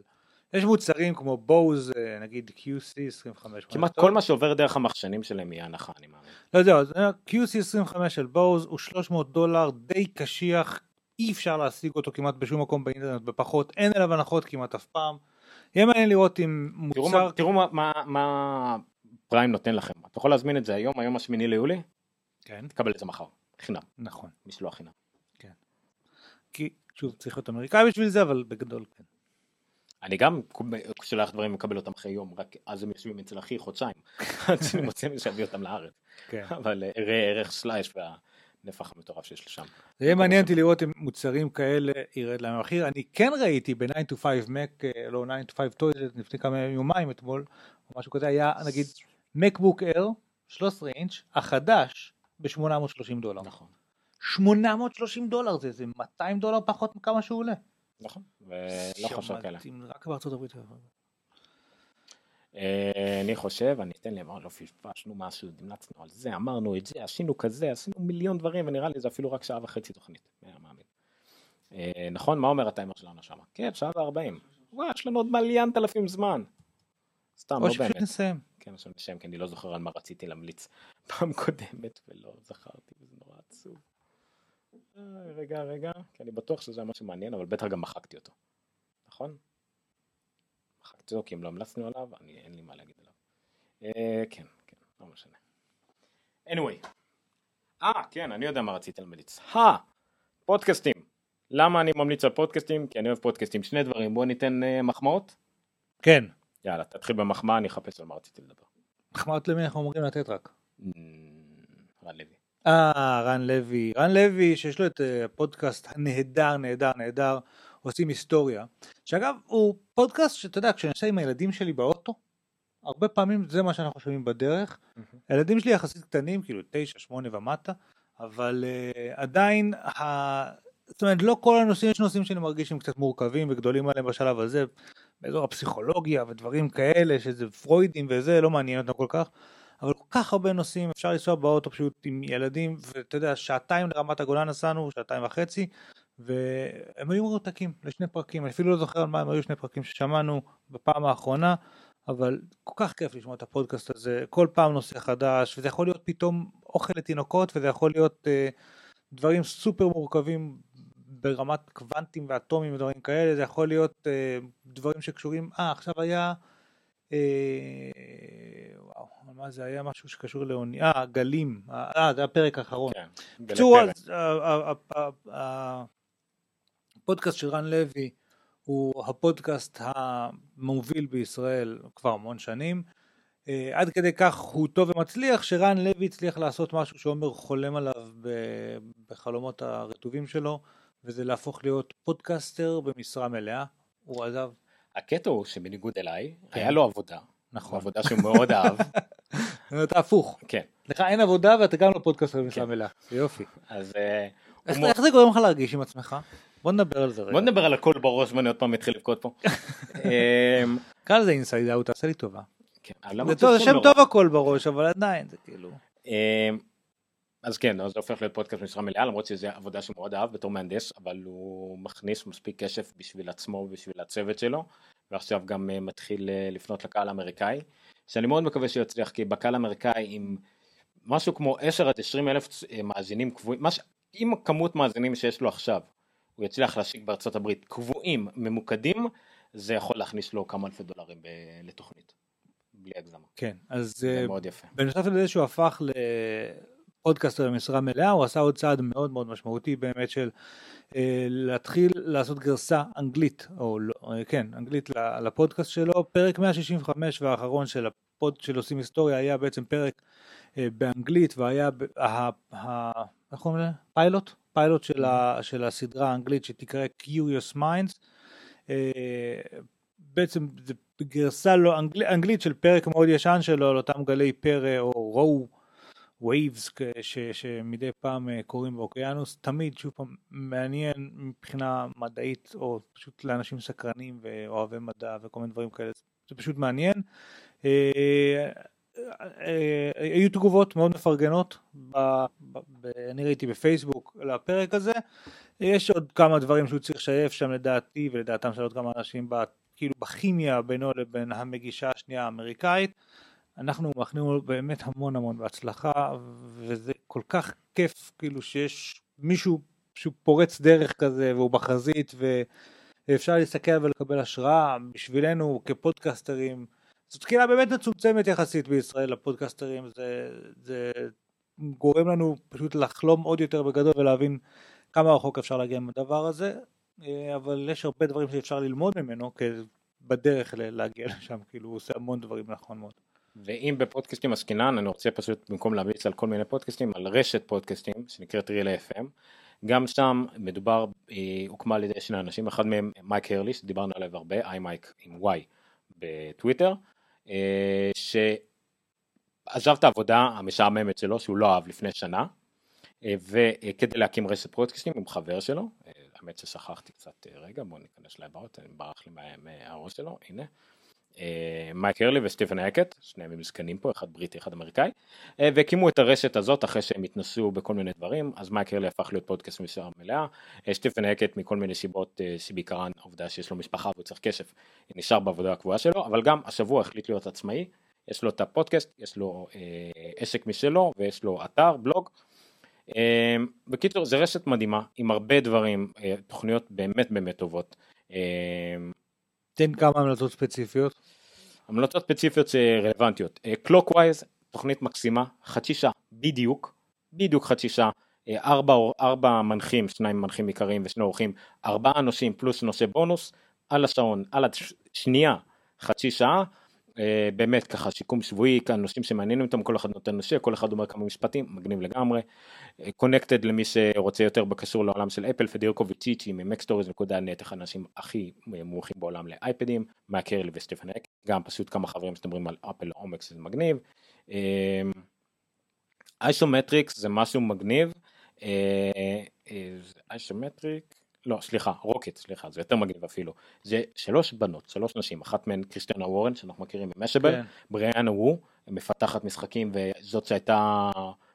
יש מוצרים כמו בוז, נגיד קיו סי עשרים וחמש. כמעט כל מה שעובר דרך המחשנים שלהם יהיה הנחה, אני מאמין. לא זהו, קיו סי עשרים וחמש של בוז הוא שלוש מאות דולר, די קשיח, אי אפשר להשיג אותו כמעט בשום מקום באינטרנט, בפחות, אין אליו הנחות כמעט אף פעם. יהיה מעניין לראות אם מוצר... תראו מה פריים נותן לכם. אתה יכול להזמין את זה היום, היום השמיני ליולי? כן. תקבל את זה מחר, חינם. נכון. משלוח חינם. כן. כי, שוב, צריך להיות אמריקאי בשביל זה, אבל בגדול כן. אני גם שולח דברים ומקבל אותם אחרי יום, רק אז הם יושבים אצל אחי חודשיים, עד שאני מוצא מי שיביא אותם לארץ. אבל ראה ערך סלייש והנפח המטורף שיש לשם. זה יהיה מעניין אותי לראות אם מוצרים כאלה ירד להם המחיר. אני כן ראיתי ב-nine to five Mac, לא nine to five Toys, לפני כמה יומיים אתמול, או משהו כזה, היה נגיד MacBook Air, thirteen inch, החדש, ב-שמונה מאות ושלושים דולר. נכון. שמונה מאות ושלושים דולר, זה מאתיים דולר פחות מכמה שהוא עולה. נכון, ולא חושב כאלה. רק בארצות הברית. אני חושב, אני אתן להם, לא פשפשנו משהו, דמלצנו על זה, אמרנו את זה, עשינו כזה, עשינו מיליון דברים, ונראה לי זה אפילו רק שעה וחצי תוכנית, מאמין. נכון, מה אומר הטיימר שלנו שם? כן, שעה וארבעים. וואי, יש לנו עוד מיליון תלפים זמן. סתם, לא באמת. או שפשוט נסיים. כן, עכשיו נסיים, כי אני לא זוכר על מה רציתי להמליץ פעם קודמת, ולא זכרתי, וזה נורא עצוב. רגע, רגע, כי אני בטוח שזה היה משהו מעניין, אבל בטח גם מחקתי אותו. נכון? מחקתי אותו, כי אם לא המלצנו עליו, אני, אין לי מה להגיד עליו. אה, כן, כן, לא משנה. anyway. אה, כן, אני יודע מה רציתי למליץ. הא, פודקאסטים. למה אני ממליץ על פודקאסטים? כי אני אוהב פודקאסטים. שני דברים, בוא ניתן אה, מחמאות. כן. יאללה, תתחיל במחמאה, אני אחפש על מה רציתי לדבר. מחמאות למי אנחנו אומרים לתת רק? רן לוי. אה, רן לוי, רן לוי שיש לו את הפודקאסט הנהדר, נהדר, נהדר, עושים היסטוריה, שאגב הוא פודקאסט שאתה יודע, כשאני עושה עם הילדים שלי באוטו, הרבה פעמים זה מה שאנחנו שומעים בדרך, הילדים שלי יחסית קטנים, כאילו תשע, שמונה ומטה, אבל עדיין, זאת אומרת לא כל הנושאים, יש נושאים שאני מרגיש שהם קצת מורכבים וגדולים עליהם בשלב הזה, באזור הפסיכולוגיה ודברים כאלה, שזה פרוידים וזה, לא מעניין אותנו כל כך, אבל כל כך הרבה נושאים, אפשר לנסוע באוטו פשוט עם ילדים, ואתה יודע, שעתיים לרמת הגולן נסענו, שעתיים וחצי, והם היו מרותקים לשני פרקים, אני אפילו לא זוכר על מה, הם היו שני פרקים ששמענו בפעם האחרונה, אבל כל כך כיף לשמוע את הפודקאסט הזה, כל פעם נושא חדש, וזה יכול להיות פתאום אוכל לתינוקות, וזה יכול להיות אה, דברים סופר מורכבים, ברמת קוונטים ואטומים ודברים כאלה, זה יכול להיות אה, דברים שקשורים, אה, עכשיו היה... וואו, מה זה היה משהו שקשור לאוני, אה, גלים, אה, זה הפרק האחרון. קצור, הפודקאסט של רן לוי הוא הפודקאסט המוביל בישראל כבר המון שנים, עד כדי כך הוא טוב ומצליח, שרן לוי הצליח לעשות משהו שאומר חולם עליו בחלומות הרטובים שלו, וזה להפוך להיות פודקאסטר במשרה מלאה, הוא עזב. הקטע הוא שבניגוד אליי, היה לו עבודה, עבודה שהוא מאוד אהב. אתה הפוך. כן. לך אין עבודה ואתה גם לא פודקאסטר במשרה מלאה. יופי. אז... איך זה גורם לך להרגיש עם עצמך? בוא נדבר על זה רגע. בוא נדבר על הכל בראש ואני עוד פעם מתחיל לבכות פה. קל זה אינסייד אאוט, תעשה לי טובה. זה שם טוב הכל בראש, אבל עדיין זה כאילו... אז כן, זה הופך להיות פודקאסט במשרה מלאה, למרות שזו עבודה שהוא מאוד אהב בתור מהנדס, אבל הוא מכניס מספיק קשב בשביל עצמו ובשביל הצוות שלו, ועכשיו גם מתחיל לפנות לקהל האמריקאי, שאני מאוד מקווה שהוא יצליח, כי בקהל האמריקאי עם משהו כמו עשרה עד עשרים אלף מאזינים קבועים, עם כמות מאזינים שיש לו עכשיו, הוא יצליח להשיג בארצות הברית קבועים ממוקדים, זה יכול להכניס לו כמה אלפי דולרים לתוכנית, בלי הגזמה. כן, אז בנוסף לזה שהוא הפך ל... פודקאסטר במשרה מלאה, הוא עשה עוד צעד מאוד מאוד משמעותי באמת של אה, להתחיל לעשות גרסה אנגלית, או לא, כן, אנגלית לפודקאסט שלו, פרק מאה שישים וחמש והאחרון של הפוד של עושים היסטוריה היה בעצם פרק אה, באנגלית, והיה איך אומרים לזה? פיילוט? פיילוט של, ה, של הסדרה האנגלית שתקרא Curious Minds, אה, בעצם זה גרסה לא אנגל, אנגלית של פרק מאוד ישן שלו על אותם גלי פרא או רו ווייבס שמדי פעם קוראים באוקיינוס, תמיד שוב פעם מעניין מבחינה מדעית או פשוט לאנשים סקרנים ואוהבי מדע וכל מיני דברים כאלה, זה פשוט מעניין. היו תגובות מאוד מפרגנות, אני ראיתי בפייסבוק לפרק הזה, יש עוד כמה דברים שהוא צריך לשייף שם לדעתי ולדעתם של עוד כמה אנשים כאילו בכימיה בינו לבין המגישה השנייה האמריקאית. אנחנו מאחלים לו באמת המון המון בהצלחה, וזה כל כך כיף כאילו שיש מישהו שהוא פורץ דרך כזה והוא בחזית ואפשר להסתכל ולקבל השראה. בשבילנו כפודקסטרים זו תקילה באמת מצומצמת יחסית בישראל לפודקסטרים, זה, זה גורם לנו פשוט לחלום עוד יותר בגדול ולהבין כמה רחוק אפשר להגיע עם הדבר הזה, אבל יש הרבה דברים שאפשר ללמוד ממנו בדרך להגיע לשם, כאילו הוא עושה המון דברים נכון מאוד. ואם בפודקאסטים עסקינן, אני רוצה פשוט במקום להביץ על כל מיני פודקאסטים, על רשת פודקאסטים שנקראת ריל אף אם, גם שם מדובר, הוקמה על ידי שני אנשים, אחד מהם מייק הרלי, שדיברנו עליו הרבה, איי מייק עם וואי בטוויטר, שעזב את העבודה המשעממת שלו, שהוא לא אהב לפני שנה, וכדי להקים רשת פודקאסטים עם חבר שלו, האמת ששכחתי קצת, רגע בואו ניכנס להבאות, אני ברח לי מהראש שלו, הנה, מייק הרלי וסטיפן האקט, שניהם מזקנים פה, אחד בריטי אחד אמריקאי, והקימו את הרשת הזאת אחרי שהם התנסו בכל מיני דברים. אז מייק הרלי הפך להיות פודקאסט משרה מלאה, סטיפן האקט מכל מיני סיבות שבעיקרן עובדה שיש לו משפחה והוא צריך כסף, נשאר בעבודה הקבועה שלו, אבל גם השבוע החליט להיות עצמאי, יש לו את הפודקאסט, יש לו עסק משלו ויש לו אתר, בלוג. בקיצור זה רשת מדהימה עם הרבה דברים, תוכניות באמת באמת טובות. תן כמה המלצות ספציפיות. המלצות ספציפיות שרלוונטיות. Clockwise, תוכנית מקסימה, חצי שעה, בדיוק, בדיוק חצי שעה, ארבע, ארבע מנחים, שניים מנחים עיקריים ושני אורחים, ארבעה נושאים פלוס נושא בונוס, על השעון, על השנייה, חצי שעה, באמת ככה שיקום שבועי, נושאים שמעניינים אותם, כל אחד נותן נושא, כל אחד אומר כמה משפטים, מגניב לגמרי, קונקטד למי שרוצה יותר בקשור לעולם של אפל, פדריקו וציצ'י ממקסטוריז דוט נט, אחד האנשים הכי מומחים בעולם לאייפדים, מהקרל וסטפן האק, גם פשוט כמה חברים שדברים על אפל לעומק, זה מגניב. אייסומטריקס זה משהו מגניב, אייסומטריק, לא, סליחה, רוקט, סליחה, זה יותר מגניב אפילו. זה שלוש בנות, שלוש נשים, אחת מהן קריסטיאנה וורן, שאנחנו מכירים ממשאבל, כן. בריאנה וו, מפתחת משחקים, וזאת שהייתה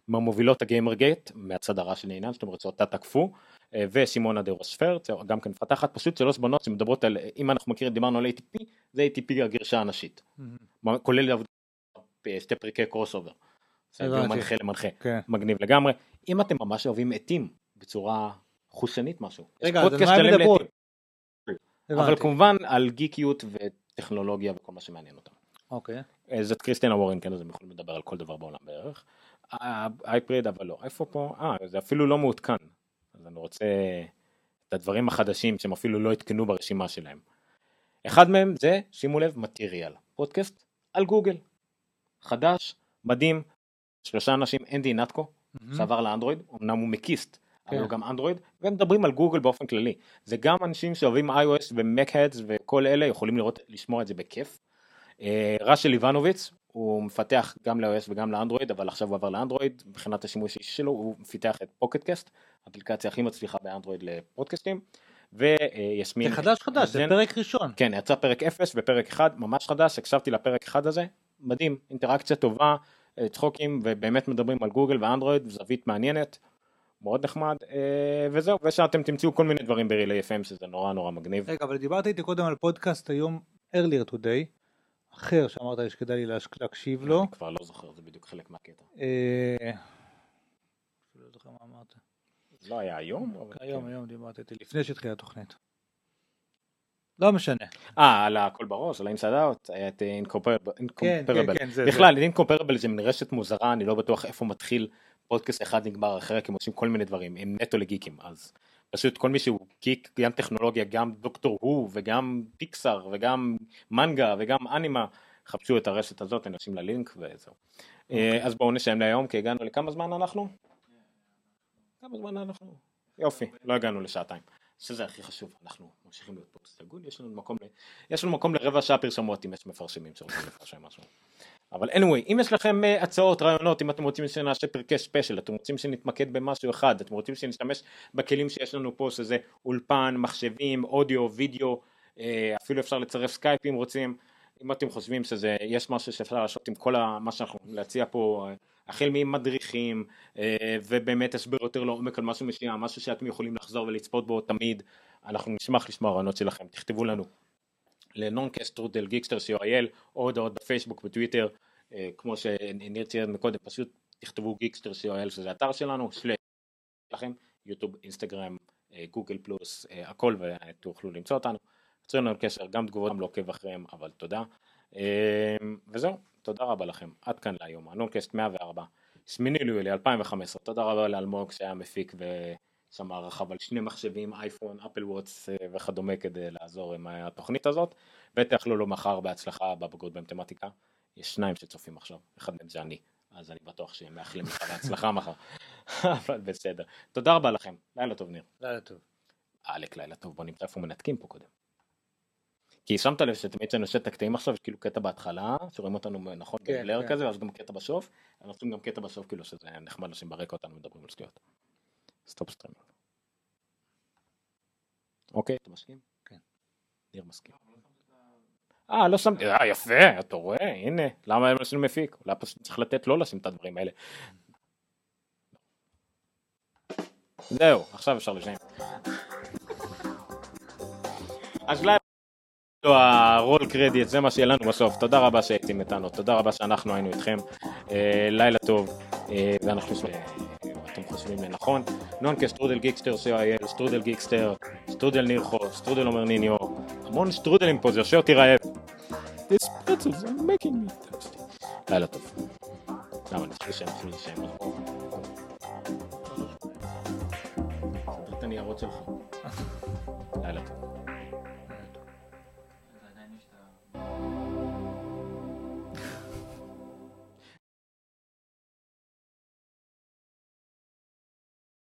ממובילות הגיימר גייט, מהצד הרע של העניין, זאת אומרת, שאותה תקפו, וסימונה דרוספר, גם כן מפתחת, פשוט שלוש בנות שמדברות על, אם אנחנו מכירים, דיברנו על איי טי פי, זה איי טי פי הגרשה הנשית, mm-hmm. כולל עבודה, שתי פריקי קרוס אובר, זה מנחה למנחה, כן. מגניב לגמרי. אם אתם ממש אוהבים עטים, בצורה חושנית משהו. רגע, אז מה הם מדברות? אבל כמובן על גיקיות וטכנולוגיה וכל מה שמעניין אותם. אוקיי. זאת קריסטיאנה וורן, כן, אז הם יכולים לדבר על כל דבר בעולם בערך. אייפד, אבל לא, איפה פה? אה, זה אפילו לא מעודכן. אז אני רוצה את הדברים החדשים שהם אפילו לא התקנו ברשימה שלהם. אחד מהם זה, שימו לב, מטריאל. פודקאסט על גוגל. חדש, מדהים, שלושה אנשים, אנדי נטקו, שעבר לאנדרואיד, אמנם הוא מקיסט, אבל הוא גם אנדרואיד, והם מדברים על גוגל באופן כללי. זה גם אנשים שאוהבים iOS ומק-הדס וכל אלה, יכולים לראות, לשמוע את זה בכיף. רשל איבנוביץ, הוא מפתח גם ל-iOS וגם לאנדרואיד, אבל עכשיו הוא עבר לאנדרואיד, מבחינת השימוש שלו, הוא מפתח את פוקטקאסט, האפליקציה הכי מצליחה באנדרואיד לפודקאסטים, ויסמין... זה חדש חדש, זה פרק ראשון. כן, יצא פרק אפס ופרק אחד, ממש חדש, הקשבתי לפרק אחד הזה, מדהים, אינטראקציה טובה, צחוקים, ובאמת מדברים על גוגל ואנדרואיד, זווית מעניינת. מאוד נחמד, וזהו, ושאתם תמצאו כל מיני דברים ברילי אף אם, שזה נורא נורא מגניב. רגע, אבל דיברתי איתי קודם על פודקאסט היום, earlier today, אחר שאמרת לי שכדאי לי להקשיב לו. אני כבר לא זוכר, זה בדיוק חלק מהקטע. לא זוכר מה אמרת. לא היה היום? היום, היום דיברתי איתי, לפני שהתחילה התוכנית. לא משנה. אה, על הכל בראש, על ה-Inside Out, היה את Incomparable. בכלל, Incomparable זה מרשת מוזרה, אני לא בטוח איפה מתחיל פודקאסט אחד נגמר אחר, כי הם עושים כל מיני דברים, הם נטו לגיקים, אז פשוט כל מי שהוא גיק, גם טכנולוגיה, גם דוקטור הו, וגם פיקסאר, וגם מנגה, וגם אנימה, חפשו את הרשת הזאת, אנשים ללינק, וזהו. Okay. אז בואו נשאם להיום, כי הגענו לכמה זמן אנחנו? Yeah. כמה זמן אנחנו? יופי, לא הגענו לשעתיים. שזה הכי חשוב, אנחנו ממשיכים להיות פודקאסט הגון, יש לנו מקום, יש לנו מקום לרבע שעה פרסומות, אם יש מפרשמים שרוצים לפרשם משהו. אבל anyway, אם יש לכם הצעות, רעיונות, אם אתם רוצים שנעשה פרקי ספיישל, אתם רוצים שנתמקד במשהו אחד, אתם רוצים שנשתמש בכלים שיש לנו פה, שזה אולפן, מחשבים, אודיו, וידאו, אפילו אפשר לצרף סקייפ אם רוצים, אם אתם חושבים שזה, יש משהו שאפשר לעשות עם כל מה שאנחנו להציע פה, החל ממדריכים, ובאמת הסבר יותר לעומק על משהו משנה, משהו שאתם יכולים לחזור ולצפות בו תמיד, אנחנו נשמח לשמוע רעיונות שלכם, תכתבו לנו. ל-noncast דוט geekster דוט co.il או הודעות בפייסבוק, בטוויטר, כמו שניר ציין מקודם, פשוט תכתבו geekster דוט co.il שזה אתר שלנו, שלך לכם, יוטיוב, אינסטגרם, גוגל פלוס, הכל, ותוכלו למצוא אותנו. עצרו לנו קשר, גם תגובות, גם לא עוקב אחריהם, אבל תודה. וזהו, תודה רבה לכם, עד כאן להיום, הנונקאסט מאה וארבע, שמיני ליולי אלפיים וחמש עשרה, תודה רבה לאלמוג שהיה מפיק ושם הרחב על שני מחשבים, אייפון, אפל וואץ וכדומה כדי לעזור עם התוכנית הזאת, ותאכלו לו מחר בהצלחה בבגרות במתמטיקה, יש שניים שצופים עכשיו, אחד מהם זה אני, אז אני בטוח שהם מאחלים לך בהצלחה מחר, אבל בסדר, תודה רבה לכם, לילה טוב ניר. לילה טוב. אלק, לילה טוב, בוא נמצא איפה מנתקים פה קודם. כי שמת לב שתמיד שנושא את הקטעים עכשיו, יש כאילו קטע בהתחלה, שרואים אותנו נכון בגלר כזה, ואז גם קטע בסוף, אנחנו עושים גם קטע בסוף, כאילו שזה נחמד לשים ברקע אותנו, מדברים על שטויות. סטופ סטרימינג. אוקיי, אתה מסכים? כן. ניר מסכים. אה, לא שמתי, אה, יפה, אתה רואה, הנה, למה הם עושים מפיק? אולי פשוט צריך לתת לא לשים את הדברים האלה. זהו, עכשיו אפשר לשיים. אז לא... הרול קרדיט, זה מה שיהיה לנו בסוף. תודה רבה שהייתם איתנו, תודה רבה שאנחנו היינו איתכם, לילה טוב, ואנחנו אתם חושבים לנכון, נונקה שטרודל גיקסטר סי או איי אל, שטרודל גיקסטר, שטרודל ניר חורש, שטרודל עומר ניניו, המון שטרודלים פה, זה יושב אותי רעב. This pretzels are making me thirsty. לילה טוב. למה אני חושב שאני חושב שאני חושב את הניירות שלך. לילה טוב.